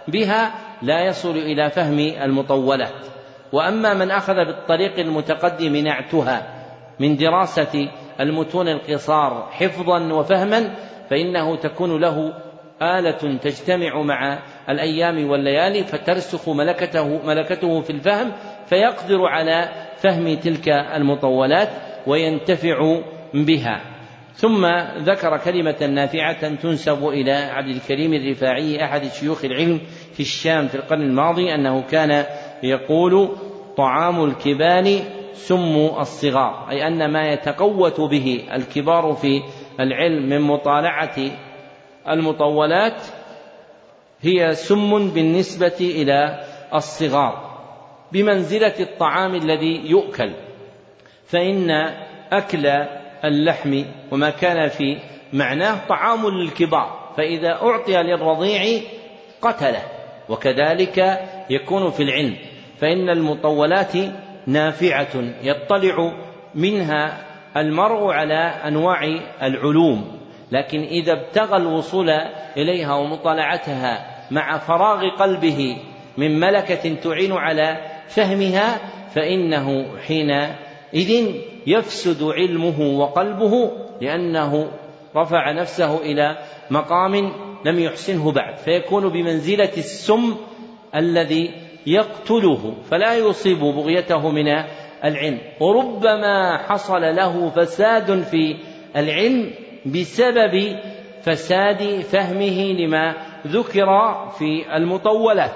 بها لا يصل إلى فهم المطولات. وأما من أخذ بالطريق المتقدم نعتها من دراسة المتون القصار حفظا وفهما فإنه تكون له آلة تجتمع مع الأيام والليالي فترسخ ملكته, ملكته في الفهم فيقدر على فهم تلك المطولات وينتفع بها. ثم ذكر كلمة نافعة تنسب إلى عبد الكريم الرفاعي أحد شيوخ العلم في الشام في القرن الماضي أنه كان يقول طعام الكبار سم الصغار، أي أن ما يتقوت به الكبار في العلم من مطالعة المطولات هي سم بالنسبة إلى الصغار بمنزلة الطعام الذي يؤكل، فإن أكل اللحم وما كان في معناه طعام للكبار، فإذا أعطي للرضيع قتله. وكذلك يكون في العلم، فإن المطولات نافعة يطلع منها المرء على أنواع العلوم، لكن إذا ابتغى الوصول إليها ومطالعتها مع فراغ قلبه من ملكة تعين على فهمها فإنه حينئذ يفسد علمه وقلبه، لأنه رفع نفسه إلى مقام لم يحسنه بعد، فيكون بمنزلة السم الذي يقتله فلا يصيب بغيته من العلم. وربما حصل له فساد في العلم بسبب فساد فهمه لما ذكر في المطولات،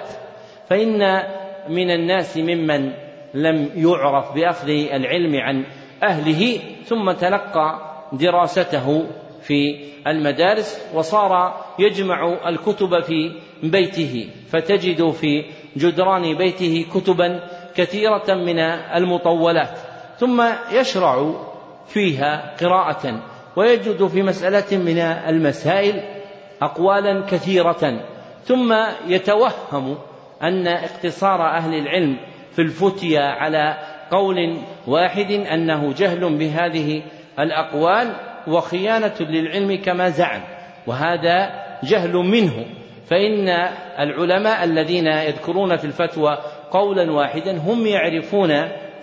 فإن من الناس ممن لم يعرف بأخذ العلم عن أهله ثم تلقى دراسته في المدارس وصار يجمع الكتب في بيته، فتجد في جدران بيته كتبا كثيرة من المطولات، ثم يشرع فيها قراءة، ويجد في مسألة من المسائل أقوالا كثيرة، ثم يتوهم أن اقتصار أهل العلم في الفتيا على قول واحد أنه جهل بهذه الأقوال وخيانة للعلم كما زعم، وهذا جهل منه، فإن العلماء الذين يذكرون في الفتوى قولا واحدا هم يعرفون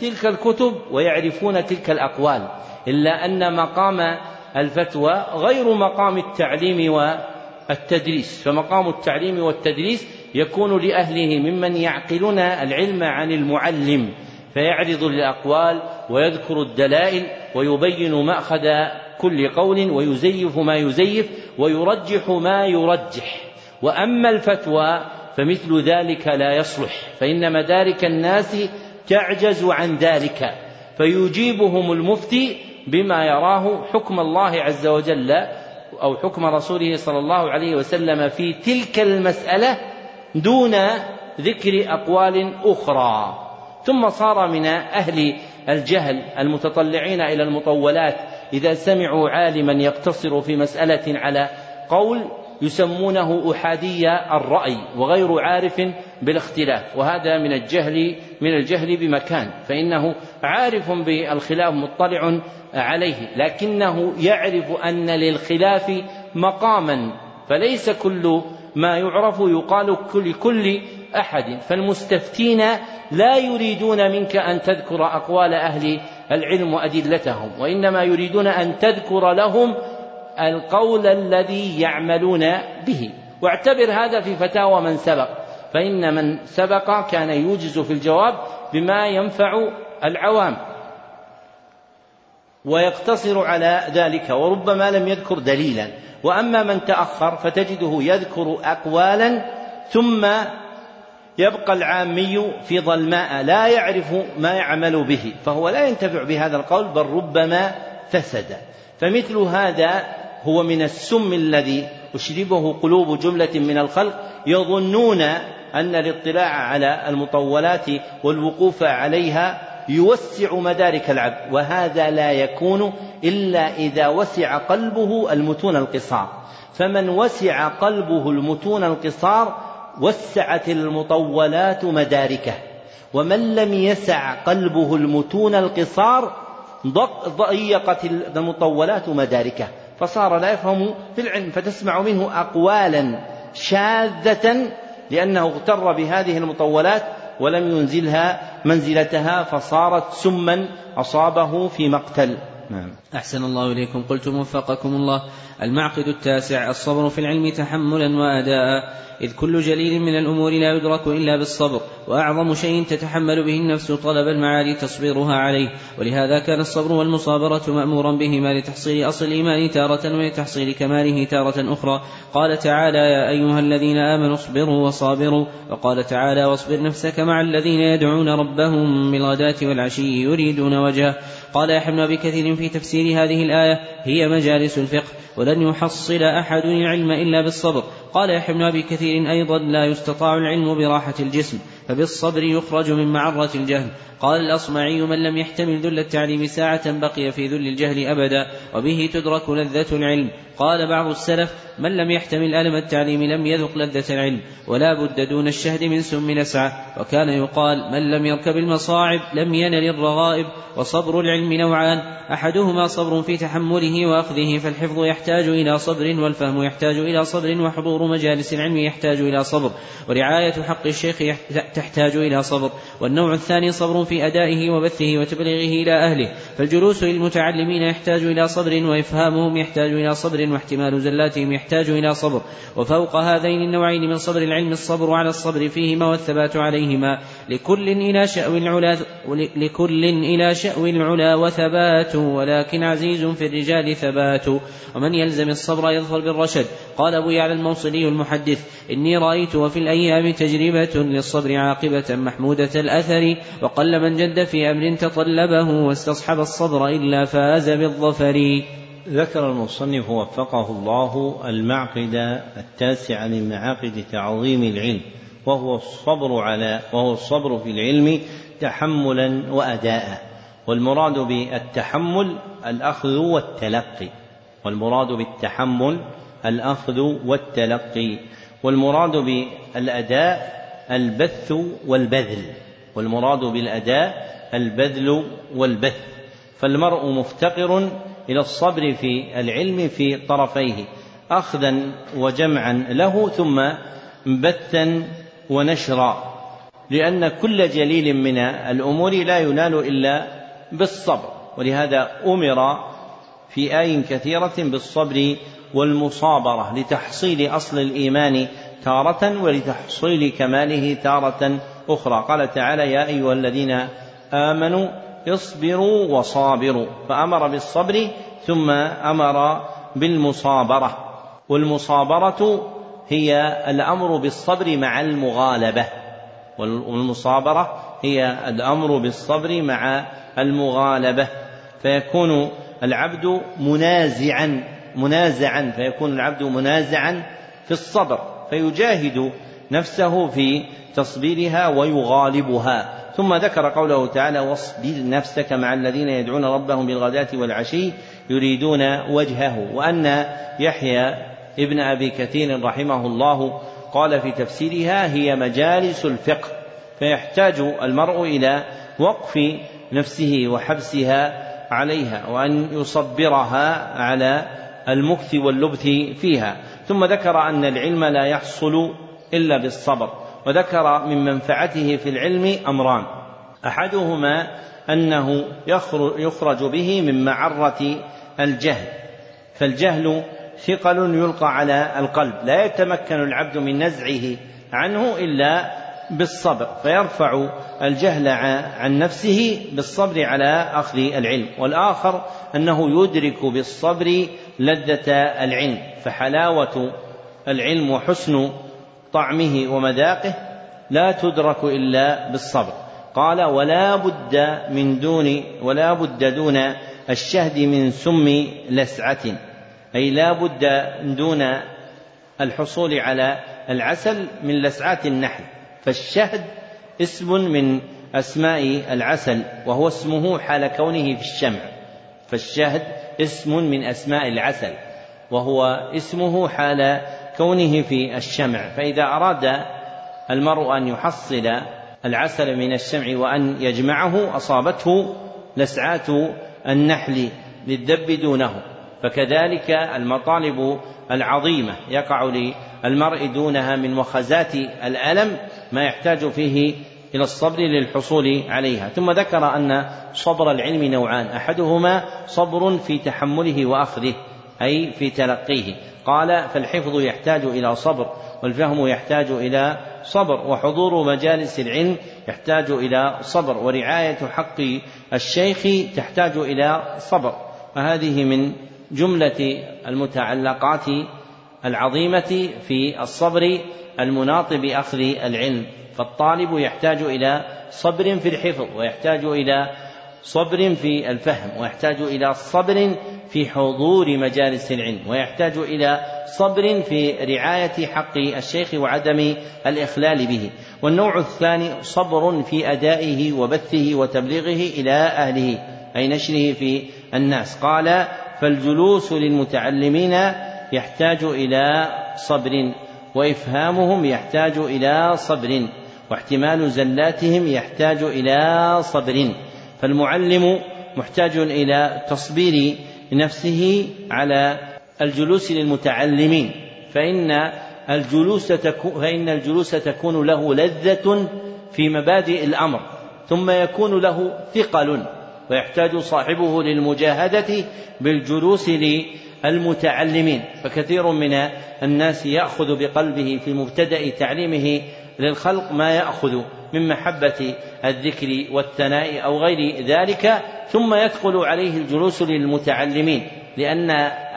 تلك الكتب ويعرفون تلك الأقوال، إلا أن مقام الفتوى غير مقام التعليم والتدريس، فمقام التعليم والتدريس يكون لأهله ممن يعقلون العلم عن المعلم، فيعرض الأقوال ويذكر الدلائل ويبين مأخذ كل قول ويزيف ما يزيف ويرجح ما يرجح. وأما الفتوى فمثل ذلك لا يصلح، فإن مدارك الناس تعجز عن ذلك، فيجيبهم المفتي بما يراه حكم الله عز وجل أو حكم رسوله صلى الله عليه وسلم في تلك المسألة دون ذكر أقوال أخرى. ثم صار من أهل الجهل المتطلعين إلى المطولات إذا سمعوا عالما يقتصر في مسألة على قول يسمونه أحادي الرأي وغير عارف بالاختلاف، وهذا من الجهل من الجهل بمكان، فإنه عارف بالخلاف مطلع عليه، لكنه يعرف أن للخلاف مقاما، فليس كل ما يعرف يقال لكل أحد، فالمستفتين لا يريدون منك أن تذكر أقوال أهل العلم وأدلتهم، وإنما يريدون أن تذكر لهم القول الذي يعملون به. واعتبر هذا في فتاوى من سبق، فإن من سبق كان يوجز في الجواب بما ينفع العوام ويقتصر على ذلك، وربما لم يذكر دليلا. وأما من تأخر فتجده يذكر أقوالا ثم يبقى العامي في ظلماء لا يعرف ما يعمل به، فهو لا ينتفع بهذا القول، بل ربما فسد. فمثل هذا هو من السم الذي أشربه قلوب جملة من الخلق، يظنون أن الاطلاع على المطولات والوقوف عليها يوسع مدارك العبد، وهذا لا يكون إلا إذا وسع قلبه المتون القصار، فمن وسع قلبه المتون القصار وسعت المطولات مداركه، ومن لم يسع قلبه المتون القصار ضيقت المطولات مداركه، فصار لا يفهم في العلم، فتسمع منه أقوالا شاذة لأنه اغتر بهذه المطولات ولم ينزلها منزلتها، فصارت سما أصابه في مقتل. نعم. أحسن الله إليكم. قلتم وفقكم الله: المعقد التاسع: الصبر في العلم تحملا وأداء، إذ كل جليل من الأمور لا يدرك إلا بالصبر، وأعظم شيء تتحمل به النفس طلب المعالي تصبيرها عليه، ولهذا كان الصبر والمصابرة مأمورا بهما لتحصيل أصل الإيمان تارة ولتحصيل كماله تارة أخرى. قال تعالى: يا أيها الذين آمنوا اصبروا وصابروا، وقال تعالى: واصبر نفسك مع الذين يدعون ربهم بالغداة والعشي يريدون وجهه. قال يحمل بكثير في تفسير هذه الآية: هي مجالس الفقه، ولن يحصل أحد العلم إلا بالصبر. قال يحمل أبي كثير أيضا: لا يستطاع العلم براحة الجسم، فبالصبر يخرج من معرة الجهل. قال الأصمعي: من لم يحتمل ذل التعليم ساعة بقي في ذل الجهل أبدا، وبه تدرك لذة العلم. قال بعض السلف: من لم يحتمل ألم التعليم لم يذق لذة العلم، ولا بد دون الشهد من سم نسعة. وكان يقال: من لم يركب المصاعب لم ينل الرغائب. وصبر العلم نوعان: أحدهما صبر في تحمله وأخذه، فالحفظ يحتاج إلى صبر، والفهم يحتاج إلى صبر، وحضور مجالس العلم يحتاج إلى صبر، ورعاية حق الشيخ تحتاج إلى صبر. والنوع الثاني صبر في أدائه وبثه وتبليغه إلى أهله، فالجلوس للمتعلمين يحتاج إلى صبر، وإفهامهم يحتاج إلى صبر، واحتمال زلاتهم يحتاج إلى صبر. وفوق هذين النوعين من صبر العلم الصبر على الصبر فيهما والثبات عليهما، لكل إلى شأو العلا لكل إلى شأو العلا وثبات، ولكن عزيز في الرجال ثبات، ومن يلزم الصبر يظفر بالرشد. قال أبو يعلى الموصلي المحدث: إني رأيت وفي الأيام تجربة للصبر عاقبة محمودة الأثر، وقل من جد في أمر تطلبه واستصحب الصبر إلا فاز بالظفر. ذكر المصنف وفقه الله المعقد التاسع من معاقد تعظيم العلم، وهو الصبر على وهو الصبر في العلم تحملا وأداء. والمراد بالتحمل الأخذ والتلقي، والمراد بالتحمل الأخذ والتلقي، والمراد بالأداء البث والبذل، والمراد بالأداء البذل والبث. فالمرء مفتقر إلى الصبر في العلم في طرفيه، أخذا وجمعا له ثم بثا ونشرا، لأن كل جليل من الأمور لا ينال إلا بالصبر. ولهذا أمر في آي كثيرة بالصبر والمصابرة لتحصيل أصل الإيمان تارة، ولتحصيل كماله تارة أخرى. قال تعالى: يا أيها الذين آمنوا اصبروا وصابروا، فأمر بالصبر ثم أمر بالمصابرة. والمصابرة هي الأمر بالصبر مع المغالبة، والمصابرة هي الأمر بالصبر مع المغالبة. فيكون العبد منازعا منازعا فيكون العبد منازعا في الصبر، فيجاهد نفسه في تصبيرها ويغالبها. ثم ذكر قوله تعالى: واصبر نفسك مع الذين يدعون ربهم بالغداة والعشي يريدون وجهه. وأن يحيى ابن أبي كثير رحمه الله قال في تفسيرها: هي مجالس الفقه. فيحتاج المرء إلى وقف نفسه وحبسها عليها، وأن يصبرها على المكث واللبث فيها. ثم ذكر أن العلم لا يحصل إلا بالصبر، وذكر من منفعته في العلم أمران: أحدهما أنه يخرج به من معرة الجهل، فالجهل ثقل يلقى على القلب لا يتمكن العبد من نزعه عنه إلا بالصبر، فيرفع الجهل عن نفسه بالصبر على أخذ العلم. والآخر أنه يدرك بالصبر لذة العلم، فحلاوة العلم وحسن طعمه ومذاقه لا تدرك إلا بالصبر. قال: ولا بد من دون ولا بد دون الشهد من سم لسعة، أي لا بد دون الحصول على العسل من لسعات النحل. فالشهد اسم من أسماء العسل، وهو اسمه حال كونه في الشمع. فالشهد اسم من أسماء العسل وهو اسمه حال كونه في الشمع. فإذا أراد المرء أن يحصل العسل من الشمع وأن يجمعه أصابته لسعات النحل للدب دونه. فكذلك المطالب العظيمة يقع للمرء دونها من وخزات الألم ما يحتاج فيه إلى الصبر للحصول عليها. ثم ذكر أن صبر العلم نوعان: أحدهما صبر في تحمله وأخذه، أي في تلقيه. قال: فالحفظ يحتاج إلى صبر، والفهم يحتاج إلى صبر، وحضور مجالس العلم يحتاج إلى صبر، ورعاية حق الشيخ تحتاج إلى صبر. فهذه من جملة المتعلقات العظيمة في الصبر المناط بأخذ العلم. فالطالب يحتاج إلى صبر في الحفظ، ويحتاج إلى صبر في الفهم، ويحتاج إلى صبر في حضور مجالس العلم، ويحتاج إلى صبر في رعاية حق الشيخ وعدم الإخلال به. والنوع الثاني صبر في أدائه وبثه وتبليغه إلى أهله، أي نشره في الناس. قال: فالجلوس للمتعلمين يحتاج إلى صبر، وإفهامهم يحتاج إلى صبر، واحتمال زلاتهم يحتاج إلى صبر. فالمعلم محتاج إلى تصبير نفسه على الجلوس للمتعلمين، فإن الجلوس تكو فإن الجلوس تكون له لذة في مبادئ الأمر، ثم يكون له ثقل، ويحتاج صاحبه للمجاهدة بالجلوس للمتعلمين. فكثير من الناس يأخذ بقلبه في مبتدأ تعليمه للخلق ما يأخذ من محبة الذكر والثناء أو غير ذلك، ثم يدخل عليه الجلوس للمتعلمين، لأن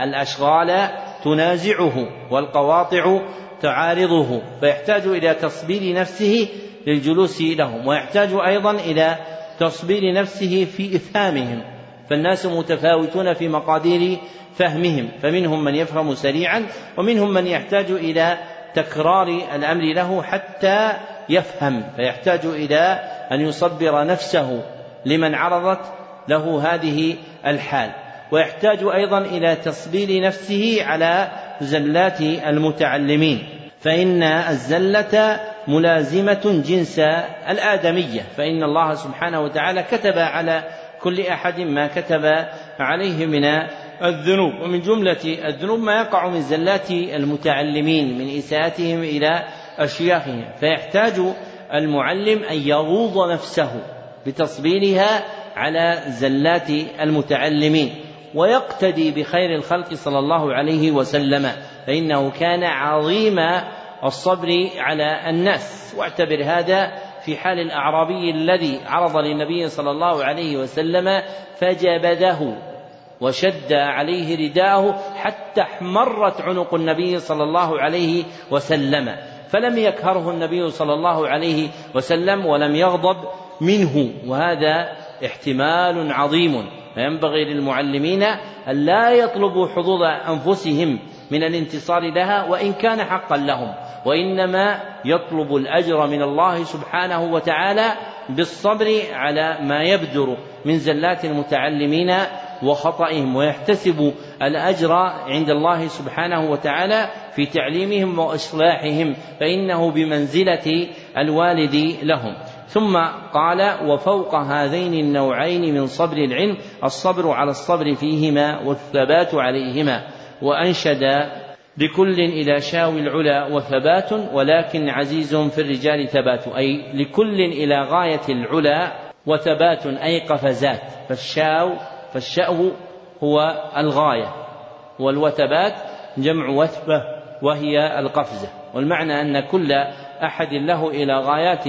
الأشغال تنازعه والقواطع تعارضه، فيحتاج إلى تصبير نفسه للجلوس لهم، ويحتاج أيضا إلى تصبير نفسه في إفهامهم، فالناس متفاوتون في مقادير فهمهم، فمنهم من يفهم سريعا ومنهم من يحتاج إلى تكرار الأمر له حتى يفهم، فيحتاج إلى أن يصبر نفسه لمن عرضت له هذه الحال، ويحتاج أيضا إلى تصبير نفسه على زلات المتعلمين، فإن الزلة ملازمة جنس الآدمية، فإن الله سبحانه وتعالى كتب على كل أحد ما كتب عليه من الذنوب، ومن جملة الذنوب ما يقع من زلات المتعلمين من إساءتهم إلى أشياخهم، فيحتاج المعلم أن يغوض نفسه بتصبيرها على زلات المتعلمين، ويقتدي بخير الخلق صلى الله عليه وسلم، فإنه كان عظيم الصبر على الناس. واعتبر هذا في حال الأعرابي الذي عرض للنبي صلى الله عليه وسلم فجبده وشد عليه رداءه حتى احمرت عنق النبي صلى الله عليه وسلم، فلم يكهره النبي صلى الله عليه وسلم ولم يغضب منه، وهذا احتمال عظيم، فينبغي للمعلمين أن لا يطلبوا حظوظ أنفسهم من الانتصار لها وإن كان حقا لهم، وإنما يطلب الأجر من الله سبحانه وتعالى بالصبر على ما يبدر من زلات المتعلمين وخطئهم، ويحتسب الأجر عند الله سبحانه وتعالى في تعليمهم وإصلاحهم، فإنه بمنزلة الوالد لهم. ثم قال: وفوق هذين النوعين من صبر العلم الصبر على الصبر فيهما والثبات عليهما، وأنشد: لكل إلى شاوي العلا وثبات، ولكن عزيز في الرجال ثبات، أي لكل إلى غاية العلا، وثبات أي قفزات، فالشاو فالشأو هو الغاية، والوثبات جمع وثبة وهي القفزة، والمعنى أن كل أحد له إلى غايات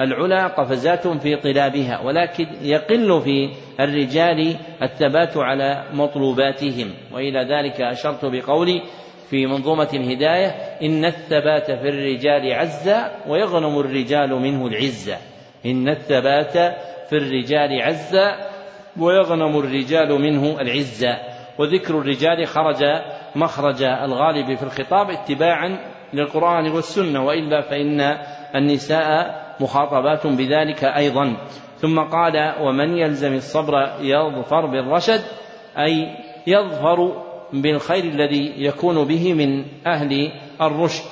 العلا قفزات في طلابها، ولكن يقل في الرجال الثبات على مطلوباتهم. وإلى ذلك أشرت بقولي في منظومة الهداية: إن الثبات في الرجال عزة ويغنم الرجال منه العزة، إن الثبات في الرجال عزة ويغنم الرجال منه العزة. وذكر الرجال خرج مخرج الغالب في الخطاب اتباعا للقرآن والسنة، وإلا فإن النساء مخاطبات بذلك أيضا. ثم قال: ومن يلزم الصبر يظفر بالرشد، أي يظفر بالخير الذي يكون به من أهل الرشد.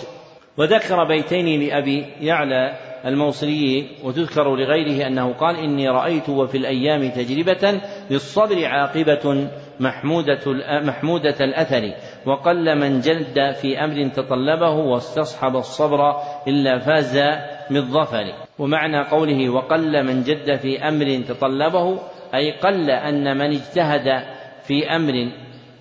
وذكر بيتين لأبي يعلى الموصلي، وتذكر لغيره أنه قال: إني رأيت وفي الأيام تجربة للصبر عاقبة محمودة, محمودة الأثر، وقل من جلد في أمر تطلبه واستصحب الصبر إلا فاز بالظفر. ومعنى قوله: وقل من جد في أمر تطلبه، أي قل أن من اجتهد في أمر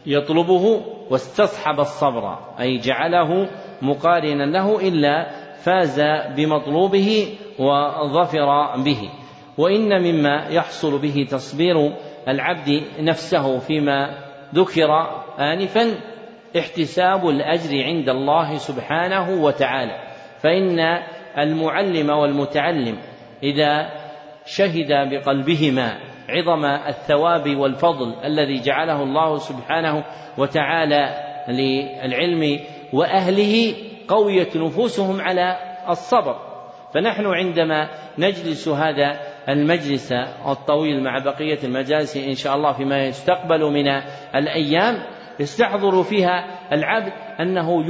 يطلبه واستصحب الصبر، أي جعله مقارنا له، إلا فاز بمطلوبه وظفر به. وإن مما يحصل به تصبير العبد نفسه فيما ذكر آنفا احتساب الأجر عند الله سبحانه وتعالى، فإن المعلم والمتعلم إذا شهد بقلبهما عظم الثواب والفضل الذي جعله الله سبحانه وتعالى للعلم وأهله قويت نفوسهم على الصبر. فنحن عندما نجلس هذا المجلس الطويل مع بقية المجالس إن شاء الله فيما يستقبل من الأيام، يستحضر فيها العبد أنه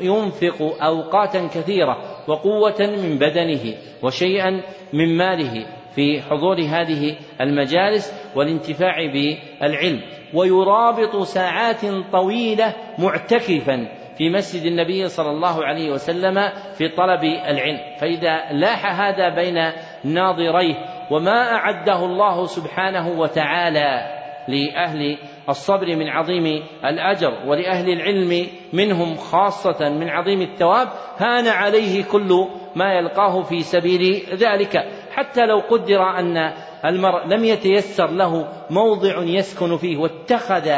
ينفق أوقاتا كثيرة وقوة من بدنه وشيئا من ماله في حضور هذه المجالس والانتفاع بالعلم، ويرابط ساعات طويلة معتكفا في مسجد النبي صلى الله عليه وسلم في طلب العلم. فإذا لاح هذا بين ناظريه وما أعده الله سبحانه وتعالى لأهل الصبر من عظيم الأجر، ولأهل العلم منهم خاصة من عظيم الثواب، هان عليه كل ما يلقاه في سبيل ذلك. حتى لو قدر أن المرء لم يتيسر له موضع يسكن فيه واتخذ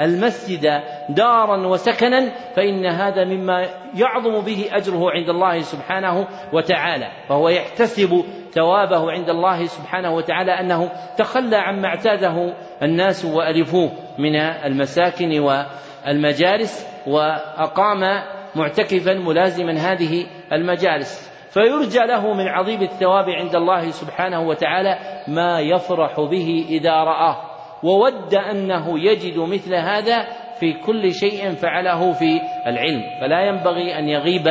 المسجد دارا وسكنا، فإن هذا مما يعظم به أجره عند الله سبحانه وتعالى، فهو يحتسب ثوابه عند الله سبحانه وتعالى أنه تخلى عما اعتاده الناس وألفوه من المساكن والمجالس، وأقام معتكفا ملازما هذه المجالس، فيرجى له من عظيم الثواب عند الله سبحانه وتعالى ما يفرح به إذا رآه، وود أنه يجد مثل هذا في كل شيء فعله في العلم. فلا ينبغي أن يغيب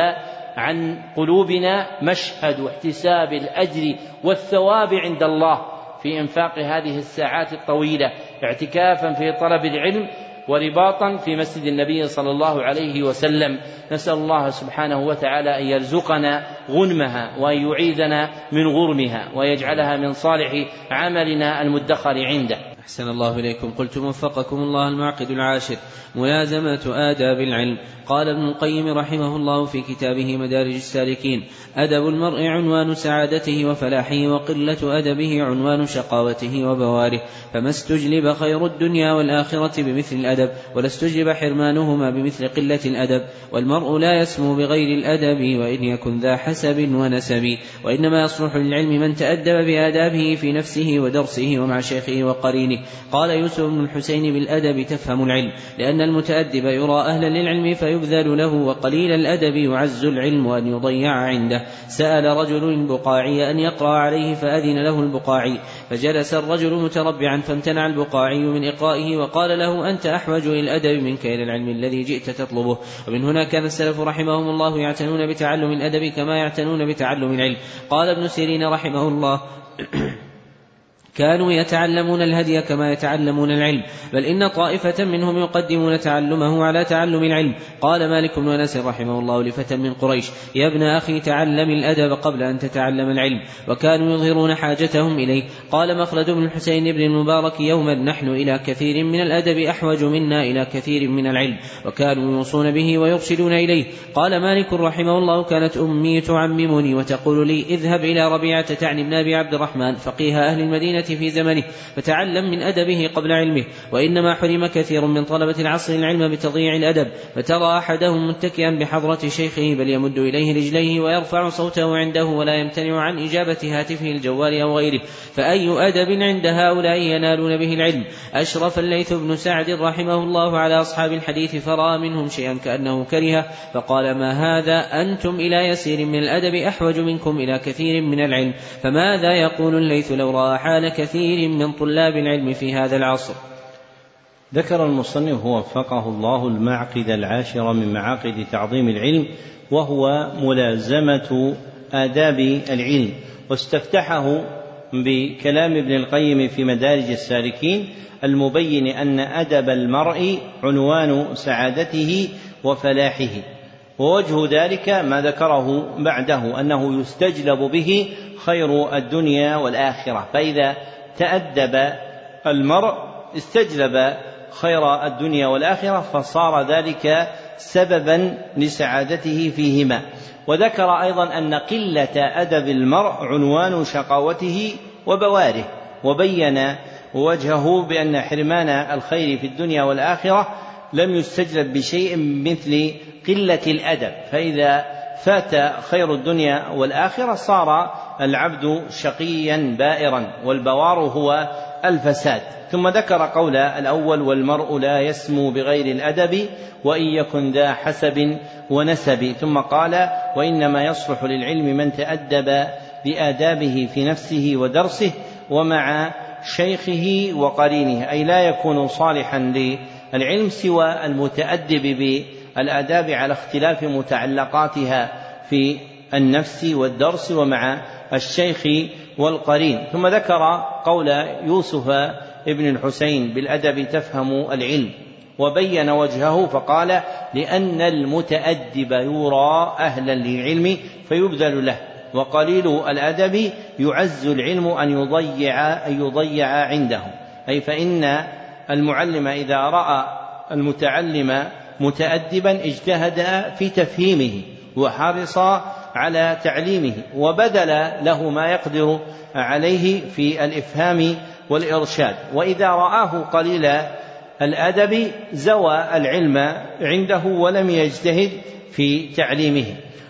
عن قلوبنا مشهد احتساب الأجر والثواب عند الله في إنفاق هذه الساعات الطويلة اعتكافا في طلب العلم ورباطا في مسجد النبي صلى الله عليه وسلم. نسأل الله سبحانه وتعالى أن يرزقنا غنمها وأن يعيذنا من غرمها ويجعلها من صالح عملنا المدخر عنده. أحسن الله إليكم. قلتم وفقكم الله المعقد العاشر: ملازمة آداب العلم. قال ابن القيم رحمه الله في كتابه مدارج السالكين: أدب المرء عنوان سعادته وفلاحه، وقلة أدبه عنوان شقاوته وبواره، فما استجلب خير الدنيا والآخرة بمثل الأدب، ولا استجلب حرمانهما بمثل قلة الأدب. والمرء لا يسمو بغير الأدب وإن يكن ذا حسب ونسب، وإنما يصلح للعلم من تأدب بآدابه في نفسه ودرسه ومع شيخه وقرينه. قال يوسف بن الحسين: بالأدب تفهم العلم، لأن المتأدب يرى أهلا للعلم فيبذل له، وقليل الأدب يعز العلم أن يضيع عنده. سأل رجل بقاعي أن يقرأ عليه فأذن له البقاعي، فجلس الرجل متربعا فامتنع البقاعي من إقرائه، وقال له: أنت أحوج إلى الأدب منك إلى العلم الذي جئت تطلبه. ومن هنا كان السلف رحمهم الله يعتنون بتعلم الأدب كما يعتنون بتعلم العلم. قال ابن سيرين رحمه الله: كانوا يتعلمون الهدي كما يتعلمون العلم، بل إن طائفة منهم يقدمون تعلمه على تعلم العلم. قال مالك بن أنس رحمه الله لفتى من قريش: يا ابن أخي تعلم الأدب قبل أن تتعلم العلم. وكانوا يظهرون حاجتهم إليه. قال مخلد بن الحسين بن المبارك: يوما نحن إلى كثير من الأدب أحوج منا إلى كثير من العلم، وكانوا يوصون به ويرشدون إليه. قال مالك رحمه الله: كانت أمي تعممني وتقول لي: اذهب إلى ربيعة تعني بن أبي عبد الرحمن فقيه أهل المدينة في زمنه، فتعلم من أدبه قبل علمه. وإنما حرم كثير من طلبة العصر العلم بتضييع الأدب، فترى أحدهم متكئا بحضرة شيخه بل يمد إليه رجليه ويرفع صوته عنده، ولا يمتنع عن إجابة هاتفه الجوال أو غيره، فأي أدب عند هؤلاء ينالون به العلم؟ أشرف الليث بن سعد رحمه الله على أصحاب الحديث فرأى منهم شيئا كأنه كرهه، فقال: ما هذا؟ أنتم إلى يسير من الأدب أحوج منكم إلى كثير من العلم. فماذا يقول الليث لو رأى حال كثير من طلاب العلم في هذا العصر؟ ذكر المصنف وفقه الله المعقد العاشر من معاقد تعظيم العلم، وهو ملازمة آداب العلم، واستفتحه بكلام ابن القيم في مدارج السالكين المبين أن أدب المرء عنوان سعادته وفلاحه. ووجه ذلك ما ذكره بعده، أنه يستجلب به خير الدنيا والآخرة، فإذا تأدب المرء استجلب خير الدنيا والآخرة، فصار ذلك سببا لسعادته فيهما. وذكر أيضا أن قلة أدب المرء عنوان شقاوته وبواره، وبين وجهه بأن حرمان الخير في الدنيا والآخرة لم يستجلب بشيء مثل قلة الأدب، فإذا فات خير الدنيا والآخرة صار العبد شقيا بائرا، والبوار هو الفساد. ثم ذكر قول الأول: والمرء لا يسمو بغير الأدب وإن يكن ذا حسب ونسب، ثم قال: وإنما يصلح للعلم من تأدب بآدابه في نفسه ودرسه ومع شيخه وقرينه، أي لا يكون صالحا للعلم سوى المتأدب بالآداب على اختلاف متعلقاتها في النفس والدرس ومع الشيخ والقرين. ثم ذكر قول يوسف ابن الحسين: بالأدب تفهم العلم، وبين وجهه فقال: لأن المتأدب يرى أهلا للعلم فيبذل له، وقليل الأدب يعز العلم أن يضيع, أن يضيع عنده، أي فإن المعلم إذا رأى المتعلم متأدبا اجتهد في تفهيمه وحرص على تعليمه وبذل له ما يقدر عليه في الإفهام والإرشاد، وإذا رآه قليل الأدب زوى العلم عنده ولم يجتهد في تعليمه.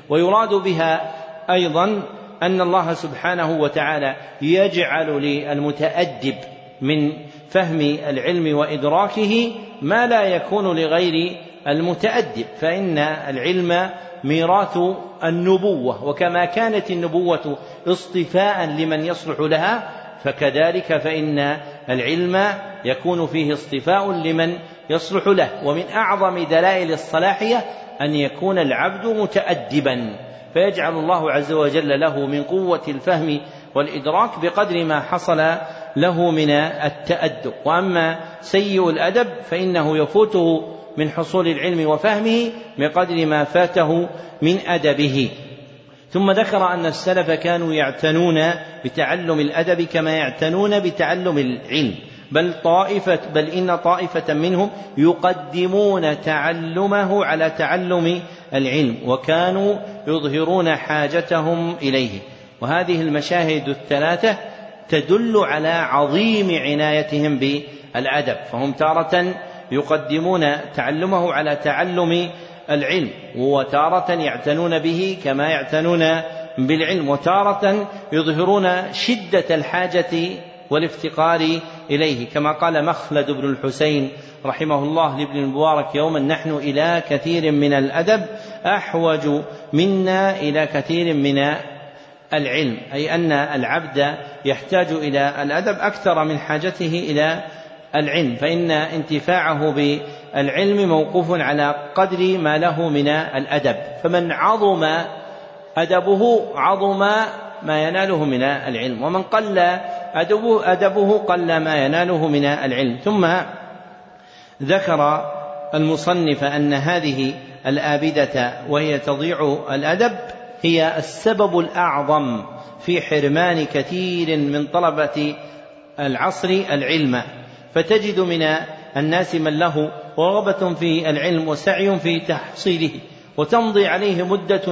ويراد بها أيضا أن الله سبحانه وتعالى يجعل للمتأدب من فهم العلم وإدراكه ما لا يكون لغير المتأدب، فإن العلم ميراث النبوة، وكما كانت النبوة اصطفاء لمن يصلح لها فكذلك فإن العلم يكون فيه اصطفاء لمن يصلح له. ومن أعظم دلائل الصلاحية أن يكون العبد متأدبا، فيجعل الله عز وجل له من قوة الفهم والإدراك بقدر ما حصل له من التأدب. وأما سيء الأدب فإنه يفوته من حصول العلم وفهمه بقدر ما فاته من أدبه. ثم ذكر أن السلف كانوا يعتنون بتعلم الأدب كما يعتنون بتعلم العلم، بل طائفة بل إن طائفة منهم يقدمون تعلمه على تعلم العلم، وكانوا يظهرون حاجتهم إليه. وهذه المشاهد الثلاثة تدل على عظيم عنايتهم بالأدب، فهم تارة يقدمون تعلمه على تعلم العلم، وتارة يعتنون به كما يعتنون بالعلم، وتارة يظهرون شدة الحاجة والافتقار إليه، كما قال مخلد بن الحسين رحمه الله لابن المبارك يوما: نحن إلى كثير من الأدب أحوج منا إلى كثير من العلم، أي أن العبد يحتاج إلى الأدب أكثر من حاجته إلى العلم، فإن انتفاعه بالعلم موقوف على قدر ما له من الأدب، فمن عظم أدبه عظم ما يناله من العلم، ومن قل أدبه, أدبه قل ما يناله من العلم. ثم ذكر المصنف أن هذه الآبدة وهي تضيع الأدب هي السبب الأعظم في حرمان كثير من طلبة العصر العلم، فتجد من الناس من له رغبة في العلم وسعي في تحصيله، وتمضي عليه مدة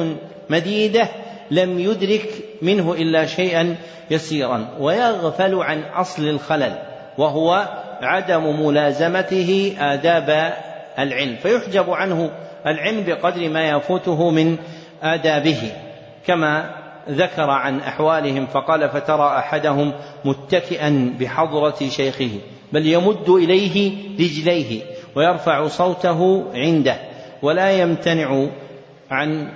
مديدة لم يدرك منه إلا شيئا يسيرا، ويغفل عن أصل الخلل وهو عدم ملازمته آداب العلم، فيحجب عنه العلم بقدر ما يفوته من آدابه. كما ذكر عن أحوالهم فقال: فترى أحدهم متكئا بحضرة شيخه بل يمد إليه رجليه ويرفع صوته عنده، ولا يمتنع عن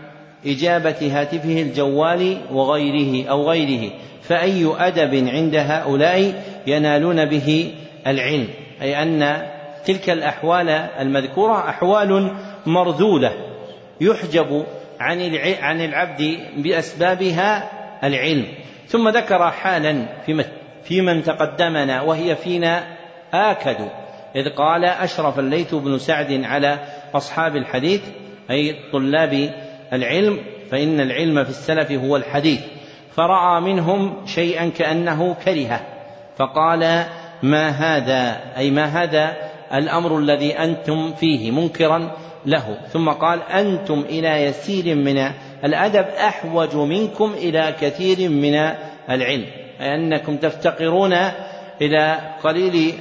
إجابة هاتفه الجوال وغيره أو غيره، فأي أدب عند هؤلاء ينالون به العلم؟ أي أن تلك الأحوال المذكورة أحوال مرذولة يحجب عن العبد بأسبابها العلم. ثم ذكر حالا في من تقدمنا وهي فينا آكد، إذ قال: أشرف الليث بن سعد على أصحاب الحديث أي طلاب العلم، فإن العلم في السلف هو الحديث، فرأى منهم شيئا كأنه كرهه فقال: ما هذا، أي ما هذا الأمر الذي أنتم فيه، منكرا له. ثم قال: أنتم إلى يسير من الأدب أحوج منكم إلى كثير من العلم، أي أنكم تفتقرون إلى قليل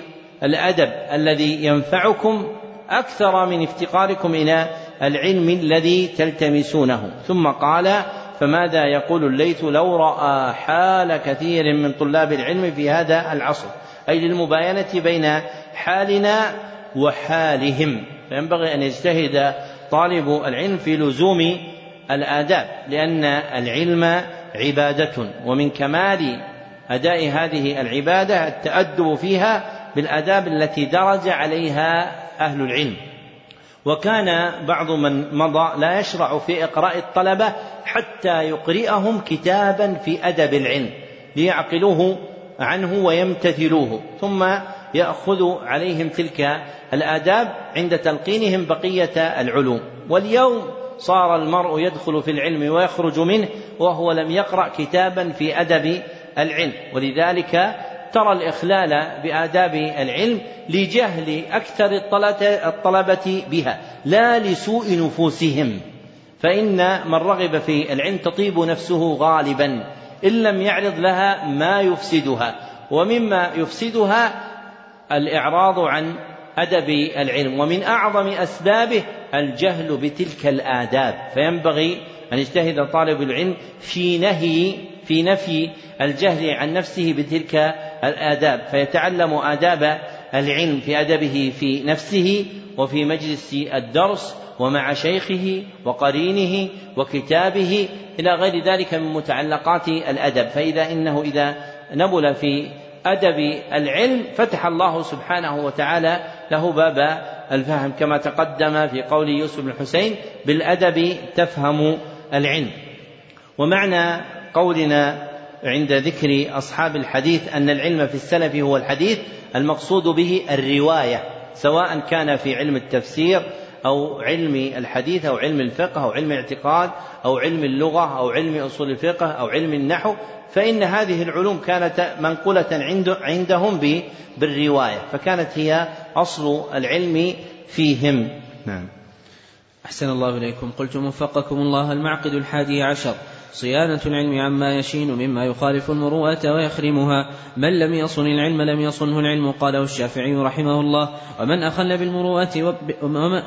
الأدب الذي ينفعكم أكثر من افتقاركم إلى العلم الذي تلتمسونه. ثم قال: فماذا يقول الليث لو رأى حال كثير من طلاب العلم في هذا العصر، أي للمباينة بين حالنا وحالهم، فينبغي أن يجتهد طالب العلم في لزوم الآداب، لأن العلم عبادة، ومن كمال أداء هذه العبادة التأدب فيها بالآداب التي درج عليها أهل العلم. وكان بعض من مضى لا يشرع في إقراء الطلبة حتى يقرئهم كتابا في أدب العلم ليعقلوه عنه ويمتثلوه، ثم يأخذ عليهم تلك الآداب عند تلقينهم بقية العلوم. واليوم صار المرء يدخل في العلم ويخرج منه وهو لم يقرأ كتابا في أدب العلم، ولذلك ترى الإخلال بآداب العلم لجهل أكثر الطلبة بها لا لسوء نفوسهم، فإن من رغب في العلم تطيب نفسه غالبا إن لم يعرض لها ما يفسدها، ومما يفسدها الإعراض عن أدب العلم، ومن أعظم أسبابه الجهل بتلك الآداب، فينبغي أن يجتهد طالب العلم في نهي في نفي الجهل عن نفسه بتلك الآداب، فيتعلم آداب العلم في أدبه في نفسه وفي مجلس الدرس ومع شيخه وقرينه وكتابه إلى غير ذلك من متعلقات الأدب، فإذا إنه إذا نبل في أدب العلم فتح الله سبحانه وتعالى له باب الفهم، كما تقدم في قول يوسف بن حسين بالأدب تفهم العلم. ومعنى قولنا عند ذكر أصحاب الحديث أن العلم في السلف هو الحديث، المقصود به الرواية، سواء كان في علم التفسير أو علم الحديث أو علم الفقه أو علم الاعتقاد أو علم اللغة أو علم أصول الفقه أو علم النحو، فإن هذه العلوم كانت منقولة عندهم بالرواية، فكانت هي أصل العلم فيهم. نعم. أحسن الله إليكم. قلتم وفقكم الله: المعقد الحادي عشر: صيانة العلم عما يشين مما يخالف المروءة ويخرمها. من لم يصن العلم لم يصنه العلم، قاله الشافعي رحمه الله. ومن أخل بالمروءة وب...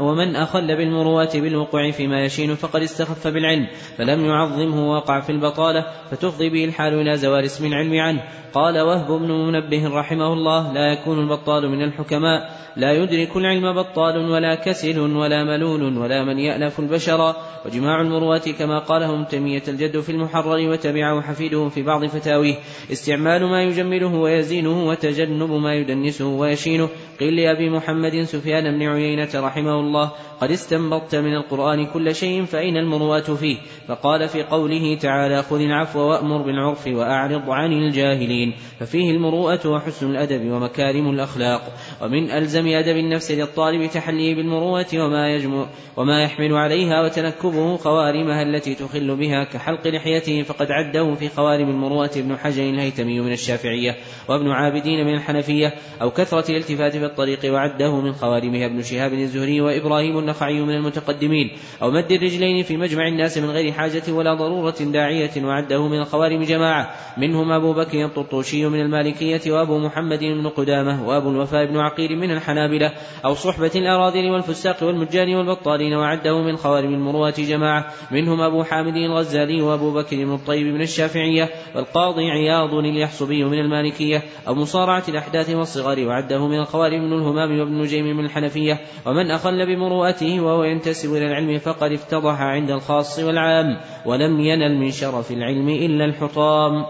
ومن أخل بالمروءة بالوقوع فيما يشين فقد استخف بالعلم فلم يعظمه، وقع في البطالة فتفضي به الحال إلى زوال اسم العلم عنه. قال وهب بن منبه رحمه الله: لا يكون البطال من الحكماء، لا يدرك العلم بطال ولا كسل ولا ملول ولا من يألف البشر. وجماع المروءة كما قاله ابن تيمية الجد في المحرر وتبعه حفيده في بعض فتاويه استعمال ما يجمله ويزينه وتجنب ما يدنسه ويشينه. قيل لأبي محمد سفيان بن عيينة رحمه الله: قد استنبطت من القرآن كل شيء، فأين المروءة فيه؟ فقال في قوله تعالى: خذ العفو وأمر بالعرف وأعرض عن الجاهلين، ففيه المروءة وحسن الأدب ومكارم الأخلاق. ومن ألزم أدب النفس للطالب تحليه بالمروءة وما يجمع وما يحمل عليها وتنكبه خوارمها التي تخل بها كحلق لحيته، فقد عده في خوارم المروءة ابن حجر الهيتمي من الشافعية وابن عابدين من الحنفية، أو كثرة الالتفات في الطريق وعده من خوارمها ابن شهاب الزهري وإبراهيم النخعي من المتقدمين، أو مد الرجلين في مجمع الناس من غير حاجة ولا ضرورة داعية وعده من الخوارم جماعة منهم أبو بكر الطرطوشي من المالكية وأبو محمد بن قدامة وأبو الوفاء بن عقيل من الحنابلة، أو صحبة الأراذل والفساق والمجان والبطالين وعده من خوارم المروءة جماعة منهم أبو حامد الغزالي وأبو بكر بن الطيب من الشافعية والقاضي عياض اليحصبي من المالكية، أو مصارعة الأحداث والصغار وعده من الخوارم من الهمام وابن نجيم من الحنفية. ومن أخل بمروءة وهو ينتسب إلى العلم فقد افتضح عند الخاص والعام ولم ينل من شرف العلم إلا الحطام.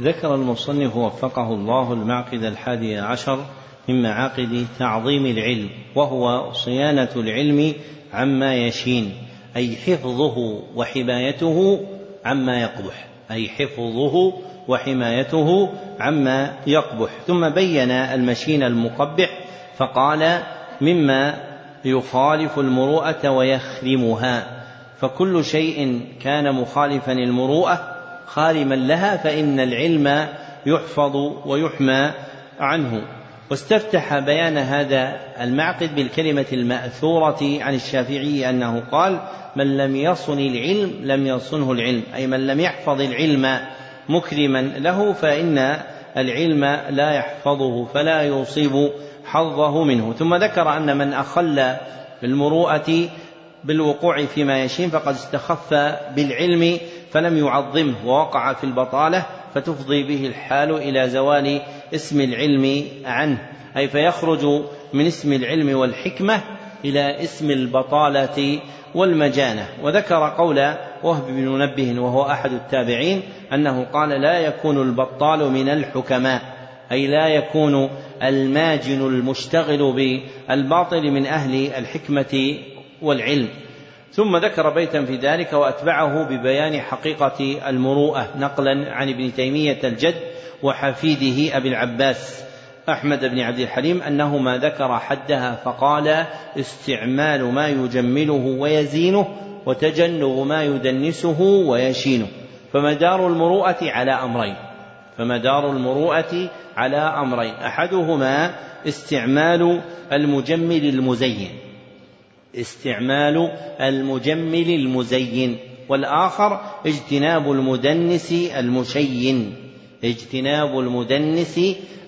ذكر المصنف وفقه الله المعقد الحادي عشر من معاقد تعظيم العلم، وهو صيانة العلم عما يشين، أي حفظه وحمايته عما يقبح أي حفظه وحمايته عما يقبح. ثم بين المشين المقبح فقال: مما يخالف المروءة ويخرمها، فكل شيء كان مخالفا المروءة خارما لها فإن العلم يحفظ ويحمى عنه. واستفتح بيان هذا المعقد بالكلمة المأثورة عن الشافعي أنه قال: من لم يصن العلم لم يصنه العلم، أي من لم يحفظ العلم مكرما له فإن العلم لا يحفظه فلا يصيب حظه منه. ثم ذكر أن من أخل بالمروءة بالوقوع فيما يشين فقد استخف بالعلم فلم يعظمه، ووقع في البطالة فتفضي به الحال إلى زوال اسم العلم عنه، أي فيخرج من اسم العلم والحكمة إلى اسم البطالة والمجانة. وذكر قول وهب بن منبه وهو أحد التابعين أنه قال: لا يكون البطال من الحكماء، أي لا يكون الماجن المشتغل بالباطل من أهل الحكمة والعلم. ثم ذكر بيتا في ذلك وأتبعه ببيان حقيقة المروءة نقلا عن ابن تيمية الجد وحفيده أبي العباس أحمد بن عبد الحليم أنهما ذكر حدها فقال: استعمال ما يجمله ويزينه وتجنب ما يدنسه ويشينه. فمدار المروءة على أمرين فمدار المروءة على أمرين: أحدهما استعمال المجمل المزين استعمال المجمل المزين والآخر اجتناب المدنس المشين اجتناب المدنس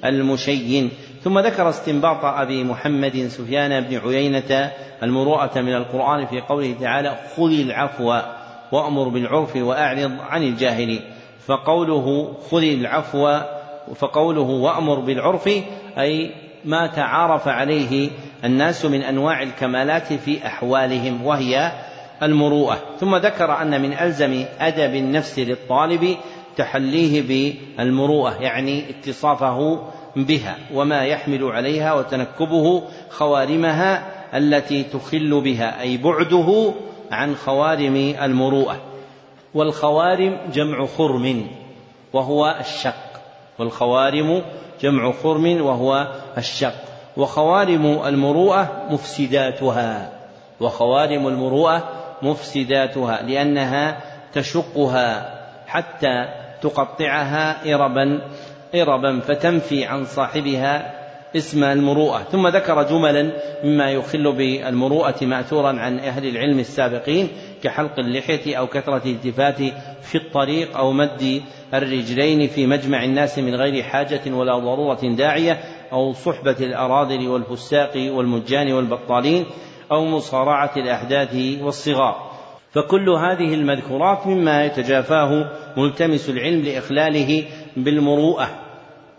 المشين ثم ذكر استنباط أبي محمد سفيان بن عيينة المروءة من القرآن في قوله تعالى: خذ العفو وأمر بالعرف وأعرض عن الجاهلين. فقوله خذ العفو فقوله وأمر بالعرف أي ما تعارف عليه الناس من أنواع الكمالات في أحوالهم وهي المروءة. ثم ذكر أن من ألزم أدب النفس للطالب تحليه بالمروءة، يعني اتصافه بها وما يحمل عليها وتنكبه خوارمها التي تخل بها، أي بعده عن خوارم المروءة. والخوارم جمع خرم وهو الشق، والخوارم جمع خرم وهو الشق وخوارم المروءة مفسداتها وخوارم المروءة مفسداتها لأنها تشقها حتى تقطعها إربا إربا فتنفي عن صاحبها اسم المروءة. ثم ذكر جملا مما يخل بالمروءة مأثورا عن أهل العلم السابقين كحلق اللحية أو كثرة الالتفات في الطريق أو مد الرجلين في مجمع الناس من غير حاجة ولا ضرورة داعية أو صحبة الأراذل والفساق والمجان والبطالين أو مصارعة الأحداث والصغار. فكل هذه المذكورات مما يتجافاه ملتمس العلم لإخلاله بالمروءة،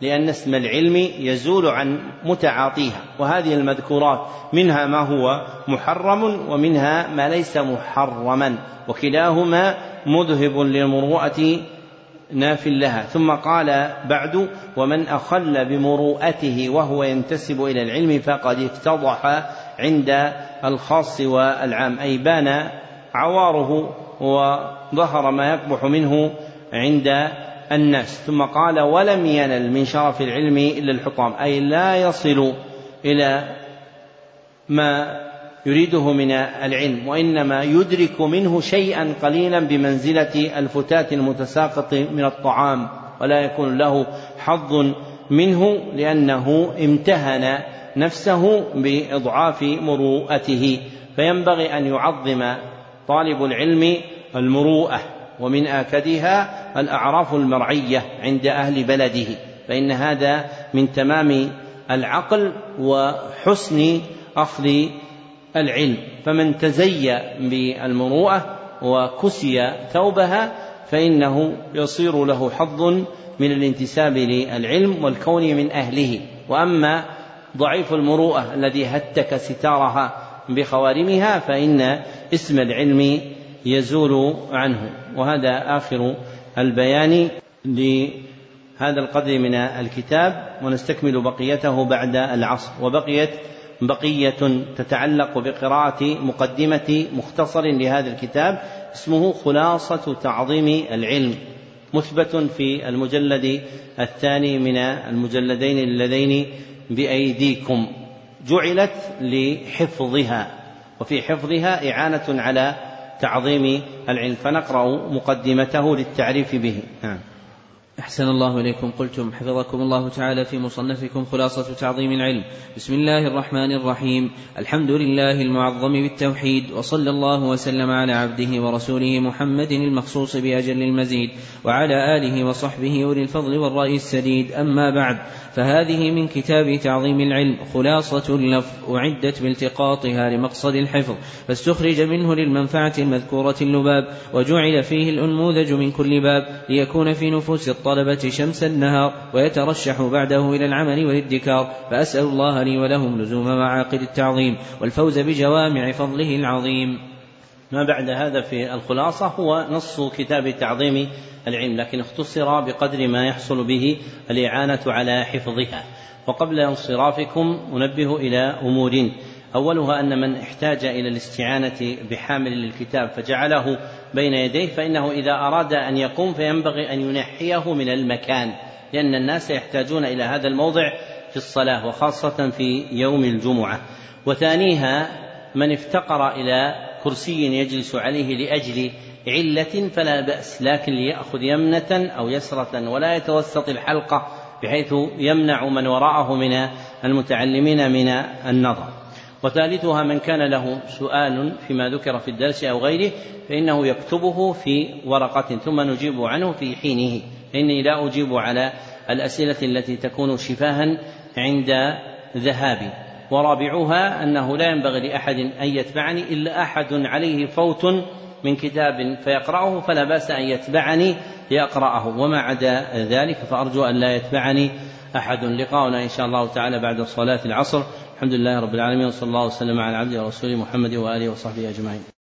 لأن اسم العلم يزول عن متعاطيها، وهذه المذكورات منها ما هو محرم ومنها ما ليس محرما، وكلاهما مذهب للمروءة ناف لها. ثم قال بعد: ومن أخل بمروءته وهو ينتسب إلى العلم فقد افتضح عند الخاص والعام، أي بان عواره وظهر ما يقبح منه عند الناس. ثم قال: ولم ينل من شرف العلم إلا الحطام، أي لا يصل إلى ما يريده من العلم، وإنما يدرك منه شيئا قليلا بمنزلة الفتاة المتساقط من الطعام، ولا يكون له حظ منه لأنه امتهن نفسه بإضعاف مروءته. فينبغي أن يعظم طالب العلم المروءة، ومن آكدها الأعراف المرعية عند أهل بلده، فإن هذا من تمام العقل وحسن أخذ العلم. فمن تزي بالمروءة وكسي ثوبها فإنه يصير له حظ من الانتساب للعلم والكون من أهله. وأما ضعيف المروءة الذي هتك ستارها بخوارمها فإن اسم العلم يزول عنه. وهذا آخر البيان لهذا القدر من الكتاب، ونستكمل بقيته بعد العصر. وبقيت بقية تتعلق بقراءة مقدمة مختصر لهذا الكتاب اسمه خلاصة تعظيم العلم، مثبت في المجلد الثاني من المجلدين اللذين بأيديكم، جعلت لحفظها، وفي حفظها إعانة على تعظيم العلم. فنقرأ مقدمته للتعريف به. أحسن الله إليكم. قلتم حفظكم الله تعالى في مصنفكم خلاصة تعظيم العلم. بسم الله الرحمن الرحيم. الحمد لله المعظم بالتوحيد، وصلى الله وسلم على عبده ورسوله محمد المخصوص بأجل المزيد، وعلى آله وصحبه أولي الفضل والرأي السديد. أما بعد، فهذه من كتاب تعظيم العلم خلاصة اللفظ، أعدت بالتقاطها لمقصد الحفظ، فاستخرج منه للمنفعة المذكورة اللباب، وجعل فيه الأنموذج من كل باب، ليكون في نفوس الطلبة شمس النهار، ويترشح بعده إلى العمل والادكار. فأسأل الله لي ولهم لزوم معاقد التعظيم والفوز بجوامع فضله العظيم. ما بعد هذا في الخلاصة هو نص كتاب تعظيم العلم، لكن اختصر بقدر ما يحصل به الإعانة على حفظها. وقبل انصرافكم أنبه إلى أمور: أولها أن من احتاج إلى الاستعانة بحامل للكتاب فجعله بين يديه فإنه إذا أراد أن يقوم فينبغي أن ينحيه من المكان، لأن الناس يحتاجون إلى هذا الموضع في الصلاة وخاصة في يوم الجمعة. وثانيها من افتقر إلى كرسي يجلس عليه لأجل علة فلا بأس، لكن ليأخذ يمنة أو يسرة ولا يتوسط الحلقة بحيث يمنع من وراءه من المتعلمين من النظر. وثالثها من كان له سؤال فيما ذكر في الدرس أو غيره فإنه يكتبه في ورقة ثم نجيب عنه في حينه، فإني لا أجيب على الأسئلة التي تكون شفاها عند ذهابي. ورابعها أنه لا ينبغي لأحد أن يتبعني إلا أحد عليه فوت من كتاب فيقرأه، فلا بأس أن يتبعني لأقرأه، وما عدا ذلك فأرجو أن لا يتبعني أحد. لقاؤنا إن شاء الله تعالى بعد صلاة العصر. الحمد لله رب العالمين، وصلى الله وسلم على عبده ورسوله محمد وآله وصحبه أجمعين.